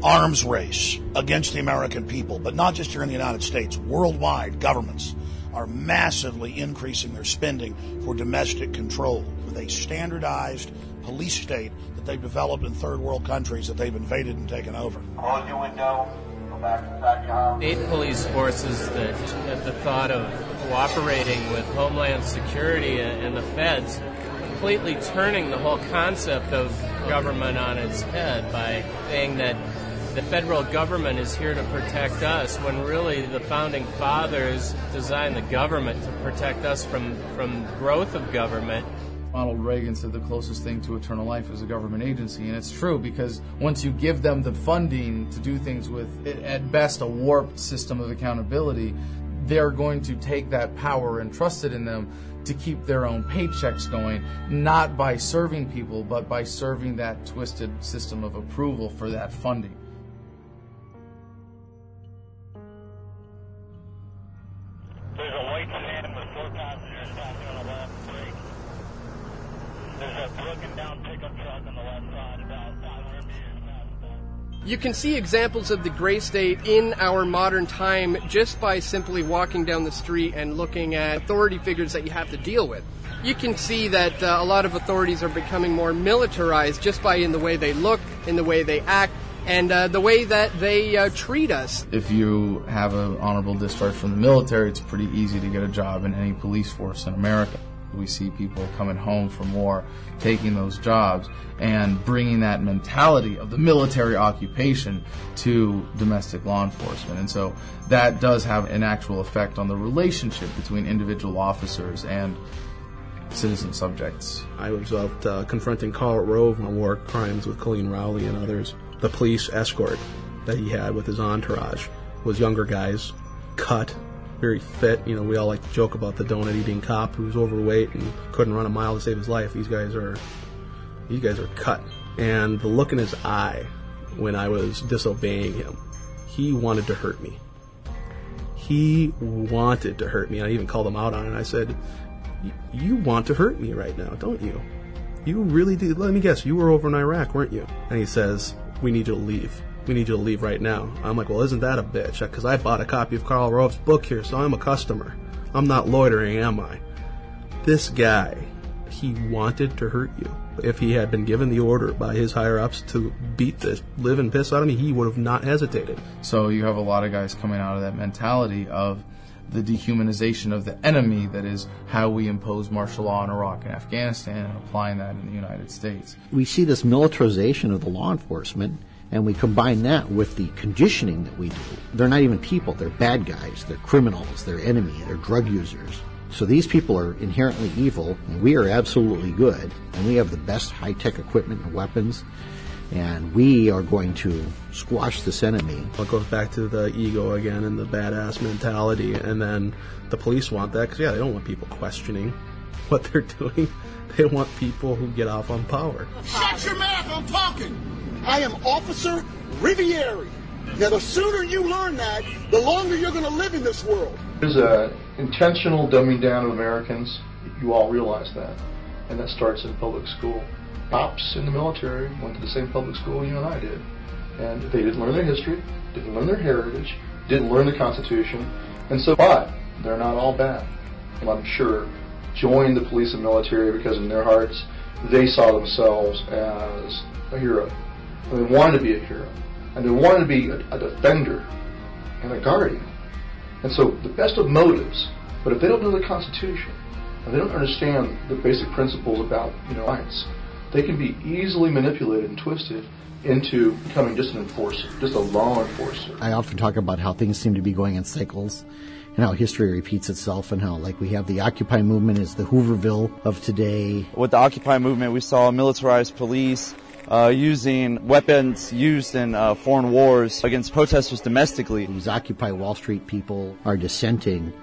arms race against the American people, but not just here in the United States. Worldwide, governments are massively increasing their spending for domestic control with a standardized police state that they've developed in third world countries that they've invaded and taken over. Close your window. Eight police forces that, at the thought of cooperating with Homeland Security and the feds, completely turning the whole concept of government on its head by saying that the federal government is here to protect us, when really the Founding Fathers designed the government to protect us from growth of government. Ronald Reagan said the closest thing to eternal life is a government agency, and it's true, because once you give them the funding to do things with, at best, a warped system of accountability, they're going to take that power entrusted in them to keep their own paychecks going, not by serving people, but by serving that twisted system of approval for that funding. There's a white sedan with four passengers stopping on the left brake. There's a broken down pickup truck on the left side, about 500 meters past. You can see examples of the gray state in our modern time just by simply walking down the street and looking at authority figures that you have to deal with. You can see that a lot of authorities are becoming more militarized just by in the way they look, in the way they act, and the way that they treat us. If you have an honorable discharge from the military, it's pretty easy to get a job in any police force in America. We see people coming home from war, taking those jobs, and bringing that mentality of the military occupation to domestic law enforcement. And so that does have an actual effect on the relationship between individual officers and citizen subjects. I observed confronting Karl Rove on war crimes with Killeen Rowley and others. The police escort that he had with his entourage was younger guys, cut, very fit. You know, we all like to joke about the donut-eating cop who's overweight and couldn't run a mile to save his life. These guys are cut. And the look in his eye when I was disobeying him, he wanted to hurt me. I even called him out on it. I said, "You want to hurt me right now, don't you? You really do. Let me guess, you were over in Iraq, weren't you?" And he says, "We need you to leave. We need you to leave right now." I'm like, well, isn't that a bitch? Because I bought a copy of Karl Rove's book here, so I'm a customer. I'm not loitering, am I? This guy, he wanted to hurt you. If he had been given the order by his higher-ups to beat the living piss out of me, he would have not hesitated. So you have a lot of guys coming out of that mentality of the dehumanization of the enemy, that is how we impose martial law in Iraq and Afghanistan, and applying that in the United States. We see this militarization of the law enforcement, and we combine that with the conditioning that we do. They're not even people, they're bad guys, they're criminals, they're enemy, they're drug users. So these people are inherently evil, and we are absolutely good, and we have the best high-tech equipment and weapons, and we are going to squash this enemy. It goes back to the ego again and the badass mentality, and then the police want that because, yeah, they don't want people questioning what they're doing. They want people who get off on power. Shut your mouth, I'm talking! I am Officer Riviere. Now, the sooner you learn that, the longer you're going to live in this world. There's an intentional dumbing down of Americans. You all realize that, and that starts in public school. Cops in the military went to the same public school you and I did, and they didn't learn their history, didn't learn their heritage, didn't learn the Constitution, and so, but they're not all bad. And I'm sure joined the police and military because in their hearts they saw themselves as a hero, and they wanted to be a hero, and they wanted to be a defender and a guardian. And so the best of motives, but if they don't know the Constitution and they don't understand the basic principles about, you know, rights, they can be easily manipulated and twisted into becoming just an enforcer, just a law enforcer. I often talk about how things seem to be going in cycles and how history repeats itself, and how, like, we have the Occupy movement is the Hooverville of today. With the Occupy movement, we saw militarized police using weapons used in foreign wars against protesters domestically. These Occupy Wall Street people are dissenting,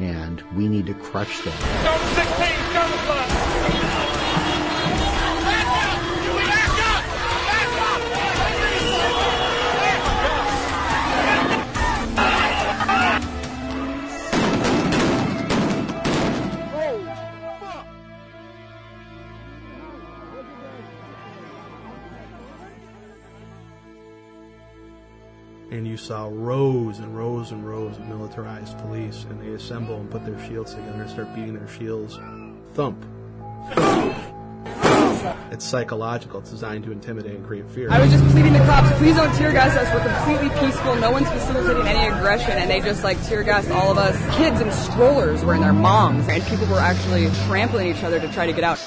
and we need to crush them. Don't dictate camouflage! And you saw rows and rows and rows of militarized police, and they assemble and put their shields together and start beating their shields. Thump. It's psychological. It's designed to intimidate and create fear. I was just pleading to cops, please don't tear gas us. We're completely peaceful. No one's facilitating any aggression, and they just, like, tear gas all of us. Kids and strollers were in their moms, and people were actually trampling each other to try to get out.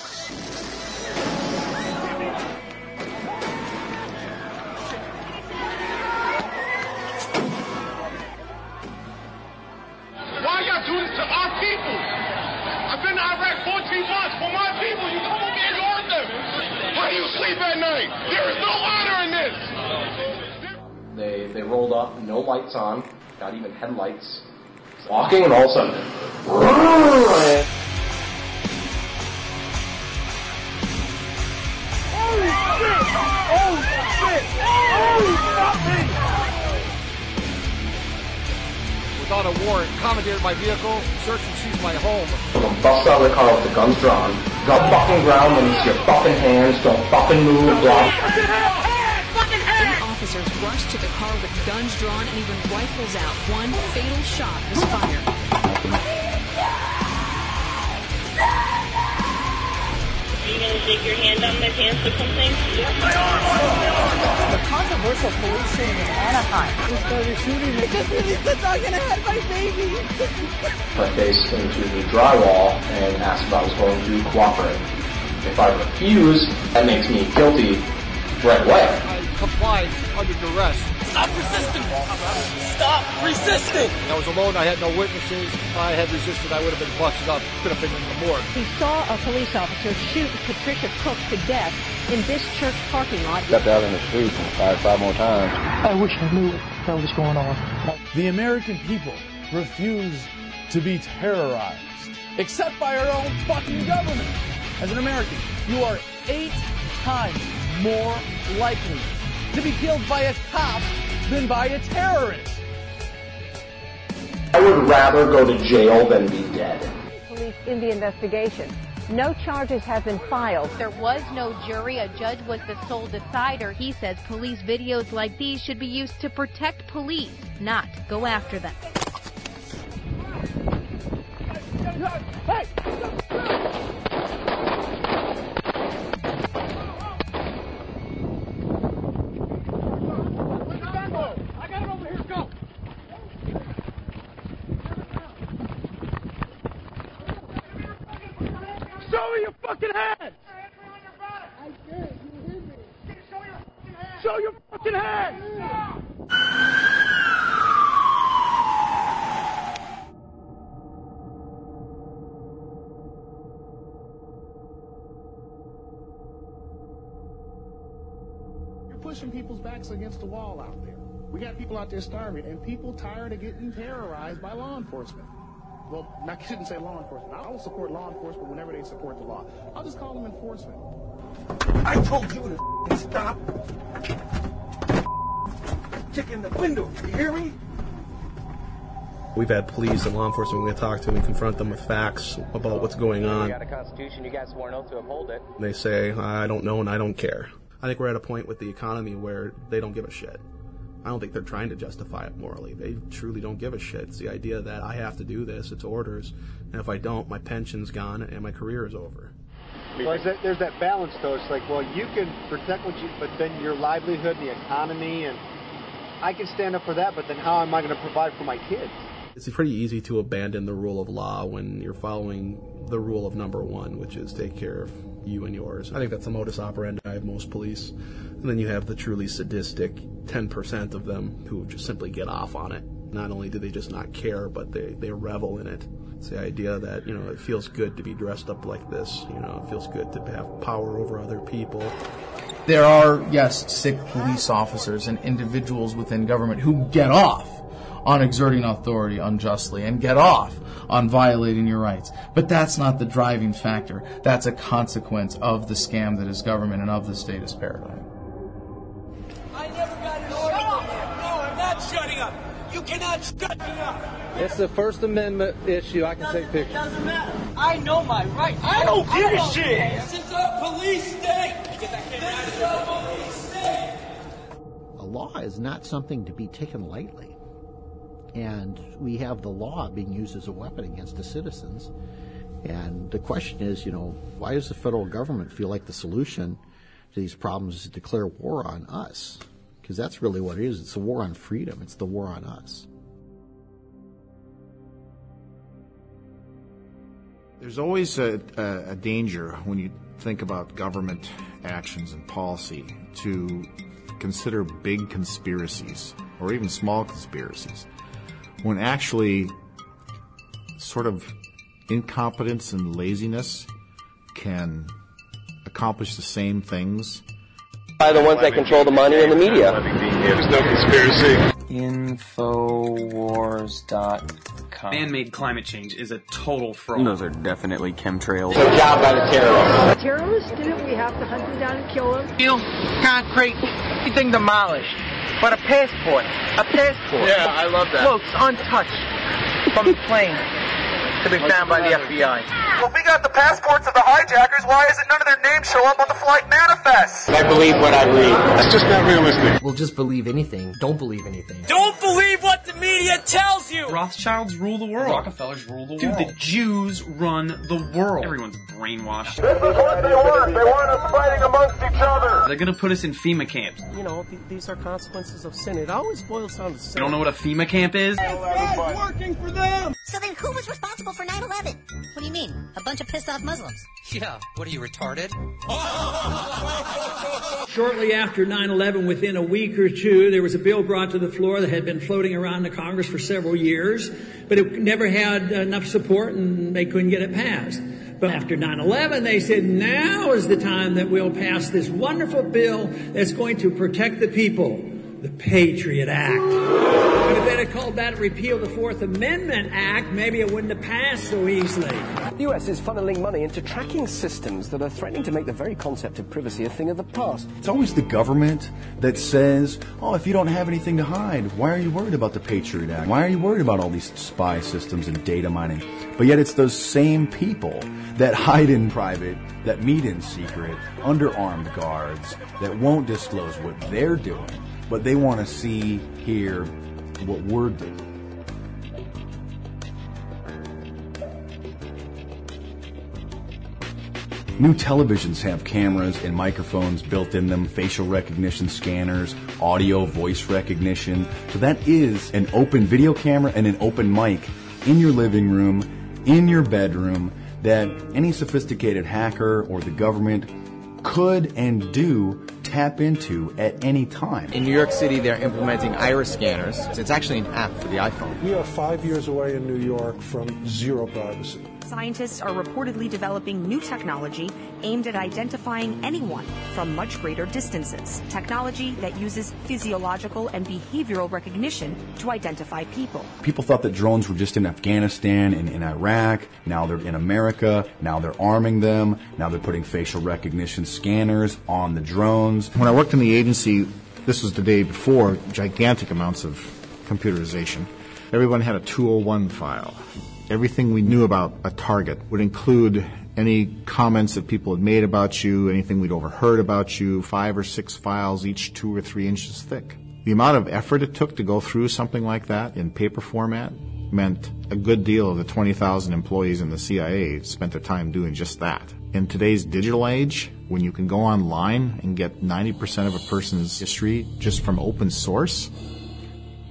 Lights on, not even headlights, walking, and all of a sudden, warrant, commandeered my vehicle, searched and seized my home. Don't bust out of the car with the guns drawn. Got fucking ground when you see your fucking hands. Don't fucking move. Officers rushed to the car with guns drawn and even rifles out. One fatal shot was fired. Are you going to dig your hand on their pants or something? Yes, they are! The controversial police shooting in Anaheim. They started shooting me. Because really the dog and I had my baby. My face came through the drywall and asked if I was going to cooperate. If I refuse, that makes me guilty right away. I complied under duress. Stop resisting! Stop resisting! I was alone. I had no witnesses. If I had resisted, I would have been busted up. Could have been in the morgue. He saw a police officer shoot Patricia Cook to death in this church parking lot. Stepped out in the street and fired five more times. I wish I knew what the hell was going on. The American people refuse to be terrorized, except by our own fucking government. As an American, you are 8 times more likely to be killed by a cop than by a terrorist. I would rather go to jail than be dead. Police in the investigation. No charges have been filed. There was no jury. A judge was the sole decider. He says police videos like these should be used to protect police, not go after them. Against the wall out there. We got people out there starving and people tired of getting terrorized by law enforcement. Well, I shouldn't say law enforcement. I will support law enforcement whenever they support the law. I'll just call them enforcement. I told you to stop kicking the window. You hear me? We've had police and law enforcement. We talk to them and confront them with facts about what's going on. You got a constitution. You guys sworn oath to uphold it. They say, I don't know and I don't care. I think we're at a point with the economy where they don't give a shit. I don't think they're trying to justify it morally. They truly don't give a shit. It's the idea that I have to do this, it's orders, and if I don't, my pension's gone and my career is over. Well, there's that balance, though. It's like, well, you can protect what you, but then your livelihood, the economy, and I can stand up for that, but then how am I going to provide for my kids? It's pretty easy to abandon the rule of law when you're following the rule of number one, which is take care of you and yours. I think that's the modus operandi of most police. And then you have the truly sadistic 10% of them who just simply get off on it. Not only do they just not care, but they revel in it. It's the idea that, you know, it feels good to be dressed up like this. You know, it feels good to have power over other people. There are, yes, sick police officers and individuals within government who get off on exerting authority unjustly and get off on violating your rights. But that's not the driving factor. That's a consequence of the scam that is government and of the status paradigm. I never got an order. Shut up. No, I'm not shutting up. You cannot shut me up. It's the First Amendment issue. I can take pictures. It doesn't matter. I know my rights. I don't give a shit. This is a police state. This is a police state. A law is not something to be taken lightly. And we have the law being used as a weapon against the citizens. And the question is, you know, why does the federal government feel like the solution to these problems is to declare war on us? Because that's really what it is. It's a war on freedom. It's the war on us. There's always a danger when you think about government actions and policy to consider big conspiracies or even small conspiracies, when actually sort of incompetence and laziness can accomplish the same things. By the ones that control the money and the media. There's no conspiracy. Infowars.com. Man-made climate change is a total fraud. Those are definitely chemtrails. It's a job by the terrorists. Terrorists did it. We have to hunt them down and kill them. Steel, concrete, everything demolished. But a passport floats untouched. from the plane to be found by the FBI. Well, we got the passports of the hijackers. Why isn't none of their names show up on the flight manifest? I believe what I read. That's just not realistic. We'll just believe anything. Don't believe anything. Don't believe what the media tells you! Rothschilds rule the world. Rockefellers rule the world. Dude, the Jews run the world. Everyone's brainwashed. This is what they want. They want us fighting amongst each other. They're gonna put us in FEMA camps. You know, these are consequences of sin. It always boils down to sin. You don't know what a FEMA camp is? It's working for them! So then who was responsible for 9/11? What do you mean? A bunch of pissed off Muslims. Yeah, what are you, retarded? Shortly after 9/11, within a week or two, there was a bill brought to the floor that had been floating around the Congress for several years, but it never had enough support and they couldn't get it passed. But after 9/11, they said, now is the time that we'll pass this wonderful bill that's going to protect the people, the Patriot Act. But if they'd have called that repeal the 4th Amendment Act, maybe it wouldn't have passed so easily. The U.S. is funneling money into tracking systems that are threatening to make the very concept of privacy a thing of the past. It's always the government that says, oh, if you don't have anything to hide, why are you worried about the Patriot Act? Why are you worried about all these spy systems and data mining? But yet it's those same people that hide in private, that meet in secret, under armed guards, that won't disclose what they're doing, but they want to see, hear, what we're doing. New televisions have cameras and microphones built in them, facial recognition scanners, audio voice recognition. So that is an open video camera and an open mic in your living room, in your bedroom, that any sophisticated hacker or the government could and do tap into at any time. In New York City, they're implementing iris scanners. It's actually an app for the iPhone. We are 5 years away in New York from zero privacy. Scientists are reportedly developing new technology aimed at identifying anyone from much greater distances. Technology that uses physiological and behavioral recognition to identify people. People thought that drones were just in Afghanistan and in Iraq. Now they're in America. Now they're arming them. Now they're putting facial recognition scanners on the drones. When I worked in the agency, this was the day before, gigantic amounts of computerization. Everyone had a 201 file. Everything we knew about a target would include any comments that people had made about you, anything we'd overheard about you, 5 or 6 files, each 2 or 3 inches thick. The amount of effort it took to go through something like that in paper format meant a good deal of the 20,000 employees in the CIA spent their time doing just that. In today's digital age, when you can go online and get 90% of a person's history just from open source,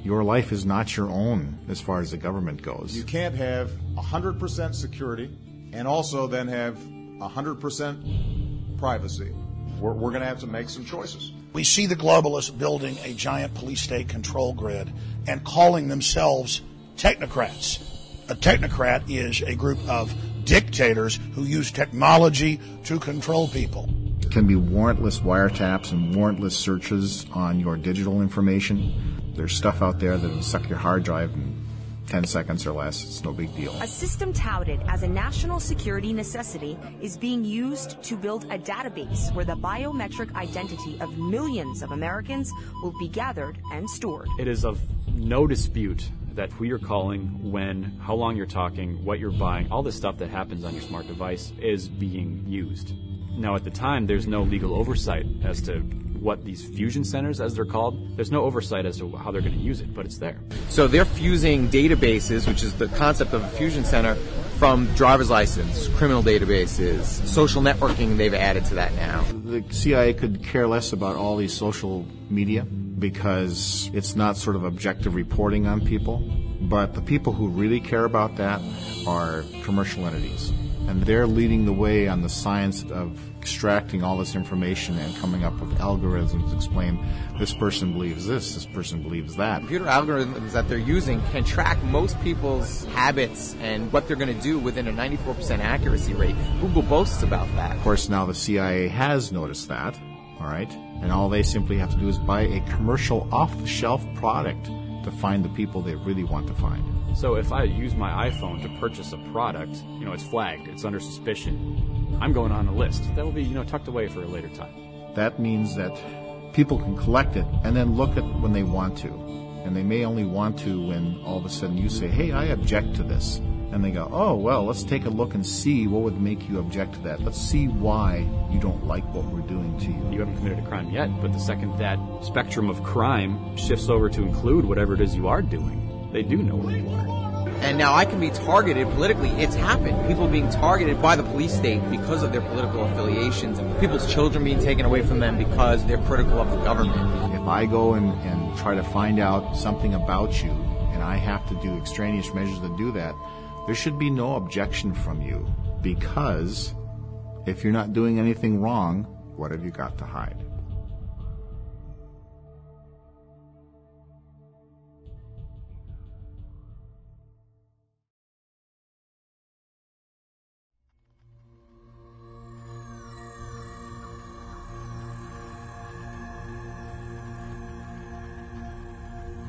your life is not your own as far as the government goes. You can't have 100% security and also then have 100% privacy. We're going to have to make some choices. We see the globalists building a giant police state control grid and calling themselves technocrats. A technocrat is a group of dictators who use technology to control people. It can be warrantless wiretaps and warrantless searches on your digital information. There's stuff out there that will suck your hard drive in 10 seconds or less. It's no big deal. A system touted as a national security necessity is being used to build a database where the biometric identity of millions of Americans will be gathered and stored. It is of no dispute that who you're calling, when, how long you're talking, what you're buying, all the stuff that happens on your smart device is being used. Now, at the time, there's no legal oversight as to what these fusion centers, as they're called, there's no oversight as to how they're going to use it, but it's there. So they're fusing databases, which is the concept of a fusion center, from driver's license, criminal databases, social networking, they've added to that now. The CIA could care less about all these social media because it's not sort of objective reporting on people, but the people who really care about that are commercial entities. And they're leading the way on the science of extracting all this information and coming up with algorithms to explain this person believes this person believes that. Computer algorithms that they're using can track most people's habits and what they're going to do within a 94% accuracy rate. Google boasts about that. Of course, now the CIA has noticed that, all right? And all they simply have to do is buy a commercial off-the-shelf product to find the people they really want to find. So if I use my iPhone to purchase a product, you know, it's flagged, it's under suspicion, I'm going on a list. That will be, you know, tucked away for a later time. That means that people can collect it and then look at when they want to. And they may only want to when all of a sudden you say, hey, I object to this. And they go, oh, well, let's take a look and see what would make you object to that. Let's see why you don't like what we're doing to you. You haven't committed a crime yet, but the second that spectrum of crime shifts over to include whatever it is you are doing, they do know what you are. And now I can be targeted politically. It's happened. People being targeted by the police state because of their political affiliations. People's children being taken away from them because they're critical of the government. If I go and try to find out something about you, and I have to do extraneous measures to do that, there should be no objection from you, because if you're not doing anything wrong, what have you got to hide?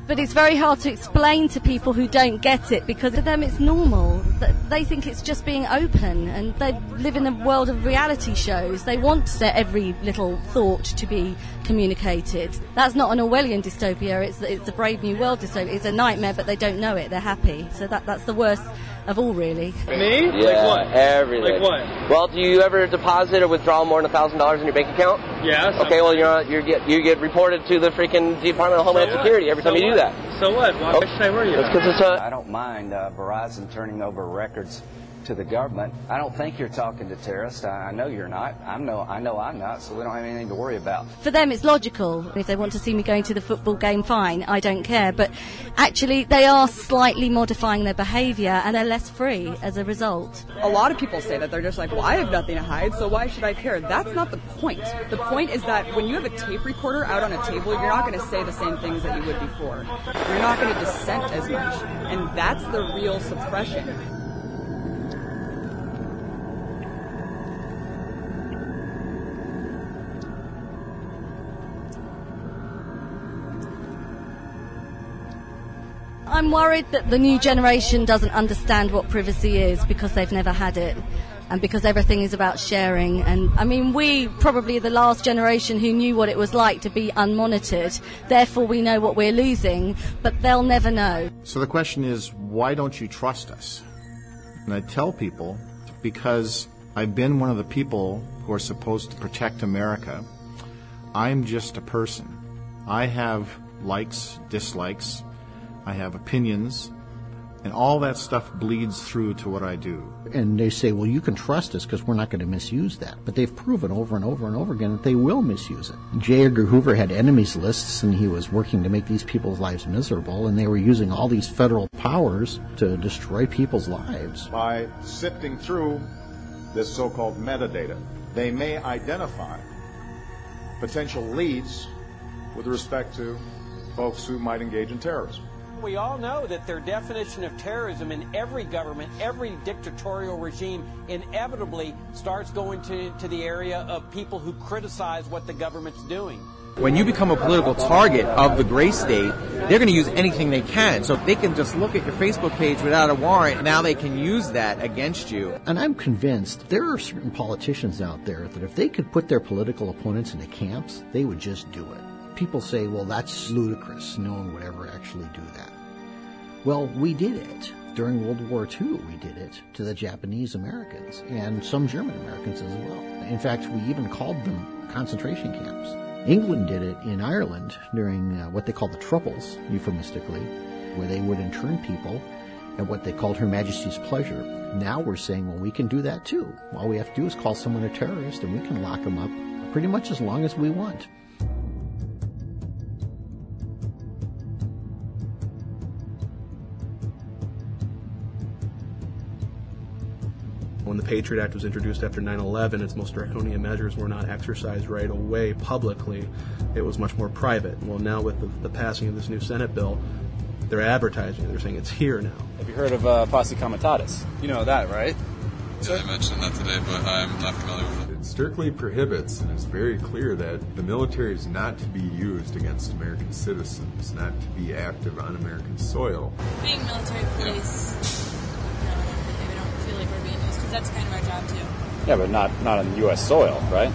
But it's very hard to explain to people who don't get it, because to them it's normal. They think it's just being open, and they live in a world of reality shows. They want every little thought to be communicated. That's not an Orwellian dystopia, it's a Brave New World dystopia. It's a nightmare, but they don't know it, they're happy. So that's the worst of all, really. Me? Yeah, like what? Everything. Like what? Well, do you ever deposit or withdraw more than $1,000 in your bank account? Yes. Okay, well, you get reported to the freaking Department of Homeland Security every time you do that. So what? Why should I worry about it? I don't mind Verizon turning over records to the government. I don't think you're talking to terrorists. I know you're not. I know I'm not, so we don't have anything to worry about. For them, it's logical. If they want to see me going to the football game, fine, I don't care. But actually, they are slightly modifying their behaviour, and they're less free as a result. A lot of people say that they're just like, well, I have nothing to hide, so why should I care? That's not the point. The point is that when you have a tape recorder out on a table, you're not going to say the same things that you would before. You're not going to dissent as much, and that's the real suppression. I'm worried that the new generation doesn't understand what privacy is because they've never had it, and because everything is about sharing. And I mean, we probably the last generation who knew what it was like to be unmonitored. Therefore, we know what we're losing, but they'll never know. So the question is, why don't you trust us? And I tell people, because I've been one of the people who are supposed to protect America. I'm just a person. I have likes, dislikes. I have opinions, and all that stuff bleeds through to what I do. And they say, well, you can trust us because we're not going to misuse that. But they've proven over and over and over again that they will misuse it. J. Edgar Hoover had enemies lists, and he was working to make these people's lives miserable, and they were using all these federal powers to destroy people's lives. By sifting through this so-called metadata, they may identify potential leads with respect to folks who might engage in terrorism. We all know that their definition of terrorism in every government, every dictatorial regime, inevitably starts going to the area of people who criticize what the government's doing. When you become a political target of the Gray State, they're going to use anything they can. So if they can just look at your Facebook page without a warrant, now they can use that against you. And I'm convinced there are certain politicians out there that if they could put their political opponents into camps, they would just do it. People say, well, that's ludicrous. No one would ever actually do that. Well, we did it. During World War II, we did it to the Japanese Americans and some German Americans as well. In fact, we even called them concentration camps. England did it in Ireland during what they called the Troubles, euphemistically, where they would intern people at what they called Her Majesty's pleasure. Now we're saying, well, we can do that too. All we have to do is call someone a terrorist, and we can lock them up pretty much as long as we want. When the Patriot Act was introduced after 9/11, its most draconian measures were not exercised right away publicly. It was much more private. Well, now with the passing of this new Senate bill, they're advertising it. They're saying it's here now. Have you heard of posse comitatus? You know that, right? Yeah, I mentioned that today, but I'm not familiar with it. It strictly prohibits, and it's very clear that the military is not to be used against American citizens, not to be active on American soil. Being military police... Yeah. That's kind of our job, too. Yeah, but not on U.S. soil, right?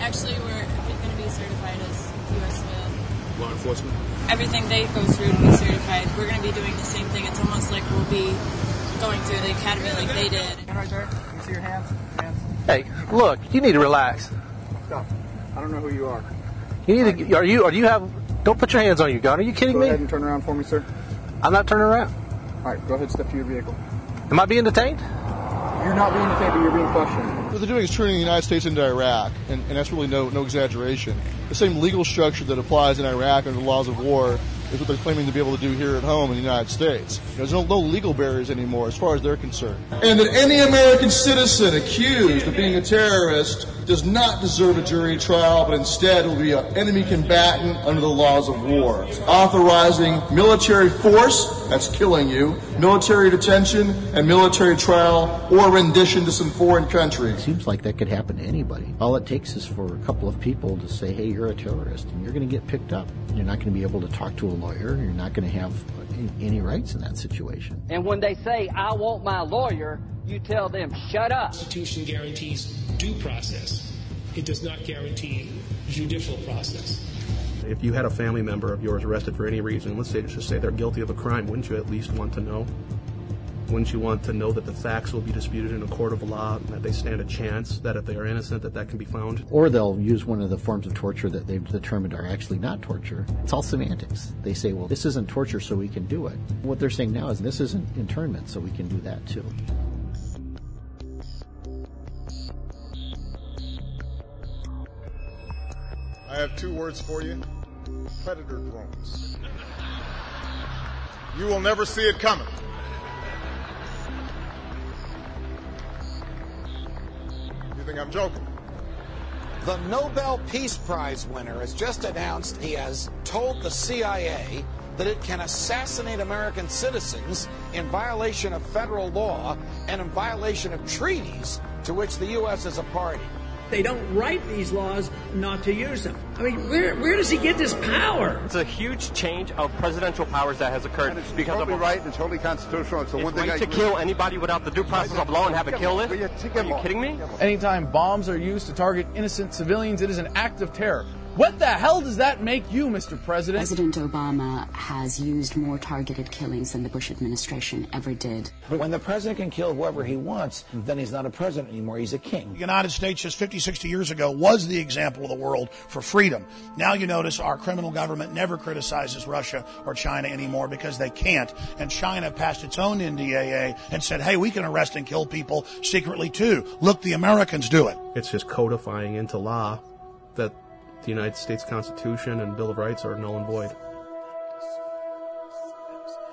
Actually, we're going to be certified as U.S. soil. Law enforcement? everything they go through to be certified, we're going to be doing the same thing. It's almost like we'll be going through the academy like they did. Right there. Can you see your hands? Hey, look, you need to relax. Stop. I don't know who you are. You need to. Don't put your hands on your gun. Are you kidding me? Go ahead and turn around for me, sir. I'm not turning around. All right, go ahead and step to your vehicle. Am I being detained? You're not being detained, but you're being questioned. What they're doing is turning the United States into Iraq, and that's really no exaggeration. The same legal structure that applies in Iraq under the laws of war is what they're claiming to be able to do here at home in the United States. There's no legal barriers anymore as far as they're concerned. And that any American citizen accused of being a terrorist does not deserve a jury trial, but instead will be an enemy combatant under the laws of war. Authorizing military force, that's killing you, military detention, and military trial or rendition to some foreign country. It seems like that could happen to anybody. All it takes is for a couple of people to say, hey, you're a terrorist, and you're going to get picked up. You're not going to be able to talk to a lawyer. You're not going to have any rights in that situation. And when they say, I want my lawyer, you tell them, shut up. The Constitution guarantees due process. It does not guarantee judicial process. If you had a family member of yours arrested for any reason, let's just say they're guilty of a crime, wouldn't you at least want to know? Wouldn't you want to know that the facts will be disputed in a court of law, and that they stand a chance, that if they are innocent, that can be found? Or they'll use one of the forms of torture that they've determined are actually not torture. It's all semantics. They say, well, this isn't torture, so we can do it. What they're saying now is this isn't internment, so we can do that too. I have two words for you. Predator drones. You will never see it coming. You think I'm joking? The Nobel Peace Prize winner has just announced he has told the CIA that it can assassinate American citizens in violation of federal law and in violation of treaties to which the U.S. is a party. They don't write these laws not to use them. I mean, where does he get this power? It's a huge change of presidential powers that has occurred. And it's because totally of right and totally constitutional. It's the one thing right to kill anybody without the due process of law and have a kill list? Are you kidding me? Anytime bombs are used to target innocent civilians, it is an act of terror. What the hell does that make you, Mr. President? President Obama has used more targeted killings than the Bush administration ever did. But when the president can kill whoever he wants, then he's not a president anymore, he's a king. The United States just 50, 60 years ago was the example of the world for freedom. Now you notice our criminal government never criticizes Russia or China anymore because they can't. And China passed its own NDAA and said, hey, we can arrest and kill people secretly too. Look, the Americans do it. It's just codifying into law that the United States Constitution and Bill of Rights are null and void.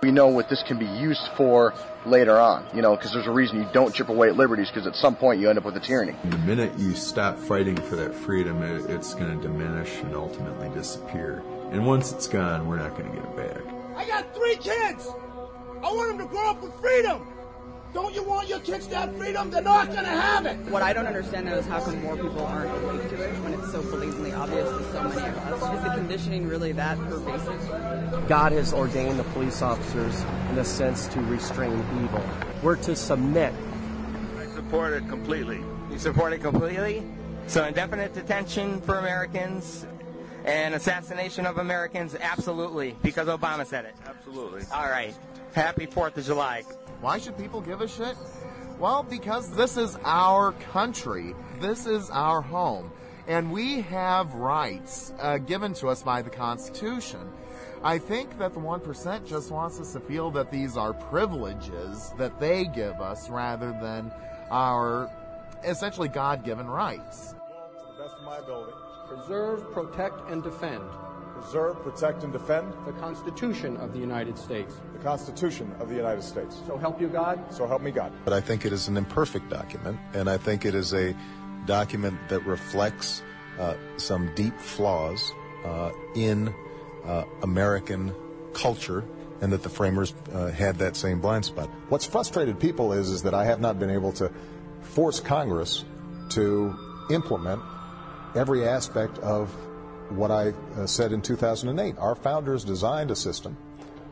We know what this can be used for later on, you know, because there's a reason you don't chip away at liberties, because at some point you end up with a tyranny. The minute you stop fighting for that freedom, it's going to diminish and ultimately disappear. And once it's gone, we're not going to get it back. I got three kids. I want them to grow up with freedom. Don't you want your kids to have freedom? They're not going to have it. What I don't understand, though, is how come more people aren't awake to it when it's so blatantly obvious to so many of us. Is the conditioning really that pervasive? God has ordained the police officers, in a sense, to restrain evil. We're to submit. I support it completely. You support it completely? So indefinite detention for Americans and assassination of Americans? Absolutely, because Obama said it. Absolutely. All right. Happy 4th of July. Why should people give a shit? Well, because this is our country. This is our home. And we have rights given to us by the Constitution. I think that the 1% just wants us to feel that these are privileges that they give us rather than our essentially God-given rights. To the best of my ability. Preserve, protect, and defend. Preserve, protect, and defend the Constitution of the United States. The Constitution of the United States. So help you God. So help me God. But I think it is an imperfect document, and I think it is a document that reflects some deep flaws in American culture, and that the framers had that same blind spot. What's frustrated people is that I have not been able to force Congress to implement every aspect of what I said in 2008. Our founders designed a system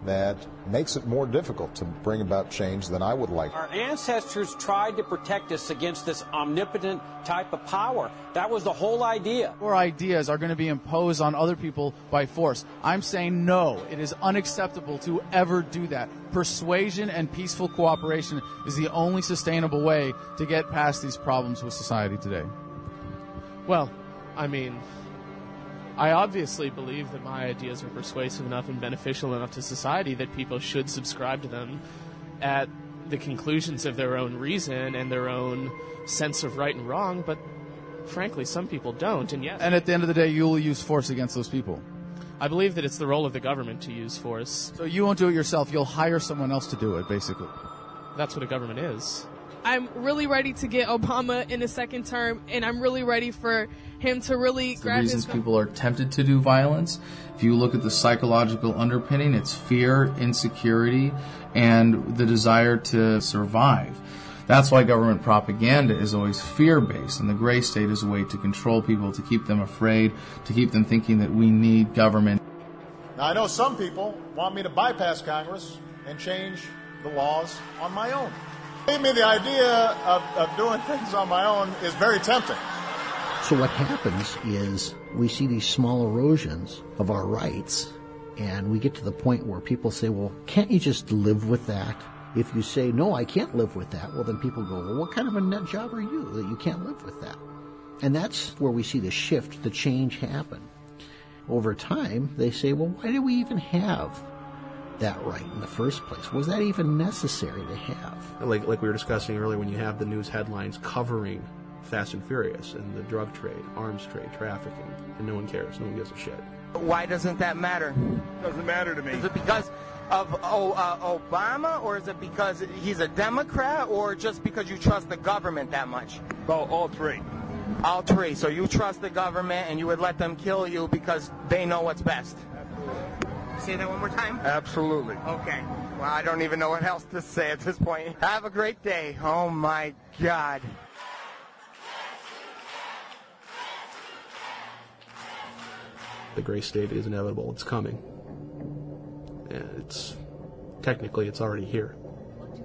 that makes it more difficult to bring about change than I would like. Our ancestors tried to protect us against this omnipotent type of power. That was the whole idea. Our ideas are going to be imposed on other people by force. I'm saying no, it is unacceptable to ever do that. Persuasion and peaceful cooperation is the only sustainable way to get past these problems with society today. Well, I mean, I obviously believe that my ideas are persuasive enough and beneficial enough to society that people should subscribe to them at the conclusions of their own reason and their own sense of right and wrong, but frankly, some people don't. And yes, and at the end of the day, you will use force against those people. I believe that it's the role of the government to use force. So you won't do it yourself. You'll hire someone else to do it, basically. That's what a government is. I'm really ready to get Obama in a second term, and I'm really ready for him to really grab his... The reasons people are tempted to do violence, if you look at the psychological underpinning, it's fear, insecurity, and the desire to survive. That's why government propaganda is always fear-based, and the gray state is a way to control people, to keep them afraid, to keep them thinking that we need government. Now, I know some people want me to bypass Congress and change the laws on my own. Believe me, the idea of doing things on my own is very tempting. So what happens is we see these small erosions of our rights, and we get to the point where people say, well, can't you just live with that? If you say, no, I can't live with that, well, then people go, well, what kind of a nut job are you that you can't live with that? And that's where we see the shift, the change happen. Over time, they say, well, why do we even have that right in the first place? Was that even necessary to have? Like we were discussing earlier, when you have the news headlines covering Fast and Furious and the drug trade, arms trade, trafficking, and no one cares, no one gives a shit. Why doesn't that matter? Doesn't matter to me. Is it because of Obama, or is it because he's a Democrat, or just because you trust the government that much? Well, all three. All three. So you trust the government and you would let them kill you because they know what's best. Say that one more time? Absolutely. Okay. Well, I don't even know what else to say at this point. Have a great day. Oh, my God. The gray state is inevitable. It's coming. And it's already here.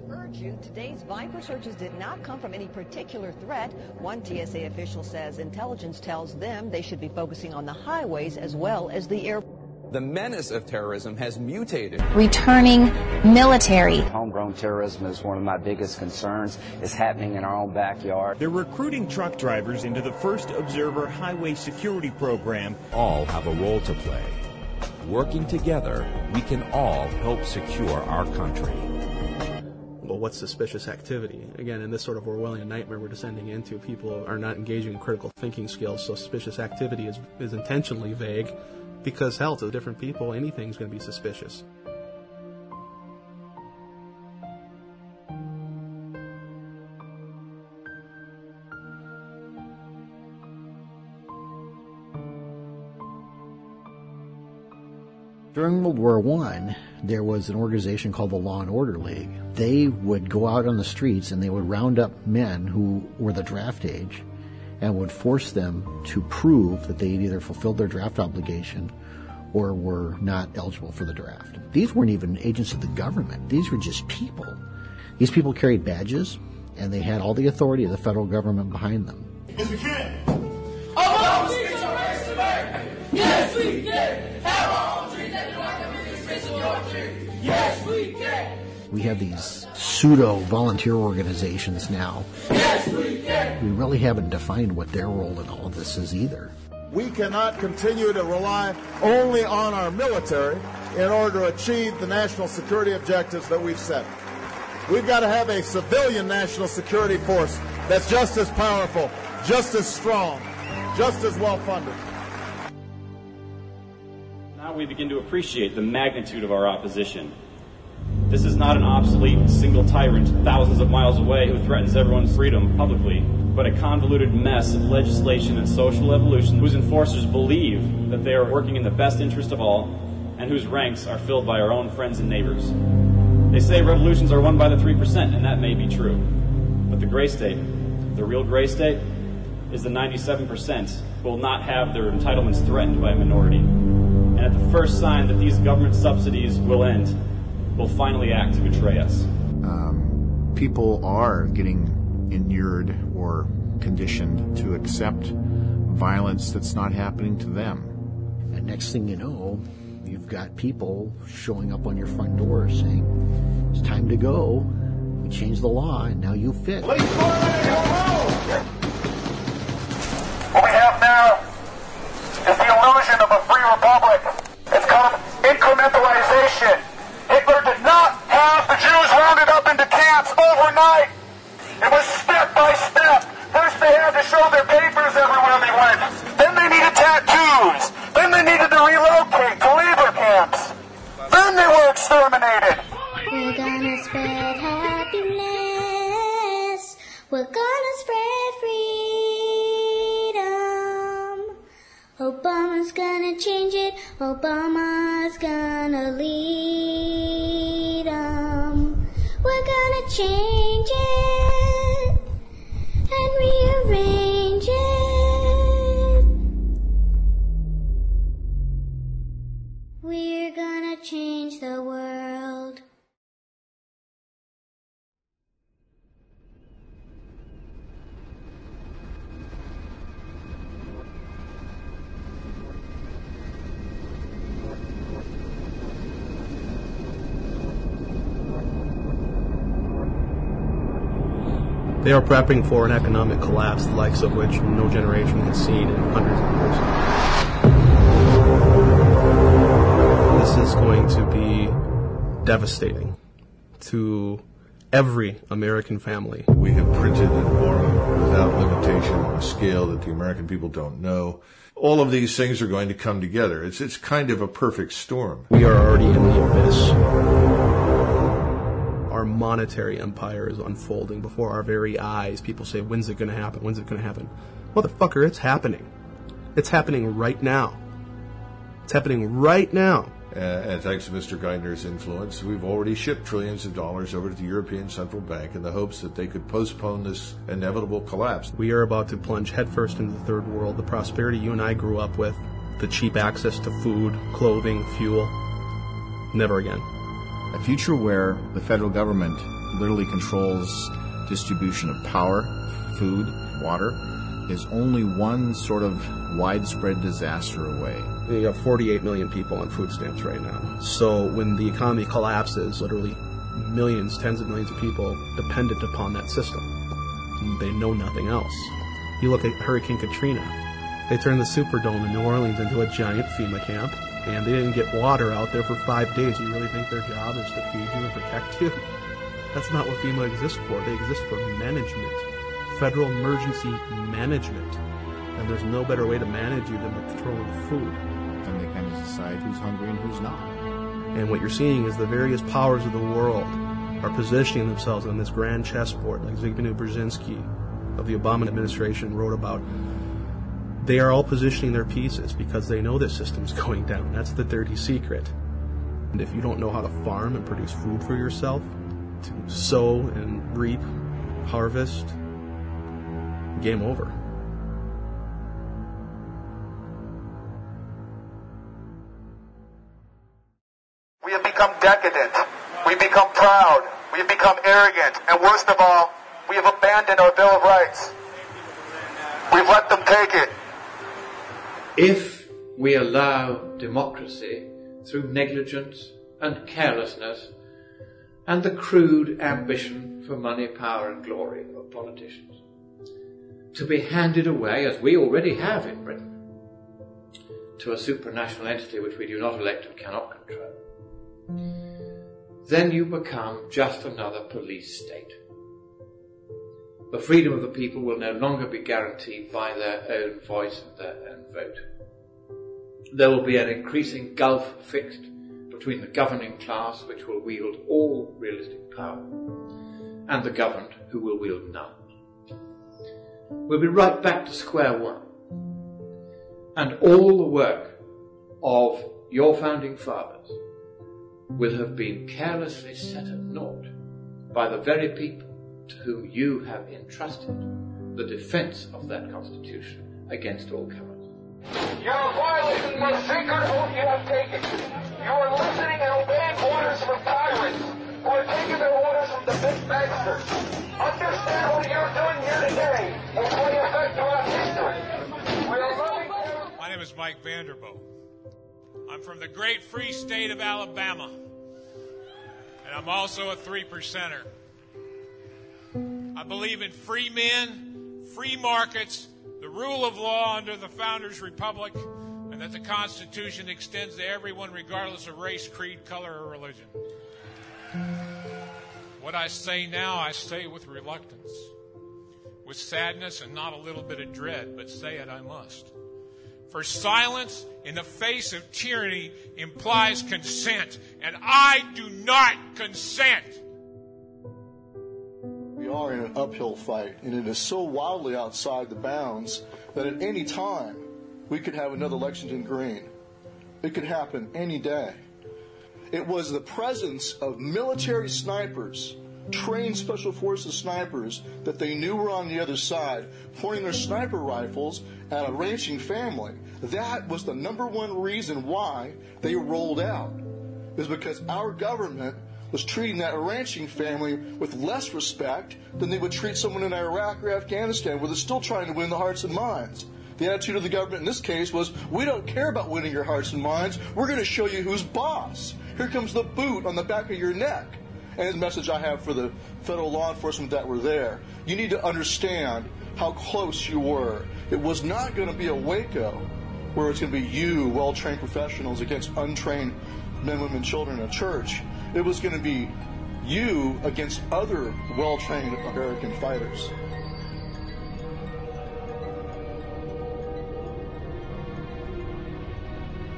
Urge you, today's Viper searches did not come from any particular threat. One TSA official says intelligence tells them they should be focusing on the highways as well as the airport. The menace of terrorism has mutated. Returning military. Homegrown terrorism is one of my biggest concerns. It's happening in our own backyard. They're recruiting truck drivers into the First Observer Highway Security Program. All have a role to play. Working together, we can all help secure our country. Well, what's suspicious activity? Again, in this sort of Orwellian nightmare we're descending into, people are not engaging in critical thinking skills, so suspicious activity is intentionally vague. Because, hell, to different people, anything's going to be suspicious. During World War I, there was an organization called the Law and Order League. They would go out on the streets and they would round up men who were the draft age, and would force them to prove that they had either fulfilled their draft obligation or were not eligible for the draft. These weren't even agents of the government. These were just people. These people carried badges, and they had all the authority of the federal government behind them. Yes, we can. All streets are raised to murder. Yes, we can. Have our own dreams that do not commit the space of your dreams. Yes, we can. We have these pseudo-volunteer organizations now. Yes, we can. We really haven't defined what their role in all of this is either. We cannot continue to rely only on our military in order to achieve the national security objectives that we've set. We've got to have a civilian national security force that's just as powerful, just as strong, just as well-funded. Now we begin to appreciate the magnitude of our opposition. This is not an obsolete single tyrant thousands of miles away who threatens everyone's freedom publicly, but a convoluted mess of legislation and social evolution whose enforcers believe that they are working in the best interest of all and whose ranks are filled by our own friends and neighbors. They say revolutions are won by the 3%, and that may be true. But the gray state, the real gray state, is the 97% who will not have their entitlements threatened by a minority. at the first sign that these government subsidies will end, will finally act to betray us. People are getting inured or conditioned to accept violence that's not happening to them. And next thing you know, you've got people showing up on your front door saying, it's time to go. We changed the law, and now you fit. What we have now is the illusion of a free republic. It's called incrementalization. Hitler did not have the Jews rounded up into camps overnight. It was step by step. First they had to show their papers everywhere they went. Then they needed tattoos. Then they needed to relocate to labor camps. Then they were exterminated. We're gonna spread happiness. We're gonna spread freedom. Obama's gonna change it. Obama's gonna lead 'em. We're gonna change it and rearrange it. We're gonna change the world. They are prepping for an economic collapse, the likes of which no generation has seen in hundreds of years. This is going to be devastating to every American family. We have printed and borrowed without limitation on a scale that the American people don't know. All of these things are going to come together. It's kind of a perfect storm. We are already in the abyss. Our monetary empire is unfolding before our very eyes. People say, when's it going to happen? When's it going to happen? Motherfucker, it's happening. It's happening right now. It's happening right now. And thanks to Mr. Geithner's influence, we've already shipped trillions of dollars over to the European Central Bank in the hopes that they could postpone this inevitable collapse. We are about to plunge headfirst into the third world. The prosperity you and I grew up with, the cheap access to food, clothing, fuel, never again. A future where the federal government literally controls distribution of power, food, water, is only one sort of widespread disaster away. We have 48 million people on food stamps right now. So when the economy collapses, literally millions, tens of millions of people dependent upon that system. They know nothing else. You look at Hurricane Katrina. They turned the Superdome in New Orleans into a giant FEMA camp. And they didn't get water out there for 5 days. You really think their job is to feed you and protect you? That's not what FEMA exists for. They exist for management, federal emergency management. And there's no better way to manage you than with throwing food. And they kind of decide who's hungry and who's not. And what you're seeing is the various powers of the world are positioning themselves on this grand chessboard, like Zbigniew Brzezinski of the Obama administration wrote about. They are all positioning their pieces because they know this system's going down. That's the dirty secret. And if you don't know how to farm and produce food for yourself, to sow and reap, harvest, game over. We have become decadent. We've become proud. We have become arrogant. And worst of all, we have abandoned our Bill of Rights. We've let them take it. If we allow democracy through negligence and carelessness and the crude ambition for money, power and glory of politicians to be handed away, as we already have in Britain, to a supranational entity which we do not elect and cannot control, then you become just another police state. The freedom of the people will no longer be guaranteed by their own voice and their own vote. There will be an increasing gulf fixed between the governing class, which will wield all realistic power, and the governed, who will wield none. We'll be right back to square one. And all the work of your founding fathers will have been carelessly set at naught by the very people to whom you have entrusted the defence of that Constitution against all comers. You're violating the sacred oath you have taken. You are listening and obeying orders from tyrants who are taking their orders from the big masters. Understand what you're doing here today will play effect throughout history. We are loving... My name is Mike Vanderbilt. I'm from the great free state of Alabama. And I'm also a 3%er. I believe in free men, free markets, the rule of law under the Founders' Republic, and that the Constitution extends to everyone regardless of race, creed, color, or religion. What I say now, I say with reluctance, with sadness and not a little bit of dread, but say it I must. For silence in the face of tyranny implies consent, and I do not consent. We are in an uphill fight, and it is so wildly outside the bounds that at any time we could have another Lexington Green. It could happen any day. It was the presence of military snipers, trained special forces snipers that they knew were on the other side, pointing their sniper rifles at a ranching family. That was the number one reason why they rolled out, is because our government was treating that ranching family with less respect than they would treat someone in Iraq or Afghanistan, where they're still trying to win the hearts and minds. The attitude of the government in this case was, we don't care about winning your hearts and minds. We're going to show you who's boss. Here comes the boot on the back of your neck. And the message I have for the federal law enforcement that were there, you need to understand how close you were. It was not going to be a Waco where it's going to be you, well-trained professionals, against untrained men, women, children in a church. It was going to be you against other well-trained American fighters.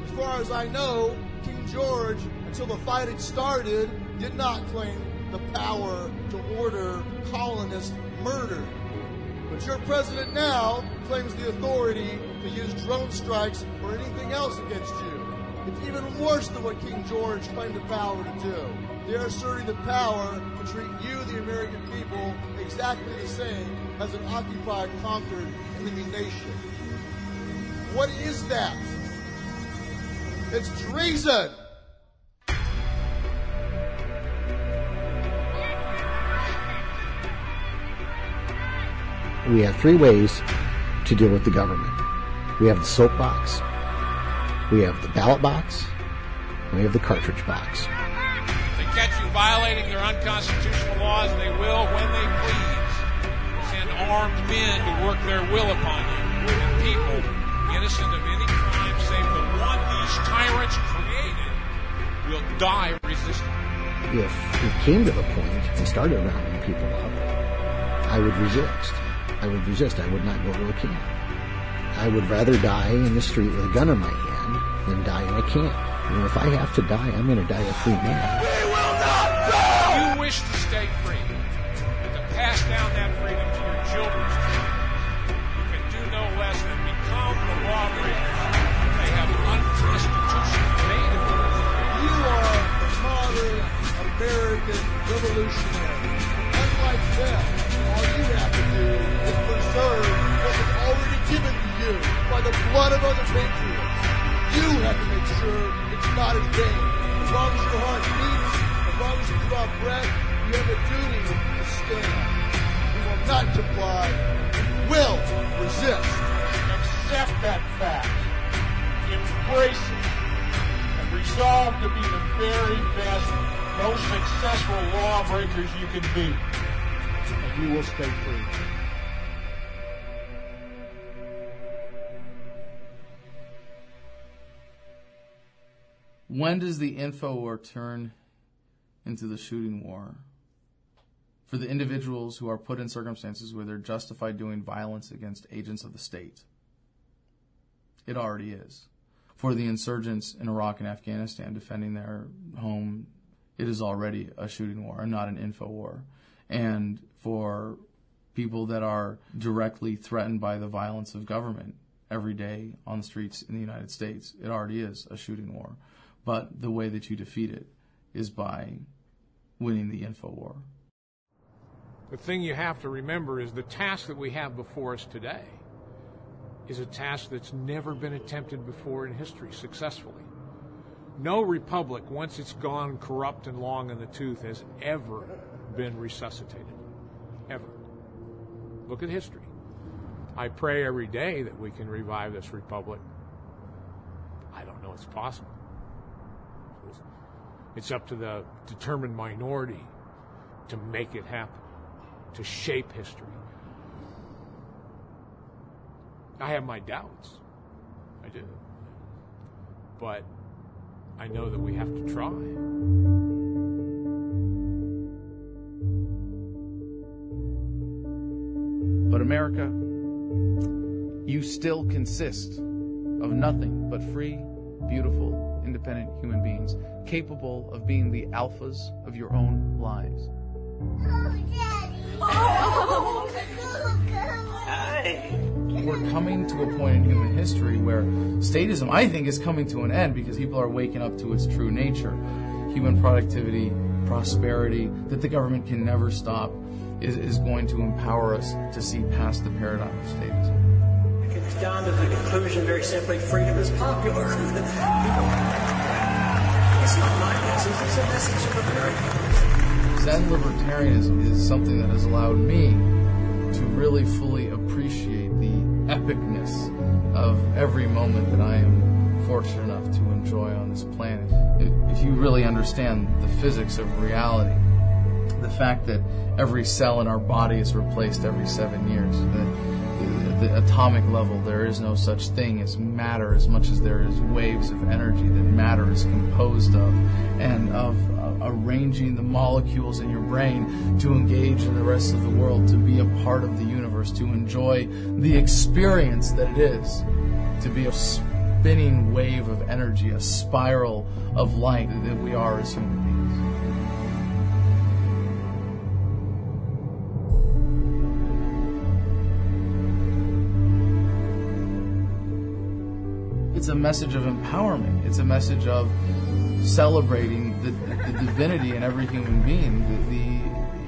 As far as I know, King George, until the fighting started, did not claim the power to order colonists murdered. But your president now claims the authority to use drone strikes or anything else against you. It's even worse than what King George claimed the power to do. They're asserting the power to treat you, the American people, exactly the same as an occupied, conquered enemy nation. What is that? It's treason! We have three ways to deal with the government. We have the soapbox, we have the ballot box, and we have the cartridge box. If they catch you violating their unconstitutional laws, they will, when they please, send armed men to work their will upon you. And people innocent of any crime, save the one these tyrants created, will die resisting. If it came to the point and started rounding people up, I would resist. I would not go to a camp. I would rather die in the street with a gun in my hand than die in a camp. You know, if I have to die, I'm going to die a free man. We will not die! You wish to stay free, but to pass down that freedom to your children's children, you can do no less than become the lawbreakers. They have unconstitutional made of them. You are the modern American revolutionary. Unlike them, all you have to do is preserve what was already given to you by the blood of other patriots. You have to make sure it's not in vain. As long as your heart beats, as long as you draw breath, you have a duty to stand. You will not comply. You will resist. Accept that fact. Embrace it. And resolve to be the very best, most successful lawbreakers you can be. You will stay free. When does the info war turn into the shooting war? For the individuals who are put in circumstances where they're justified doing violence against agents of the state. It already is. For the insurgents in Iraq and Afghanistan defending their home, it is already a shooting war and not an info war. And for people that are directly threatened by the violence of government every day on the streets in the United States, it already is a shooting war. But the way that you defeat it is by winning the info war. The thing you have to remember is the task that we have before us today is a task that's never been attempted before in history successfully. No republic, once it's gone corrupt and long in the tooth, has ever been resuscitated. Ever. Look at history. I pray every day that we can revive this republic. I don't know it's possible. It's up to the determined minority to make it happen, to shape history. I have my doubts. I do. But I know that we have to try. But America, you still consist of nothing but free, beautiful, independent human beings capable of being the alphas of your own lives. Oh, Daddy! Oh, Hi! We're coming to a point in human history where statism, I think, is coming to an end because people are waking up to its true nature. Human productivity, prosperity, that the government can never stop, is going to empower us to see past the paradigm of statism. It gets down to the conclusion, very simply, freedom is popular. It's not my message, it's a message of America. Zen libertarianism is something that has allowed me to really fully appreciate the epicness of every moment that I am fortunate enough to enjoy on this planet. If you really understand the physics of reality, the fact that every cell in our body is replaced every 7 years, that at the atomic level there is no such thing as matter as much as there is waves of energy that matter is composed of, and of arranging the molecules in your brain to engage in the rest of the world, to be a part of the universe, to enjoy the experience that it is to be a spinning wave of energy, a spiral of light that we are as human beings. It's a message of empowerment. It's a message of celebrating the divinity in every human being, the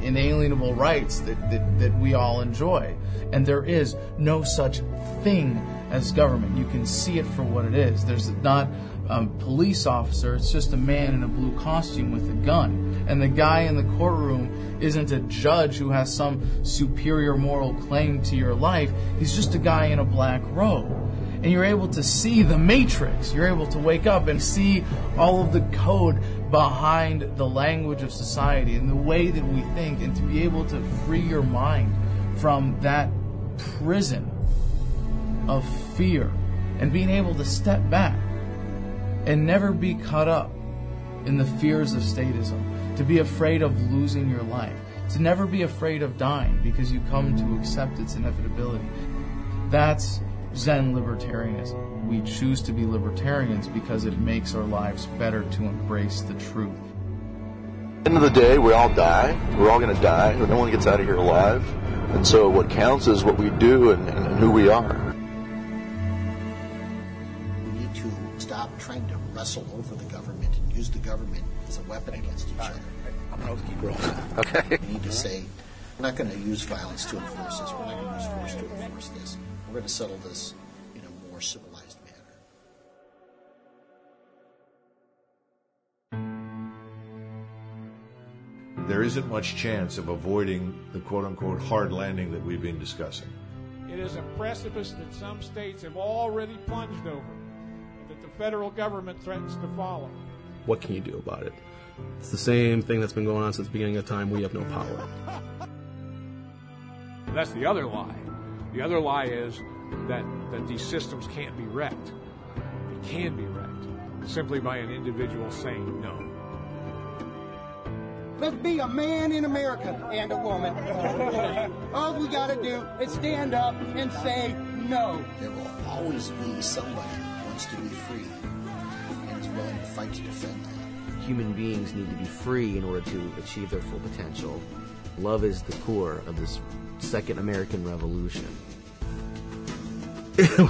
inalienable rights that we all enjoy. And there is no such thing as government. You can see it for what it is. There's not a police officer, it's just a man in a blue costume with a gun. And the guy in the courtroom isn't a judge who has some superior moral claim to your life. He's just a guy in a black robe. And you're able to see the matrix. You're able to wake up and see all of the code behind the language of society and the way that we think, and to be able to free your mind from that prison of fear and being able to step back and never be caught up in the fears of statism, to be afraid of losing your life, to never be afraid of dying because you come to accept its inevitability. That's Zen libertarianism. We choose to be libertarians because it makes our lives better to embrace the truth. At the end of the day, we all die. We're all going to die. No one gets out of here alive. And so what counts is what we do and who we are. We need to stop trying to wrestle over the government and use the government as a weapon against each other. I'm an housekeeper. Okay. We need to say, we're not going to use violence to enforce this. We're not going to use force to enforce this. We're going to settle this in a more civilized manner. There isn't much chance of avoiding the quote-unquote hard landing that we've been discussing. It is a precipice that some states have already plunged over, and that the federal government threatens to follow. What can you do about it? It's the same thing that's been going on since the beginning of time. We have no power. That's the other lie. The other lie is that these systems can't be wrecked. They can be wrecked simply by an individual saying no. Let's be a man in America and a woman. All we got to do is stand up and say no. There will always be somebody who wants to be free and is willing to fight to defend that. Human beings need to be free in order to achieve their full potential. Love is the core of this second American Revolution.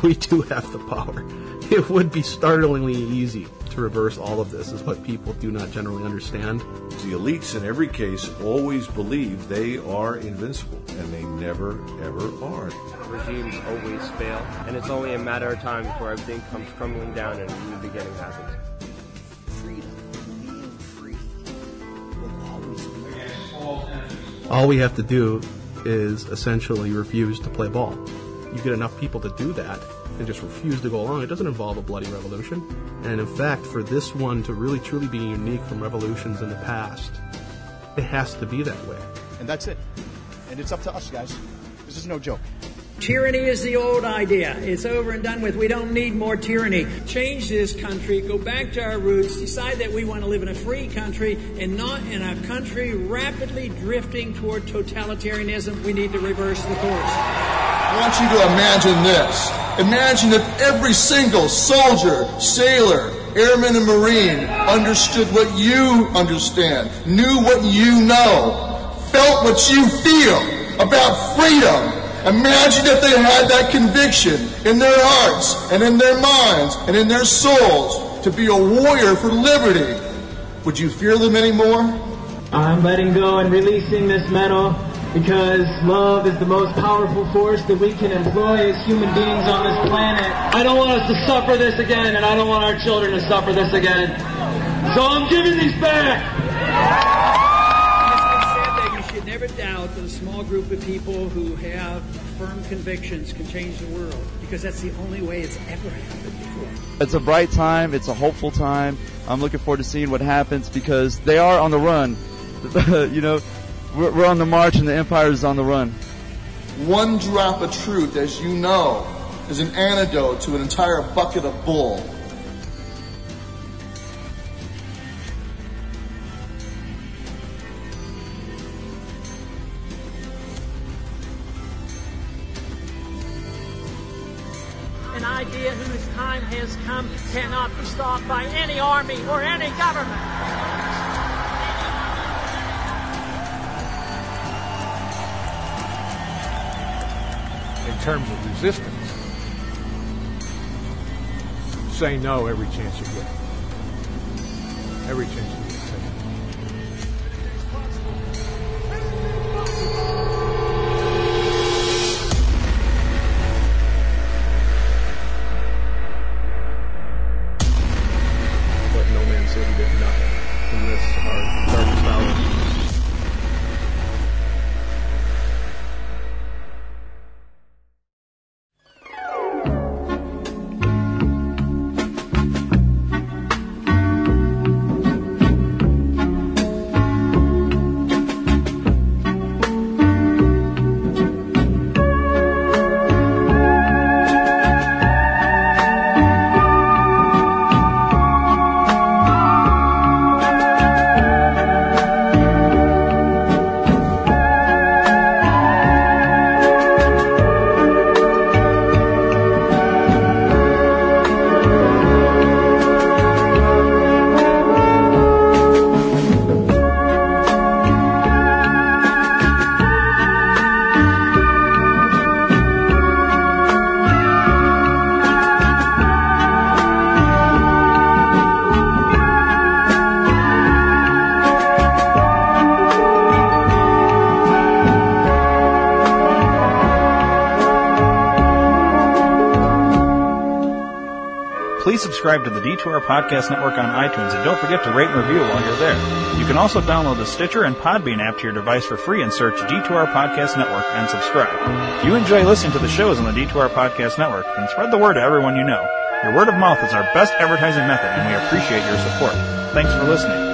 We do have the power. It would be startlingly easy to reverse all of this, is what people do not generally understand. The elites in every case always believe they are invincible, and they never, ever are. Regimes always fail, and it's only a matter of time before everything comes crumbling down and a new beginning happens. All we have to do is essentially refuse to play ball. You get enough people to do that and just refuse to go along. It doesn't involve a bloody revolution. And in fact, for this one to really truly be unique from revolutions in the past, it has to be that way. And that's it. And it's up to us, guys. This is no joke. Tyranny is the old idea. It's over and done with. We don't need more tyranny. Change this country, go back to our roots, decide that we want to live in a free country and not in a country rapidly drifting toward totalitarianism. We need to reverse the course. I want you to imagine this. Imagine if every single soldier, sailor, airman, and Marine understood what you understand, knew what you know, felt what you feel about freedom. Imagine if they had that conviction in their hearts and in their minds and in their souls to be a warrior for liberty. Would you fear them anymore? I'm letting go and releasing this medal because love is the most powerful force that we can employ as human beings on this planet. I don't want us to suffer this again, and I don't want our children to suffer this again. So I'm giving these back. Never doubt that a small group of people who have firm convictions can change the world, because that's the only way it's ever happened before. It's a bright time. It's a hopeful time. I'm looking forward to seeing what happens, because they are on the run. You know, we're on the march and the empire is on the run. One drop of truth, as you know, is an antidote to an entire bucket of bull. Has come, cannot be stopped by any army or any government. In terms of resistance, say no every chance you get. Every chance you get, say no. Subscribe to the D2R Podcast Network on iTunes, and don't forget to rate and review while you're there. You can also download the Stitcher and Podbean app to your device for free and search D2R Podcast Network and subscribe. If you enjoy listening to the shows on the D2R Podcast Network, then spread the word to everyone you know. Your word of mouth is our best advertising method, and we appreciate your support. Thanks for listening.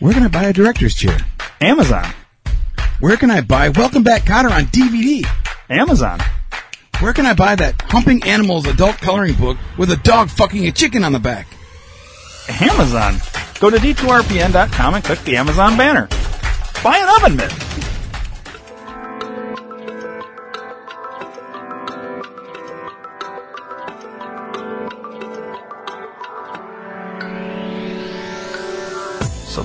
Where can I buy a director's chair? Amazon. Where can I buy Welcome Back, Kotter on DVD? Amazon. Where can I buy that Humping Animals adult coloring book with a dog fucking a chicken on the back? Amazon. Go to d2rpn.com and click the Amazon banner. Buy an oven mitt. So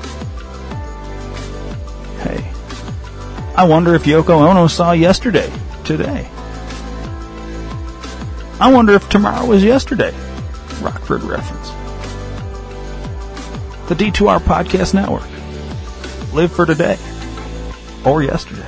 Hey, I wonder if Yoko Ono saw yesterday today. I wonder if tomorrow was yesterday. Rockford reference. The D2R Podcast Network. Live for today or yesterday.